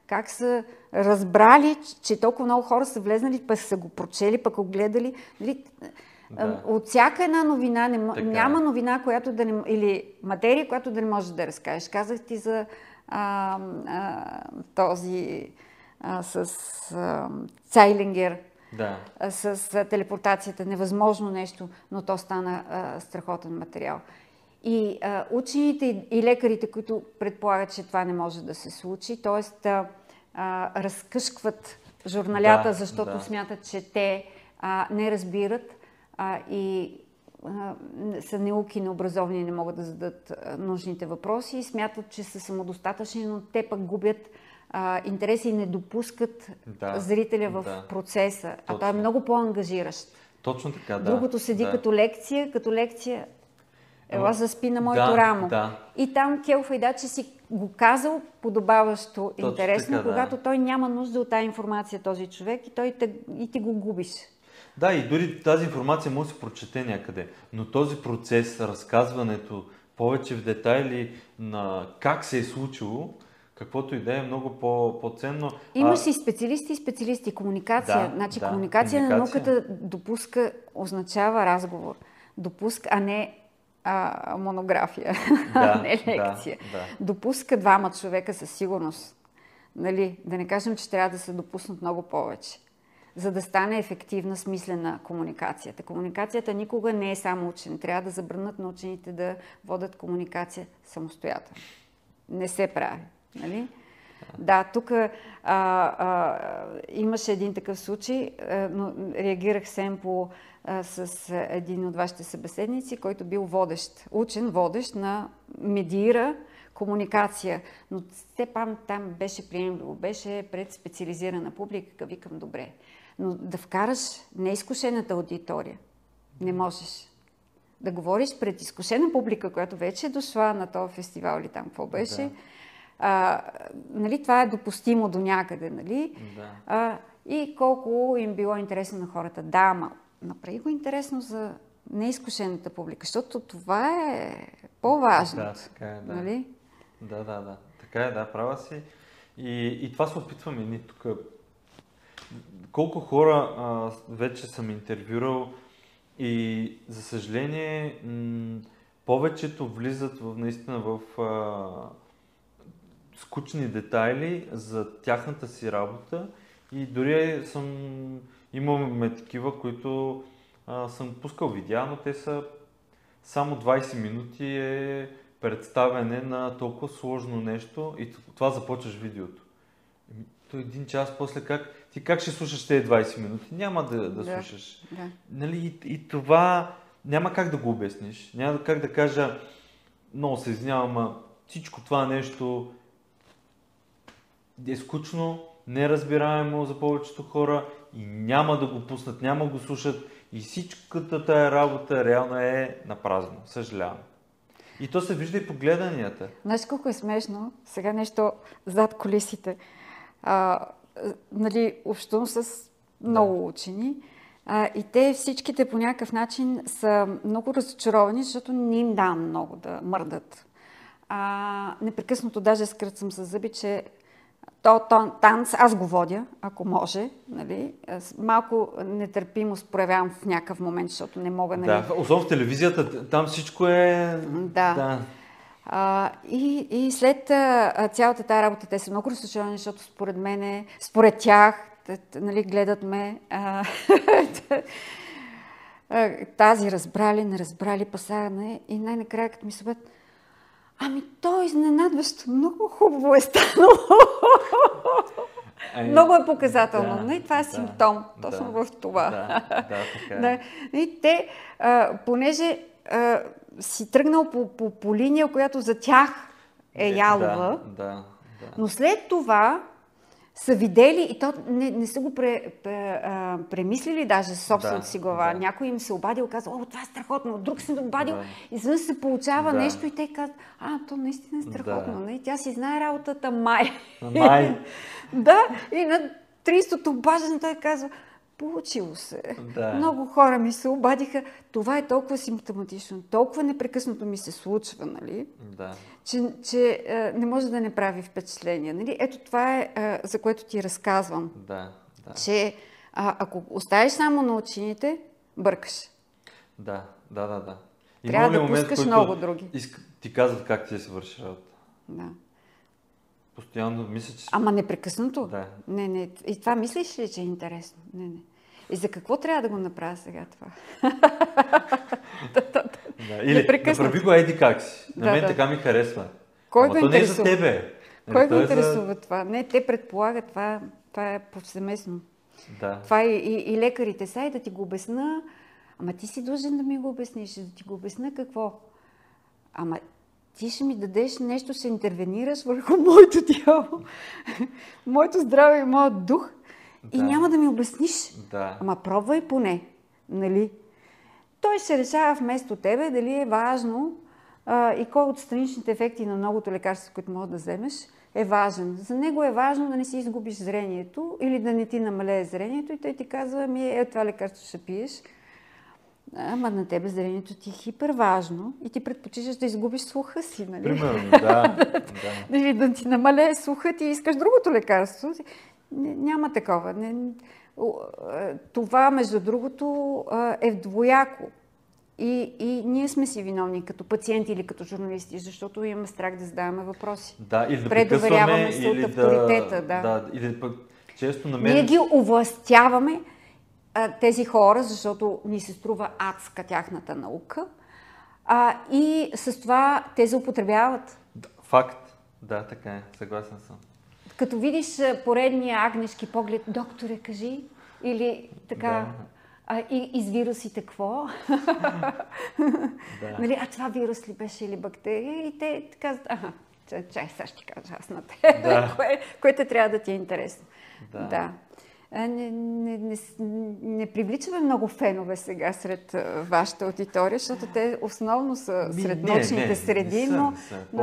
как са разбрали, че толкова много хора са влезнали, пък са го прочели, пък го гледали. Да. От всяка една новина няма новина, която да не, или материя, която да не можеш да разкажеш. Казах ти за този с Цайлингер, с телепортацията, невъзможно нещо, но то стана страхотен материал. И учените и лекарите, които предполагат, че това не може да се случи, т.е. разкъшкват журналята, защото смятат, че те не разбират и са неуки, необразовани, не могат да зададат нужните въпроси и смятат, че са самодостатъчни, но те пък губят интереси и не допускат зрителя в процеса. Точно. Той е много по-ангажиращ. Точно така, да. Другото седи като лекция, ела заспи на моето рамо. Да. И там Келфайдаче си го казал подобаващо интересно, така, когато той няма нужда от тази информация, този човек, и той и ти го губиш. Да, и дори тази информация може да се прочете някъде, но този процес, разказването повече в детайли на как се е случило, каквото и да е, много по-ценно. Имаш и специалисти, комуникация. Да, значи, да, комуникация на науката допуска, означава разговор. Допуска, а не монография, да, не лекция. Да, да. Допуска двама човека със сигурност. Нали? Да не кажем, че трябва да се допуснат много повече, за да стане ефективна, смислена комуникацията. Комуникацията никога не е само учен. Трябва да забранят на учените да водят комуникация самостоятелно. Не се прави. Нали? Да, тук имаше един такъв случай, но реагирах семпо с един от вашите събеседници, който бил водещ, учен водещ на медиира комуникация, но все там беше приемливо, беше пред специализирана публика, викам добре, но да вкараш неизкушената аудитория не можеш. Да говориш пред изкушена публика, която вече е дошла на този фестивал или там какво беше, да. Нали, това е допустимо до някъде, нали? Да. И колко им било интересно на хората. Да, ама направи го интересно за неизкушената публика, защото това е по-важно. Да, така е, да. Нали? Да. Така е, да, права си. И това се опитваме ние тук. Колко хора вече съм интервюрал и, за съжаление, повечето влизат наистина в скучни детайли за тяхната си работа, и дори имаме такива, които съм пускал видеа, но те са само 20 минути е представяне на толкова сложно нещо и това започваш видеото. То един час после ти как ще слушаш тези 20 минути? Няма да слушаш. Да. Нали, и това няма как да го обясниш. Няма как да кажа, много се извинявам, ама всичко това нещо е скучно, неразбираемо за повечето хора и няма да го пуснат, няма да го слушат и всичката тая работа реално е напразно, съжалявам. И то се вижда и по гледанията. Знаеш колко е смешно, сега нещо зад колисите. Нали, общувам с много учени и те всичките по някакъв начин са много разочаровани, защото не им давам много да мърдат. Непрекъснато даже скръцам със зъби, че танц аз го водя, ако може. Нали? Малко нетърпимост проявявам в някакъв момент, защото не мога... Нали... Да, особено в телевизията, там всичко е... Да. И след цялата тази работа те са много разсъщавани, защото според тях, нали, гледат ме... Тази разбрали, не разбрали, пасаране, и най-накрая като ми събят... Ами то изненадващо много хубаво е станало. Много е показателно. Да, и това е симптом. Точно в това. Да, и те, понеже си тръгнал по линия, която за тях е ялова, но след това са видели и то не са го премислили даже с собствената си глава. Да. Някой им се обадил, казал, о, това е страхотно, друг се обадил, извън се получава нещо и те казват, то наистина е страхотно. Да. Тя си знае работата, май. Да, и на 30-то обаждане той казва, получило се. Да. Много хора ми се обадиха. Това е толкова симптоматично, толкова непрекъснато ми се случва, нали? Да. Че не може да не прави впечатление. Нали? Ето това е, за което ти разказвам. Да. Че ако оставиш само на учените, бъркаш. Да. Трябва да пускаш много други. Ти казват как ти се върши работа. Да. Постоянно мисля, че... Ама непрекъснато? Да. Не. И това мислиш ли, че е интересно? Не. И за какво трябва да го направя сега това? Или направи го еди как си. На мен така ми харесва. Кой го интересува? То не е за тебе. Кой го интересува това? Не, те предполагат, това е повсеместно. Това и лекарите са, и да ти го обясна. Ама ти си длъжен да ми го обясниш. Да ти го обясна какво? Ама... Ти ще ми дадеш нещо, ще интервенираш върху моето тяло, моето здраве и моят дух, и няма да ми обясниш. Да. Ама пробвай поне, нали? Той ще решава вместо тебе дали е важно и кой от страничните ефекти на многото лекарства, които може да вземеш, е важен. За него е важно да не си изгубиш зрението или да не ти намалее зрението и той ти казва, ми е това лекарство ще пиеш. Ама на тебе зрението ти е хиперважно и ти предпочиташ да изгубиш слуха си, нали? Примерно, да. Или да ти намалее слуха и искаш другото лекарство. Няма такова. Това, между другото, е двояко. И ние сме си виновни като пациенти или като журналисти, защото имаме страх да задаваме въпроси. Да, или да предоверяваме се от авторитета. Да, или пък често на мен... Ние ги овластяваме тези хора, защото ни се струва адска тяхната наука и с това те заупотребяват. Факт. Да, така е. Съгласен съм. Като видиш поредния агнешки поглед, докторе, кажи, или така... Да. И с вирусите какво? Да. Нали, това вирус ли беше или бактерия? И те казват, аха, чай, сега ще кажа аз на те, да. което трябва да ти е интересно. Да. Да. Не привличаме много фенове сега сред вашата аудитория, защото те основно са сред научните среди, но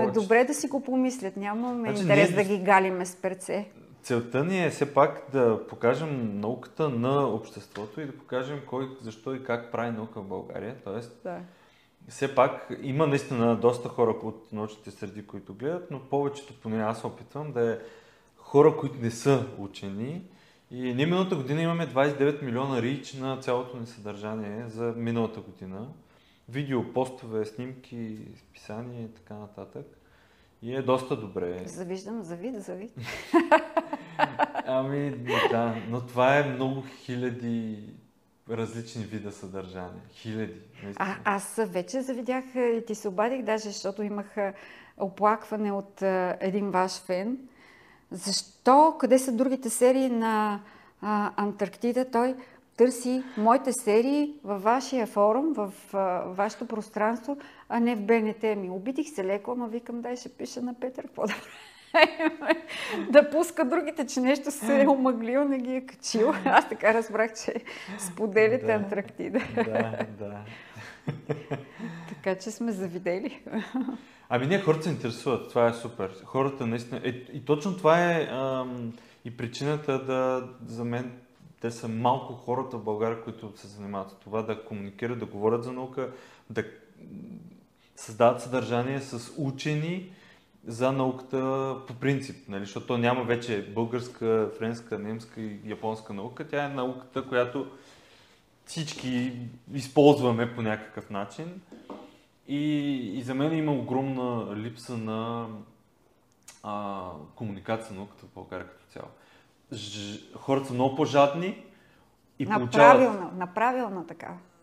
е добре да си го помислят. Нямаме интерес да ги галиме с перце. Целта ни е все пак да покажем науката на обществото и да покажем кой, защо и как прави наука в България. Тоест, да. Все пак има наистина доста хора от научните среди, които гледат, но повечето, поне аз опитвам, да е хора, които не са учени. И ние миналата година имаме 29 милиона рич на цялото ни съдържание за миналата година. Видео, постове, снимки, писания и така нататък. И е доста добре. Завиждам, завид. Ами, да, но това е много хиляди различни вида съдържание. Хиляди. Аз вече завидях и ти се обадих, даже защото имах оплакване от един ваш фен. Защо? Къде са другите серии на Антарктида? Той търси моите серии във вашия форум, във вашето пространство, а не в БНТ. Ми обидих се леко, ама викам, дай ще пиша на Петър, какво да прави? Да пуска другите, че нещо се е омъглил, не ги е качил. Аз така разбрах, че споделите Антарктида. Да. Така че сме завидели. Ами не, хората се интересуват, това е супер. Хората наистина... И точно това е и причината да за мен... Те са малко хората в България, които се занимават с това, да комуникират, да говорят за наука, да създават съдържание с учени за науката по принцип, нали? Защото няма вече българска, френска, немска и японска наука. Тя е науката, която всички използваме по някакъв начин. И за мен има огромна липса на комуникация на науката в България като цяло. Хората са много по-жадни и получават...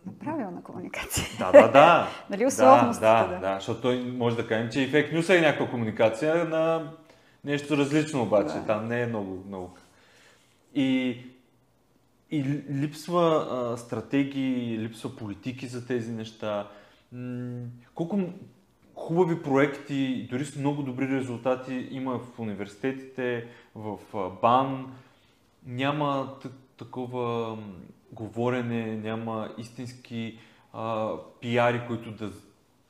Направилна комуникация. Да. Нали условностите, да. Защото той може да кажем, че и фейк нюс е някаква комуникация на нещо различно обаче. Да. Там не е много наука. И липсва стратегии, липсва политики за тези неща. Колко хубави проекти, дори с много добри резултати има в университетите, в БАН. Няма такова говорене, няма истински пиари, които да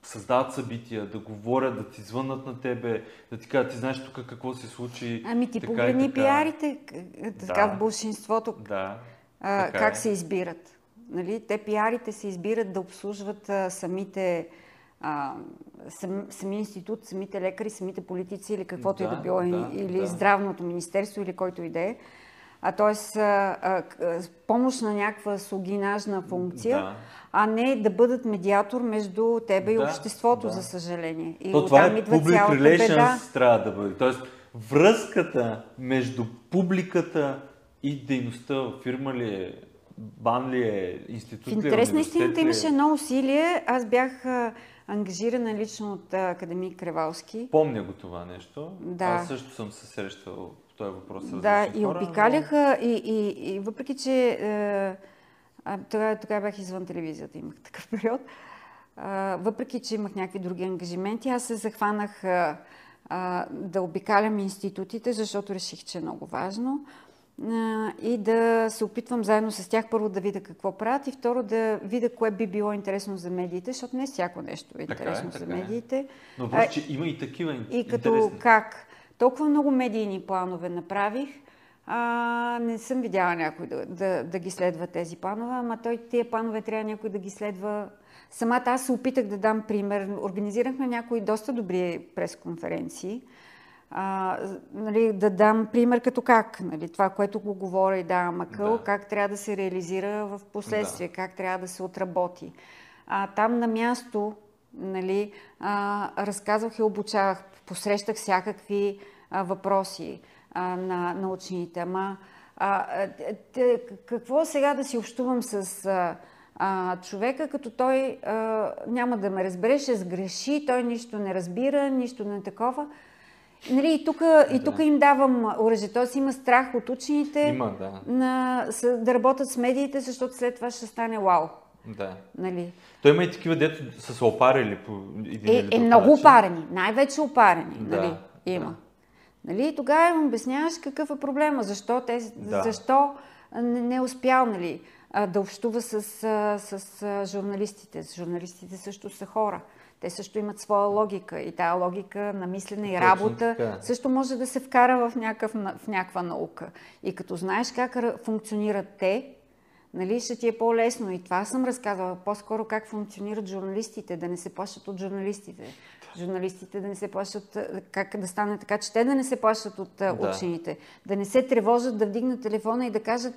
създават събития, да говорят, да ти звъннат на тебе, да ти кажат, ти знаеш тук какво се случи. Ами ти погледни пиарите, така в большинството, как се избират. Нали? Те пиарите се избират да обслужват самия институт, самите лекари, самите политици или каквото и да било, или здравното министерство, или който и да е. Тоест, помощ на някаква слугинажна функция, а не да бъдат медиатор между тебе и обществото, за съжаление. И това е public relations трябва да бъде. Тоест, връзката между публиката и дейността в фирма ли е, БАН ли е, институт ли е, университет ли е? В интерес на истината имаше едно усилие. Аз бях ангажирана лично от академик Кревалски. Помня го това нещо. Да. Аз също съм се срещал по този въпрос. Да, и обикаляха, но... и въпреки, че тогава бях извън телевизията, имах такъв период, въпреки, че имах някакви други ангажименти, аз се захванах да обикалям институтите, защото реших, че е много важно. и да се опитвам заедно с тях първо да видя какво правят и второ да видя кое би било интересно за медиите, защото не всяко нещо е интересно за медиите. Но просто, че има и такива интересни. И като как? Толкова много медийни планове направих, не съм видяла някой да ги следва тези планове, ама тия планове трябва някой да ги следва. Самата аз се опитах да дам пример. Организирахме някои доста добри пресконференции. Нали, да дам пример като как, нали, това, което го говоря и давам акъл, как трябва да се реализира в последствие, как трябва да се отработи. Там на място, нали, разказвах и обучавах, посрещах всякакви въпроси на учените. Ама, какво сега да си общувам с човека, като той няма да ме разбере, ще сгреши, той нищо не разбира, нищо не такова. Нали, и тук им давам оръжие. Тоест има страх от учените да работят с медиите, защото след това ще стане вау. Да. Нали? Той има и такива, дето са се опарили по един или друг много начин. Опарени, най-вече опарени. Да, нали, има. Да. Нали, тогава им обясняваш какъв е проблема, защо не успял, нали, да общува с журналистите. Журналистите също са хора. Те също имат своя логика и тая логика на мислене и работа също може да се вкара в някаква наука. И като знаеш как функционират те, нали, ще ти е по-лесно. И това съм разказвала. По-скоро как функционират журналистите, да не се плащат от журналистите. Журналистите да не се плащат, как да стане така, че те да не се плащат от учените. Да не се тревожат, да вдигнат телефона и да кажат: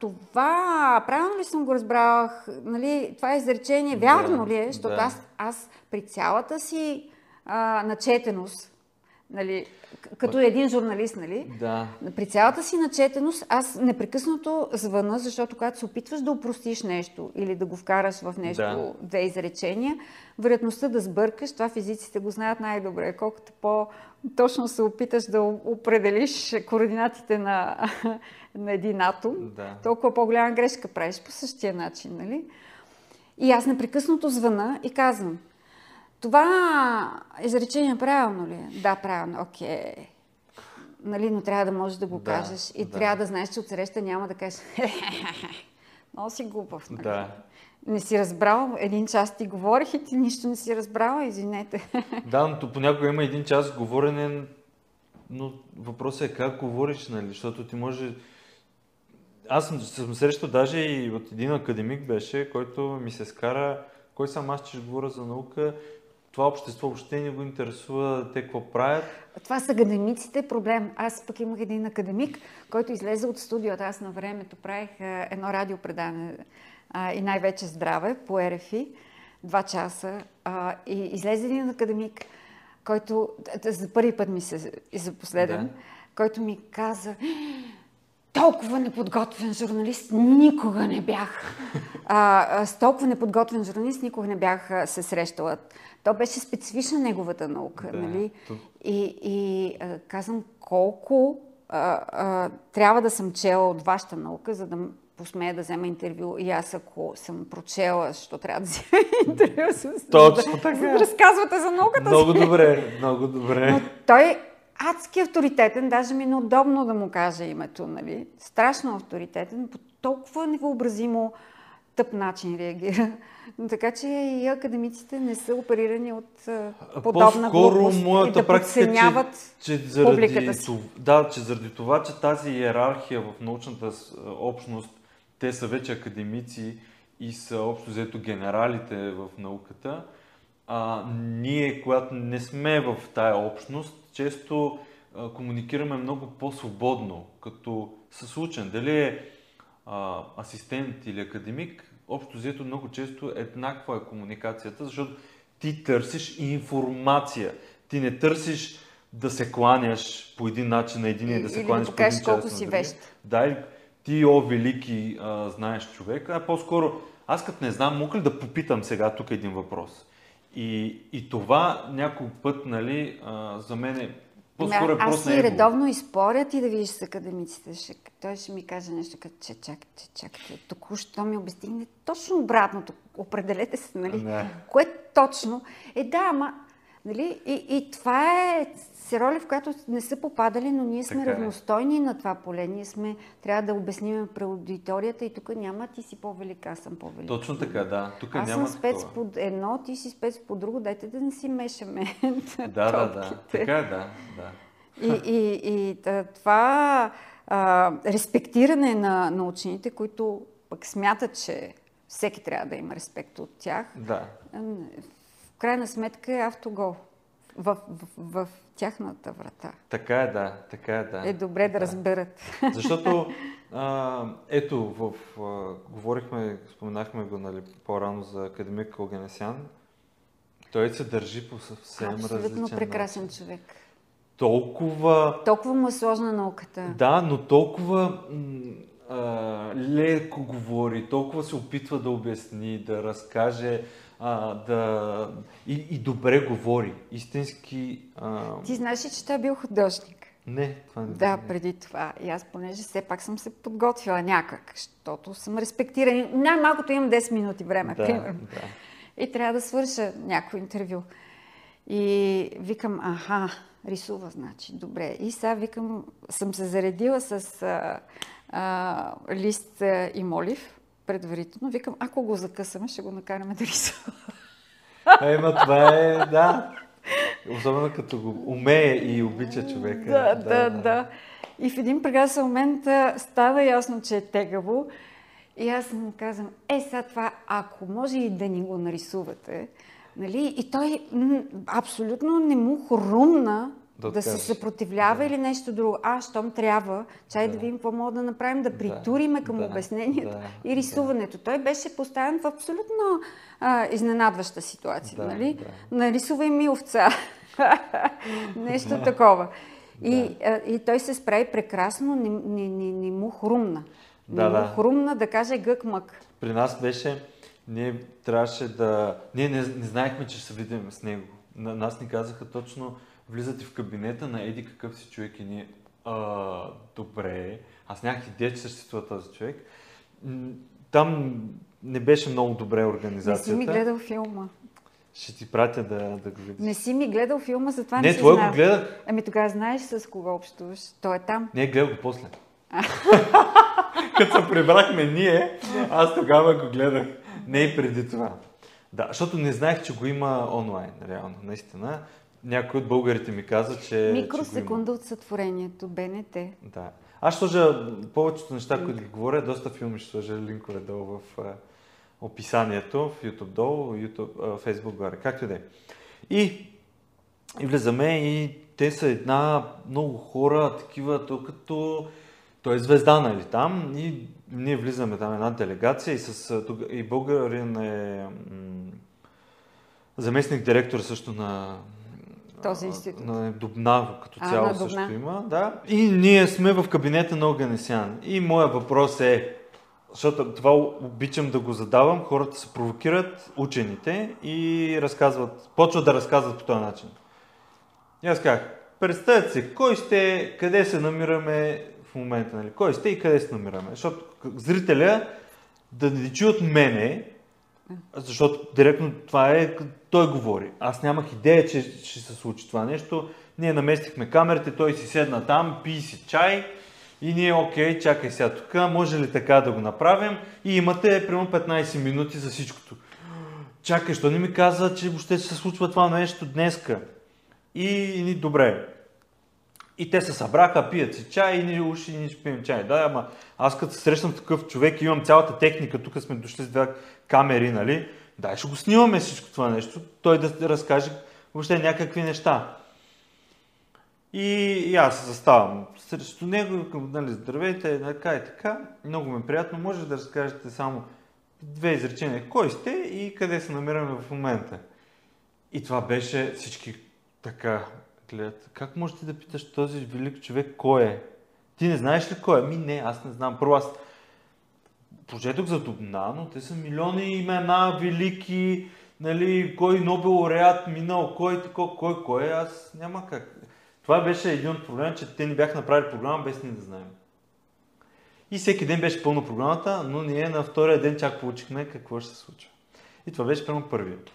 това, правилно ли съм го разбрах, нали, това изречение, вярно ли е, защото аз при цялата си начетеност, нали, като един журналист, нали, при цялата си начетеност, аз непрекъснато звъна, защото когато се опитваш да опростиш нещо или да го вкараш в нещо, две изречения, вероятността да сбъркаш, това физиците го знаят най-добре, колкото по-точно се опиташ да определиш координатите на един атом, толкова по-голяма грешка правиш по същия начин, нали? И аз непрекъснато звъна и казвам: това изречение правилно ли е? Да, правилно. Окей. Нали, но трябва да можеш да го кажеш и трябва да знаеш, че отсреща няма да кажеш: много си глупав, нали? Не си разбрал, един час ти говорих и ти нищо не си разбрала, извинете. Но понякога има един час говорене, но въпросът е как говориш, нали, защото ти може... Аз съм срещал даже и от един академик беше, който ми се скара: кой съм аз, че ще говоря за наука? Това общество въобще не го интересува те какво правят. Това с академиците проблем. Аз пък имах един академик, който излезе от студиото. Аз на времето правих едно радиопредаване и най-вече здраве по РФИ, 2 часа. И излезе един академик, който за първи път ми се и за последен, който ми каза: толкова неподготвен журналист никога не бях. С толкова неподготвен журналист никога не бях се срещала. То беше специфична неговата наука. Нали? И казвам: колко трябва да съм чела от вашата наука, за да посмея да взема интервю. И аз, ако съм прочела, защо трябва да взема интервю с... Точно така. Да разказвате за науката. Много добре, много добре. Но той... адски авторитетен, даже ми е неудобно да му кажа името, нали? Страшно авторитетен, по толкова невъобразимо тъп начин реагира. Но така че и академиците не са оперирани от подобна глупост и да подценяват публиката си. Че заради това, че тази иерархия в научната общност, те са вече академици и са общо взето генералите в науката, ние, когато не сме в тая общност, често комуникираме много по-свободно, като със учен. Дали е асистент или академик, общо взето много често еднаква е комуникацията, защото ти търсиш информация. Ти не търсиш да се кланяш по един начин на един и да се кланяш по един начин на друг. Или да покажеш колко си вещ. Да, ти, велики, знаеш човека. По-скоро, аз като не знам, мога ли да попитам сега тук един въпрос? И това някой път, нали, за мен е по-скоро е просто на его. Аз си редовно изпорят и да видиш с академиците. Той ще ми каже нещо като: чакайте, току-що ми обясни точно обратното. Определете се, нали, кое точно. Ама Нали? И това е роля, в която не са попадали, но ние сме равностойни на това поле. Ние сме, трябва да обясним пред аудиторията и тук няма ти си по-велика, аз съм по-велика. Точно така, да. Тук аз няма съм спец такова. Под едно, ти си спец под друго, дайте да не си мешаме. Да. Така, да. И това респектиране на учените, които пък смятат, че всеки трябва да има респект от тях, да. В крайна сметка е автогол. В тяхната врата. Така е, да. Е добре да разберат. Защото, споменахме го, нали, по-рано за академик Оганесян, той се държи по съвсем различен начин. Абсолютно прекрасен човек. Толкова му е сложна науката. Да, но толкова леко говори, толкова се опитва да обясни, да разкаже, и добре говори. Истински... Ти знаеш ли, че той е бил художник? Не, това не е. Да, преди това. И аз, понеже все пак съм се подготвила някак, защото съм респектирана. Най-малкото имам 10 минути време, примерно. Да. И трябва да свърша някакво интервю. И викам, рисува, значи, добре. И сега викам, съм се заредила с лист и молив. Предварително. Викам, ако го закъсаме, ще го накараме да рисува. Това е, да. Особено като го умее и обича човека. Да. И в един прекрасен момент става ясно, че е тегаво. И аз му казвам, сега това, ако може и да ни го нарисувате. Нали? И той абсолютно не му хрумна да се съпротивлява или нещо друго. Щом трябва, чай да видим какво мога да направим, да притуриме към обяснението и рисуването. Той беше поставен в абсолютно изненадваща ситуация. Нали? Нарисувай ми овца. Нещо такова. И той се справи прекрасно, не му хрумна. Не му хрумна да каже гък-мък. При нас беше, ние трябваше да... Ние не знаехме, че ще се видим с него. Нас ни казаха точно... Влизате в кабинета на еди какъв си човек и ние... Добре, аз нямах идея, че съществува този човек. Там не беше много добре организацията. Не си ми гледал филма. Ще ти пратя да го видиш. Не си ми гледал филма, затова не си знам. Не, той го гледа. Тогава знаеш с кого общуваш. Той е там. Не, гледал го после. Като се прибрахме ние, аз тогава го гледах. Не и преди това. Да, защото не знаех, че го има онлайн, реално, наистина. Някой от българите ми каза, че... Микросекунда от сътворението, БНТ. Да. Аз ще сложа повечето неща, които ги говоря, доста филми ще сложа линкове долу в описанието, в YouTube долу, Facebook горе, както и да е. И влезаме и те са много хора, такива, като... Той е звезда, нали, там, и ние влизаме там една делегация и българин е заместник-директор също на... Този институт. На Дубна, като цяло също има. Да. И ние сме в кабинета на Оганесян. И моят въпрос е, защото това обичам да го задавам, хората се провокират, учените, и почват да разказват по този начин. И аз казах, представете си, кой сте, къде се намираме в момента, нали? Кой сте и къде се намираме? Защото зрителя да не чу от мене, защото директно това е, той говори. Аз нямах идея, че ще се случи това нещо. Ние наместихме камерите, той си седна там, пи си чай и ние, окей, чакай сега тук, може ли така да го направим? И имате примерно 15 минути за всичкото. Чакай, що не ми каза, че въобще ще се случва това нещо днеска? И добре. И те се събраха, пият си чай и ние уши и ние ще пием чай. Да, ама аз като се срещам такъв човек и имам цялата техника, тук сме дошли с две камери, нали? Да, ще го снимаме всичко това нещо, той да разкаже въобще някакви неща. И аз се заставам срещу него, нали, здравейте, така и така, много ми е приятно, може да разкажете само две изречения, кой сте и къде се намираме в момента. И това беше всички така... Как можеш да питаш този велик човек кой е? Ти не знаеш ли кой е? Не, аз не знам. Първо аз прочетох за Дубна, но те са милиони имена, велики, нали, кой Нобел лауреат минал, кой, аз няма как. Това беше един от проблема, че те ни бяха направили програма без ни да знаем. И всеки ден беше пълна програмата, но ние на втория ден чак получихме какво ще се случва. И това беше прямо първият.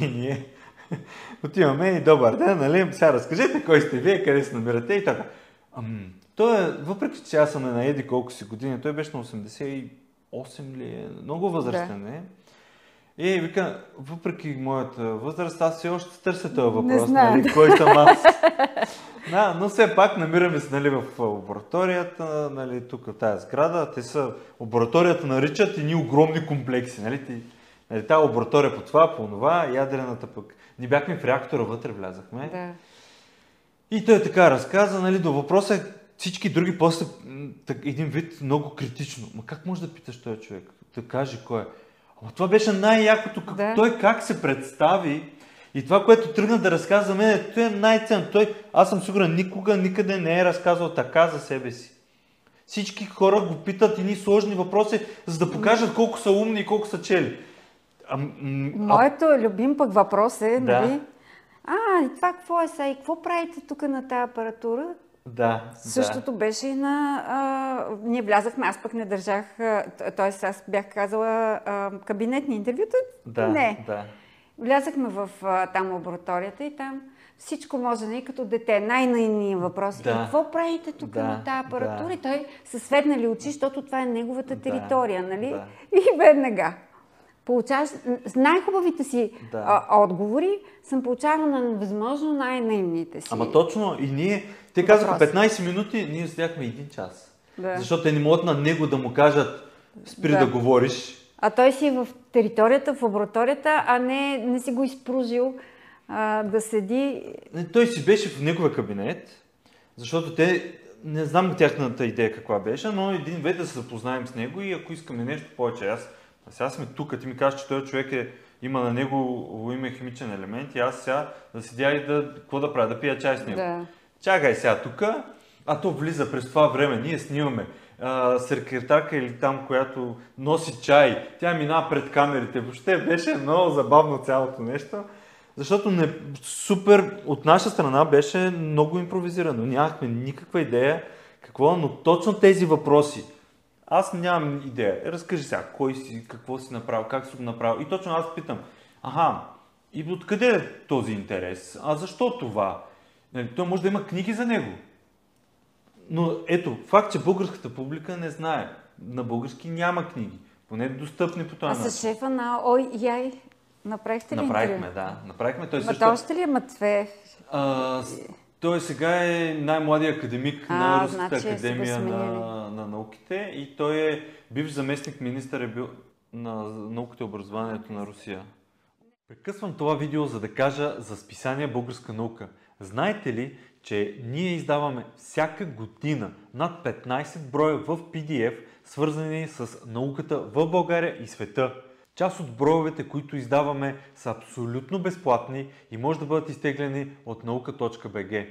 И ние... Отиваме и добър ден, нали? Сега разкажете кой сте вие, къде се намирате и така. Той е, въпреки че аз съм на еди колко си години, той беше на 88 ли, много възрастен е. И вика, въпреки моята възраст, аз все още търся този въпрос, нали, кой съм аз. Да, но все пак намираме се, нали, в лабораторията, нали, тук в тази сграда. Те са, лабораторията наричат едни огромни комплекси, нали, ти, нали, тази лаборатория по това, по това, ядрената пък. Ни бяхме в реактора, вътре влязахме. Да. И той така разказа, нали, до въпроса е всички други после един вид много критично. Ма как може да питаш този човек, да каже кой е? Ама това беше най-якото, да. Той как се представи и това, което тръгна да разказва за мен, той е най-ценно. Той, аз съм сигурен, никога, никъде не е разказвал така за себе си. Всички хора го питат едни сложни въпроси, за да покажат колко са умни и колко са чели. Моето любим пък въпрос е, да. Нали? И това какво е сега? И какво правите тук на тази апаратура? Да, същото да. Беше и на... ние влязахме, аз пък не държах... Т.е. аз бях казала кабинетни интервюта? Да, не. Да. Влязахме в там лабораторията и там всичко може да е като дете. Най-наивни въпроси. Да. Какво правите тук да, на тази апаратура? Да. И той се светнали очи, защото това е неговата територия, да, нали? Да. И веднага. Получаваш... С най-хубавите си да. Отговори съм получавала на възможно най-наивните си. Ама точно и ние... Те казаха 15 минути, ние седяхме 1 час. Да. Защото те не могат на него да му кажат спри да говориш. А той си в територията, в лабораторията, а не си го изпружил да седи. Той си беше в неговия кабинет, защото те, не знам тяхната идея каква беше, но един вид да се запознаем с него и ако искаме нещо повече. А сега сме тук, ти ми кажеш, че този човек има на него име химичен елемент и аз сега да седя и какво да правя, да пия чай с него. Да. Чакай сега тук, а то влиза през това време, ние снимаме секретарка или там, която носи чай, тя минава пред камерите. Въобще беше много забавно цялото нещо, защото супер от наша страна беше много импровизирано. Нямахме никаква идея какво, но точно тези въпроси. Аз нямам идея. Разкажи сега, кой си, какво си направил, как си го направил. И точно аз питам, и откъде е този интерес? А защо това? Той може да има книги за него. Но ето, факт, че българската публика не знае. На български няма книги. Поне достъпни по този начин. А с шефа на ОИИ направихте ли интервю? Направихме, да. Направихме. Той също... Той още ли е Матвеев? Той сега е най-младият академик на Руската академия на науките и той е бивш заместник министър на науките и образованието на Русия. Прекъсвам това видео, за да кажа за списание Българска наука. Знаете ли, че ние издаваме всяка година над 15 броя в PDF, свързани с науката в България и света? Част от броевете, които издаваме, са абсолютно безплатни и може да бъдат изтеглени от nauka.bg.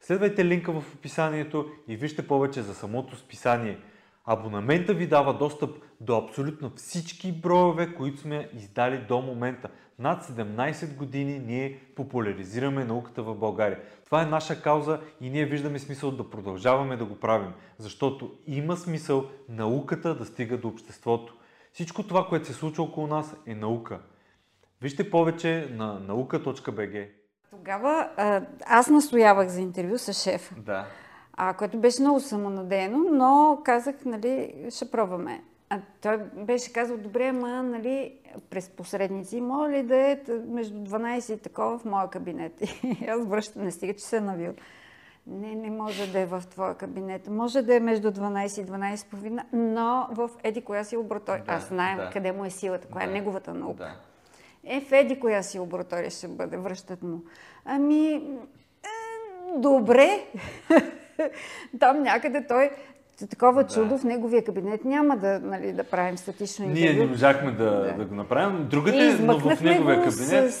Следвайте линка в описанието и вижте повече за самото списание. Абонамента ви дава достъп до абсолютно всички броеве, които сме издали до момента. Над 17 години ние популяризираме науката в България. Това е наша кауза и ние виждаме смисъл да продължаваме да го правим, защото има смисъл науката да стига до обществото. Всичко това, което се случва около нас, е наука. Вижте повече на nauka.bg. Тогава аз настоявах за интервю с шефа, да. Което беше много самонадеяно, но казах, нали, ще пробваме. Той беше казал, добре, ама, нали, през посредници, може ли да е между 12 и такова в моя кабинет? И аз връщам, не стига, че се навил. Не може да е в твоя кабинет. Може да е между 12 и 12,5, но в еди коя си лаборатория. Да, аз знаем къде му е силата, коя е неговата наука. Да. В еди коя си лаборатория ще бъде, връщат му. Добре. Там някъде той... Такова чудо в неговия кабинет няма да, нали, да правим статично интервю. Ние не можахме да го направим. Другата е, но в неговия кабинет...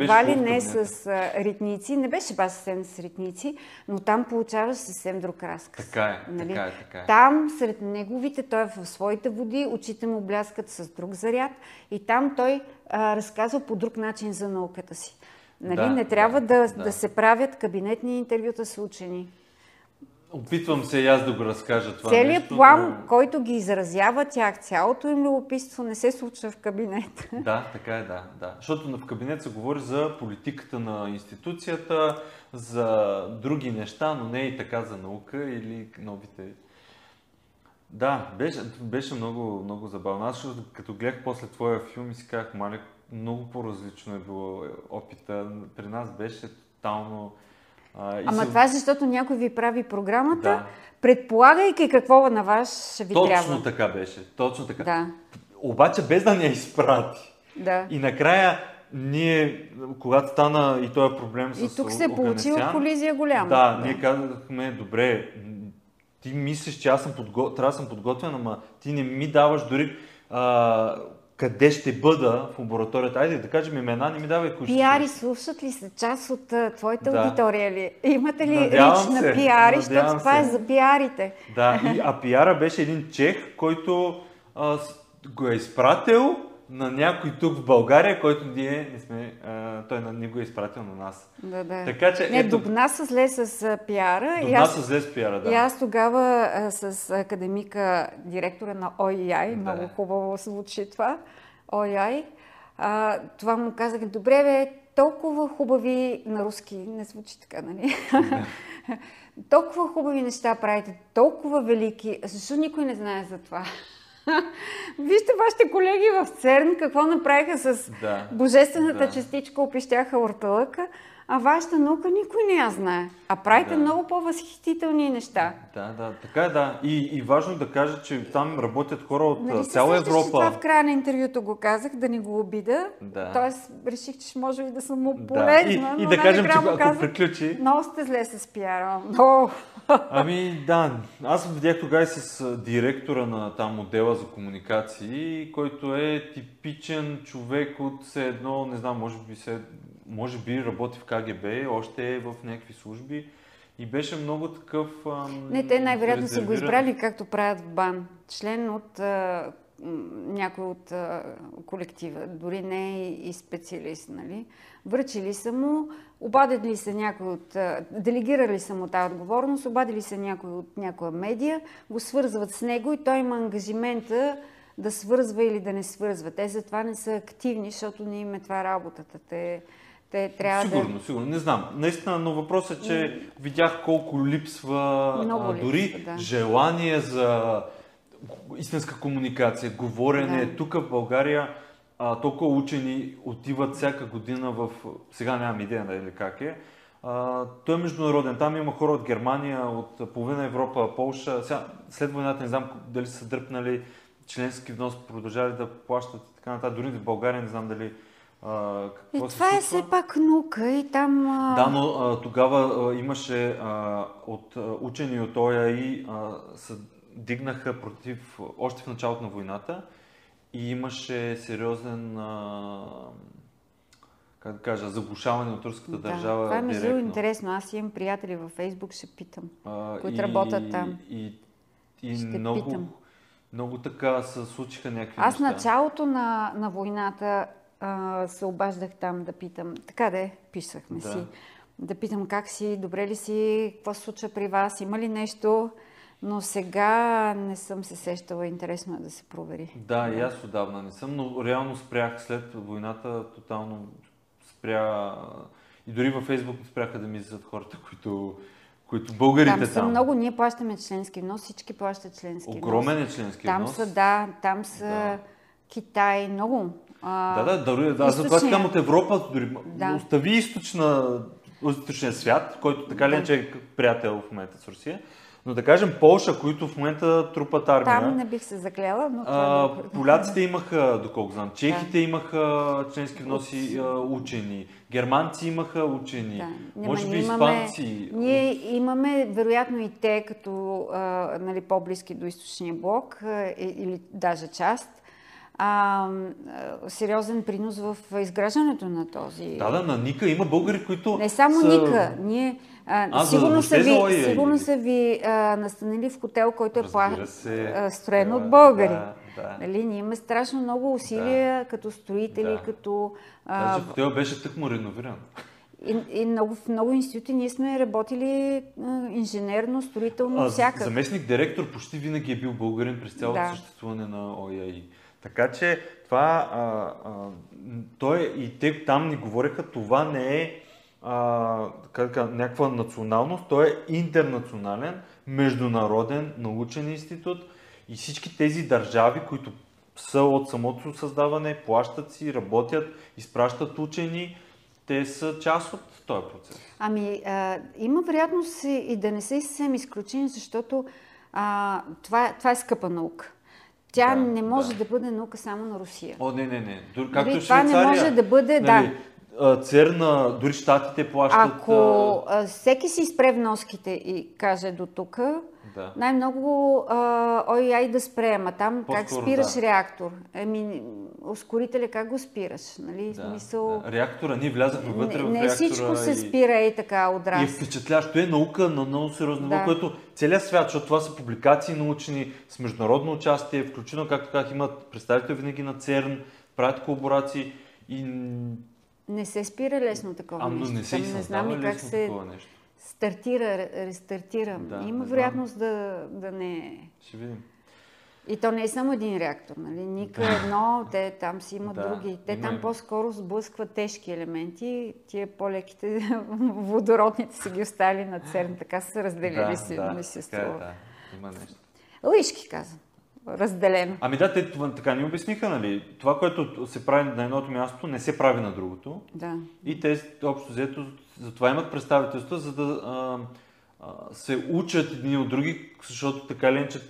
едва ли не с ритници. Не беше баш съвсем с ритници, но там получаваш съвсем друг разказ. Така е, нали? Така е. Там, сред неговите, той е в своите води, очите му бляскат с друг заряд и там той разказва по друг начин за науката си. Нали? Да, не трябва да се правят кабинетни интервюта с учени. Опитвам се и аз да го разкажа това. Целият нещо, план, но... който ги изразява тях, цялото им любопитство не се случва в кабинет. Да, така е, да. Защото в кабинет се говори за политиката на институцията, за други неща, но не и така за наука или новите... Да, беше много забавно. Аз като гледах после твоя филм и си казах, мале, много по-различно е било опита. При нас беше тотално... това е защото някой ви прави програмата, предполагайки какво на вас ще ви точно трябва. Точно така беше, точно така. Да. Обаче без да ни я изпрати. Да. И накрая ние, когато стана и този проблем с Оганесян... И тук се получила колизия голяма. Да, ние казахме, добре, ти мислиш, че аз съм трябва да съм подготвен, ама ти не ми даваш дори... къде ще бъда в лабораторията. Айде да кажем имена, не ми давай кучета. Пиари слушат ли са част от твоята аудитория ли? Имате ли лична пиари? Защото това е за пиарите. Да, а пиара беше един чех, който го е изпратил на някой тук в България, който ние не сме... той не го е изпратил на нас. Да. Така, че, Дубна се зле с пиара. Дубна се зле с пиара, да. И аз тогава с академика, директора на ОИИ, много хубаво звучи това, ОИИ, това му казах, добре бе, толкова хубави на руски, не звучи така, нали? Да. Толкова хубави неща правите, толкова велики, защо никой не знае за това? Вижте вашите колеги в ЦЕРН какво направиха с божествената частичка, опищяха орталъка, а вашата наука никой не я знае. А правите много по-възхитителни неща. Да, така е, да. И важно да кажа, че там работят хора от цяла Европа. Нали се това в края на интервюто го казах, да не го обида. Да. Тоест реших, че може и да съм му полезна, но да кажем, че ако приключи... Много сте зле с пиара. Много. Ами да, аз видях тогава и с директора на там отдела за комуникации, който е типичен човек от все едно, не знам, може би работи в КГБ, още е в някакви служби и беше много такъв... не, те най-вероятно са го избрали, както правят в БАН. Член от някой от колектива, дори не и специалист, нали? Връчили са му, обадили се някой от... делегирали са му тази отговорност, обадили се някой от някоя медия, го свързват с него и той има ангажимента да свързва или да не свързва. Те затова не са активни, защото не им е това работата. Те трябва сигурно. Не знам. Наистина, но въпросът е, че видях колко липсва дори желание за истинска комуникация, говорене. Тук в България толкова учени отиват всяка година в... Сега нямам идея или как е. Той е международен. Там има хора от Германия, от половина Европа, Полша. Сега, след войната не знам дали са дръпнали членски внос, продължали да плащат и така нататък. Дори в България не знам дали... това е все пак наука и там... Да, но тогава имаше от учени от ОИИ се дигнаха против още в началото на войната и имаше сериозен заглушаване от турската държава. Това е много интересно. Аз имам приятели във Фейсбук, ще питам, които работят там. Много така се случиха някакви неща. Аз началото на войната се обаждах там да питам, така да е, писахме си, да питам как си, добре ли си, какво се случва при вас, има ли нещо, но сега не съм се сещала, интересно е да се провери. Да, и аз отдавна не съм, но реално спрях след войната, тотално спря и дори във Фейсбук спряха да ми излизат хората, които българите там. Много, ние плащаме членски внос, всички плащат членски внос. Огромен е членски внос. Там са Китай, много. Да, затова си там от Европа, дори остави източния свят, който така ли е приятел в момента с Русия, но да кажем Полша, които в момента трупат армия. Там не бих се заклела, но това е... Поляците имаха, доколко знам, чехите имаха членски вноси учени, германци имаха учени, може би испанци. Ние имаме, вероятно и те, като по-близки до източния блок, или даже част, сериозен принос в изграждането на този... На НИКА има българи, които... Не само НИКА. Ние, сигурно са ви настанили в хотел, който е строен от българи. Нали? Ние имаме страшно много усилия като строители, като... Даже хотел беше тъкмо реновиран. И в много институти ние сме работили инженерно, строително, всякак. Заместник директор почти винаги е бил българин през цялото съществуване на ОИИ. Така че това, и те там ни говореха, това не е някаква националност, той е интернационален, международен научен институт и всички тези държави, които са от самото създаване, плащат си, работят, изпращат учени, те са част от този процес. Има вероятност и да не са съвсем изключени, защото това е скъпа наука. Тя не може да бъде наука само на Русия. Не. Както Швейцария. Това не може да бъде, ЦЕРН, дори щатите плащат... Ако всеки си изпре вноските и каже до тук, най-много ОИА да спре, там по-скоро, как спираш реактор? Ускорителя как го спираш? Нали? Реактора, ние влязахме вътре в реактора. Не всичко се спира и така отрасли. И впечатлящо е наука на много сериозно, което целият свят, защото това са публикации научни с международно участие, включително, както казах, имат представители винаги на ЦЕРН, правят колаборации и... Не се спира лесно такова нещо. Не знам и как се стартира, рестартира. Има вероятност да не е. Ще видим. И то не е само един реактор, нали? НИКА едно, те там си имат други. Те там по-скоро сблъскват тежки елементи. Тия по-леките водородните са ги оставили на ЦЕРН. Така са се разделили си. Има нещо. Лъишки казвам. Разделено. Те така ни обясниха, нали? Това, което се прави на едното място, не се прави на другото. И те общо взето затова имат представителства, за да се учат едни от други, защото така ли, че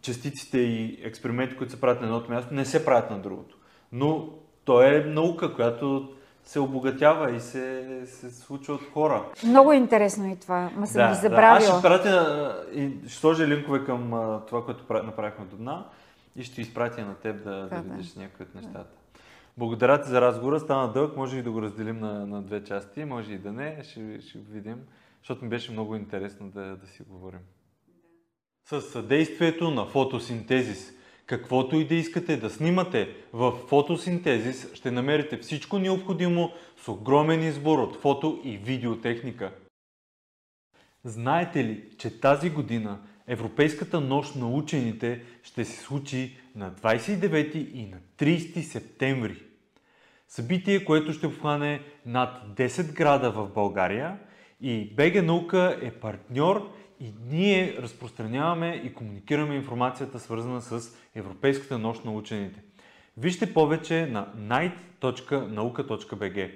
частиците и експерименти, които се правят на едното място, не се правят на другото. Но то е наука, която се обогатява и се случва от хора. Много интересно и това. Съм ги забравила. Ще сложа линкове към това, което направихме Дубна и ще изпратя на теб да видиш някои от нещата. Благодаря ти за разговора. Стана дълг. Може и да го разделим на две части. Може и да не. Ще видим. Защото ми беше много интересно да си говорим. Със съдействието на Фотосинтезис. Каквото и да искате да снимате, в Фотосинтезис ще намерите всичко необходимо с огромен избор от фото и видеотехника. Знаете ли, че тази година Европейската нощ на учените ще се случи на 29 и на 30 септември? Събитие, което ще обхване над 10 града в България и БГНОКа е партньор и ние разпространяваме и комуникираме информацията, свързана с Европейската нощ на учените. Вижте повече на night.nauka.bg.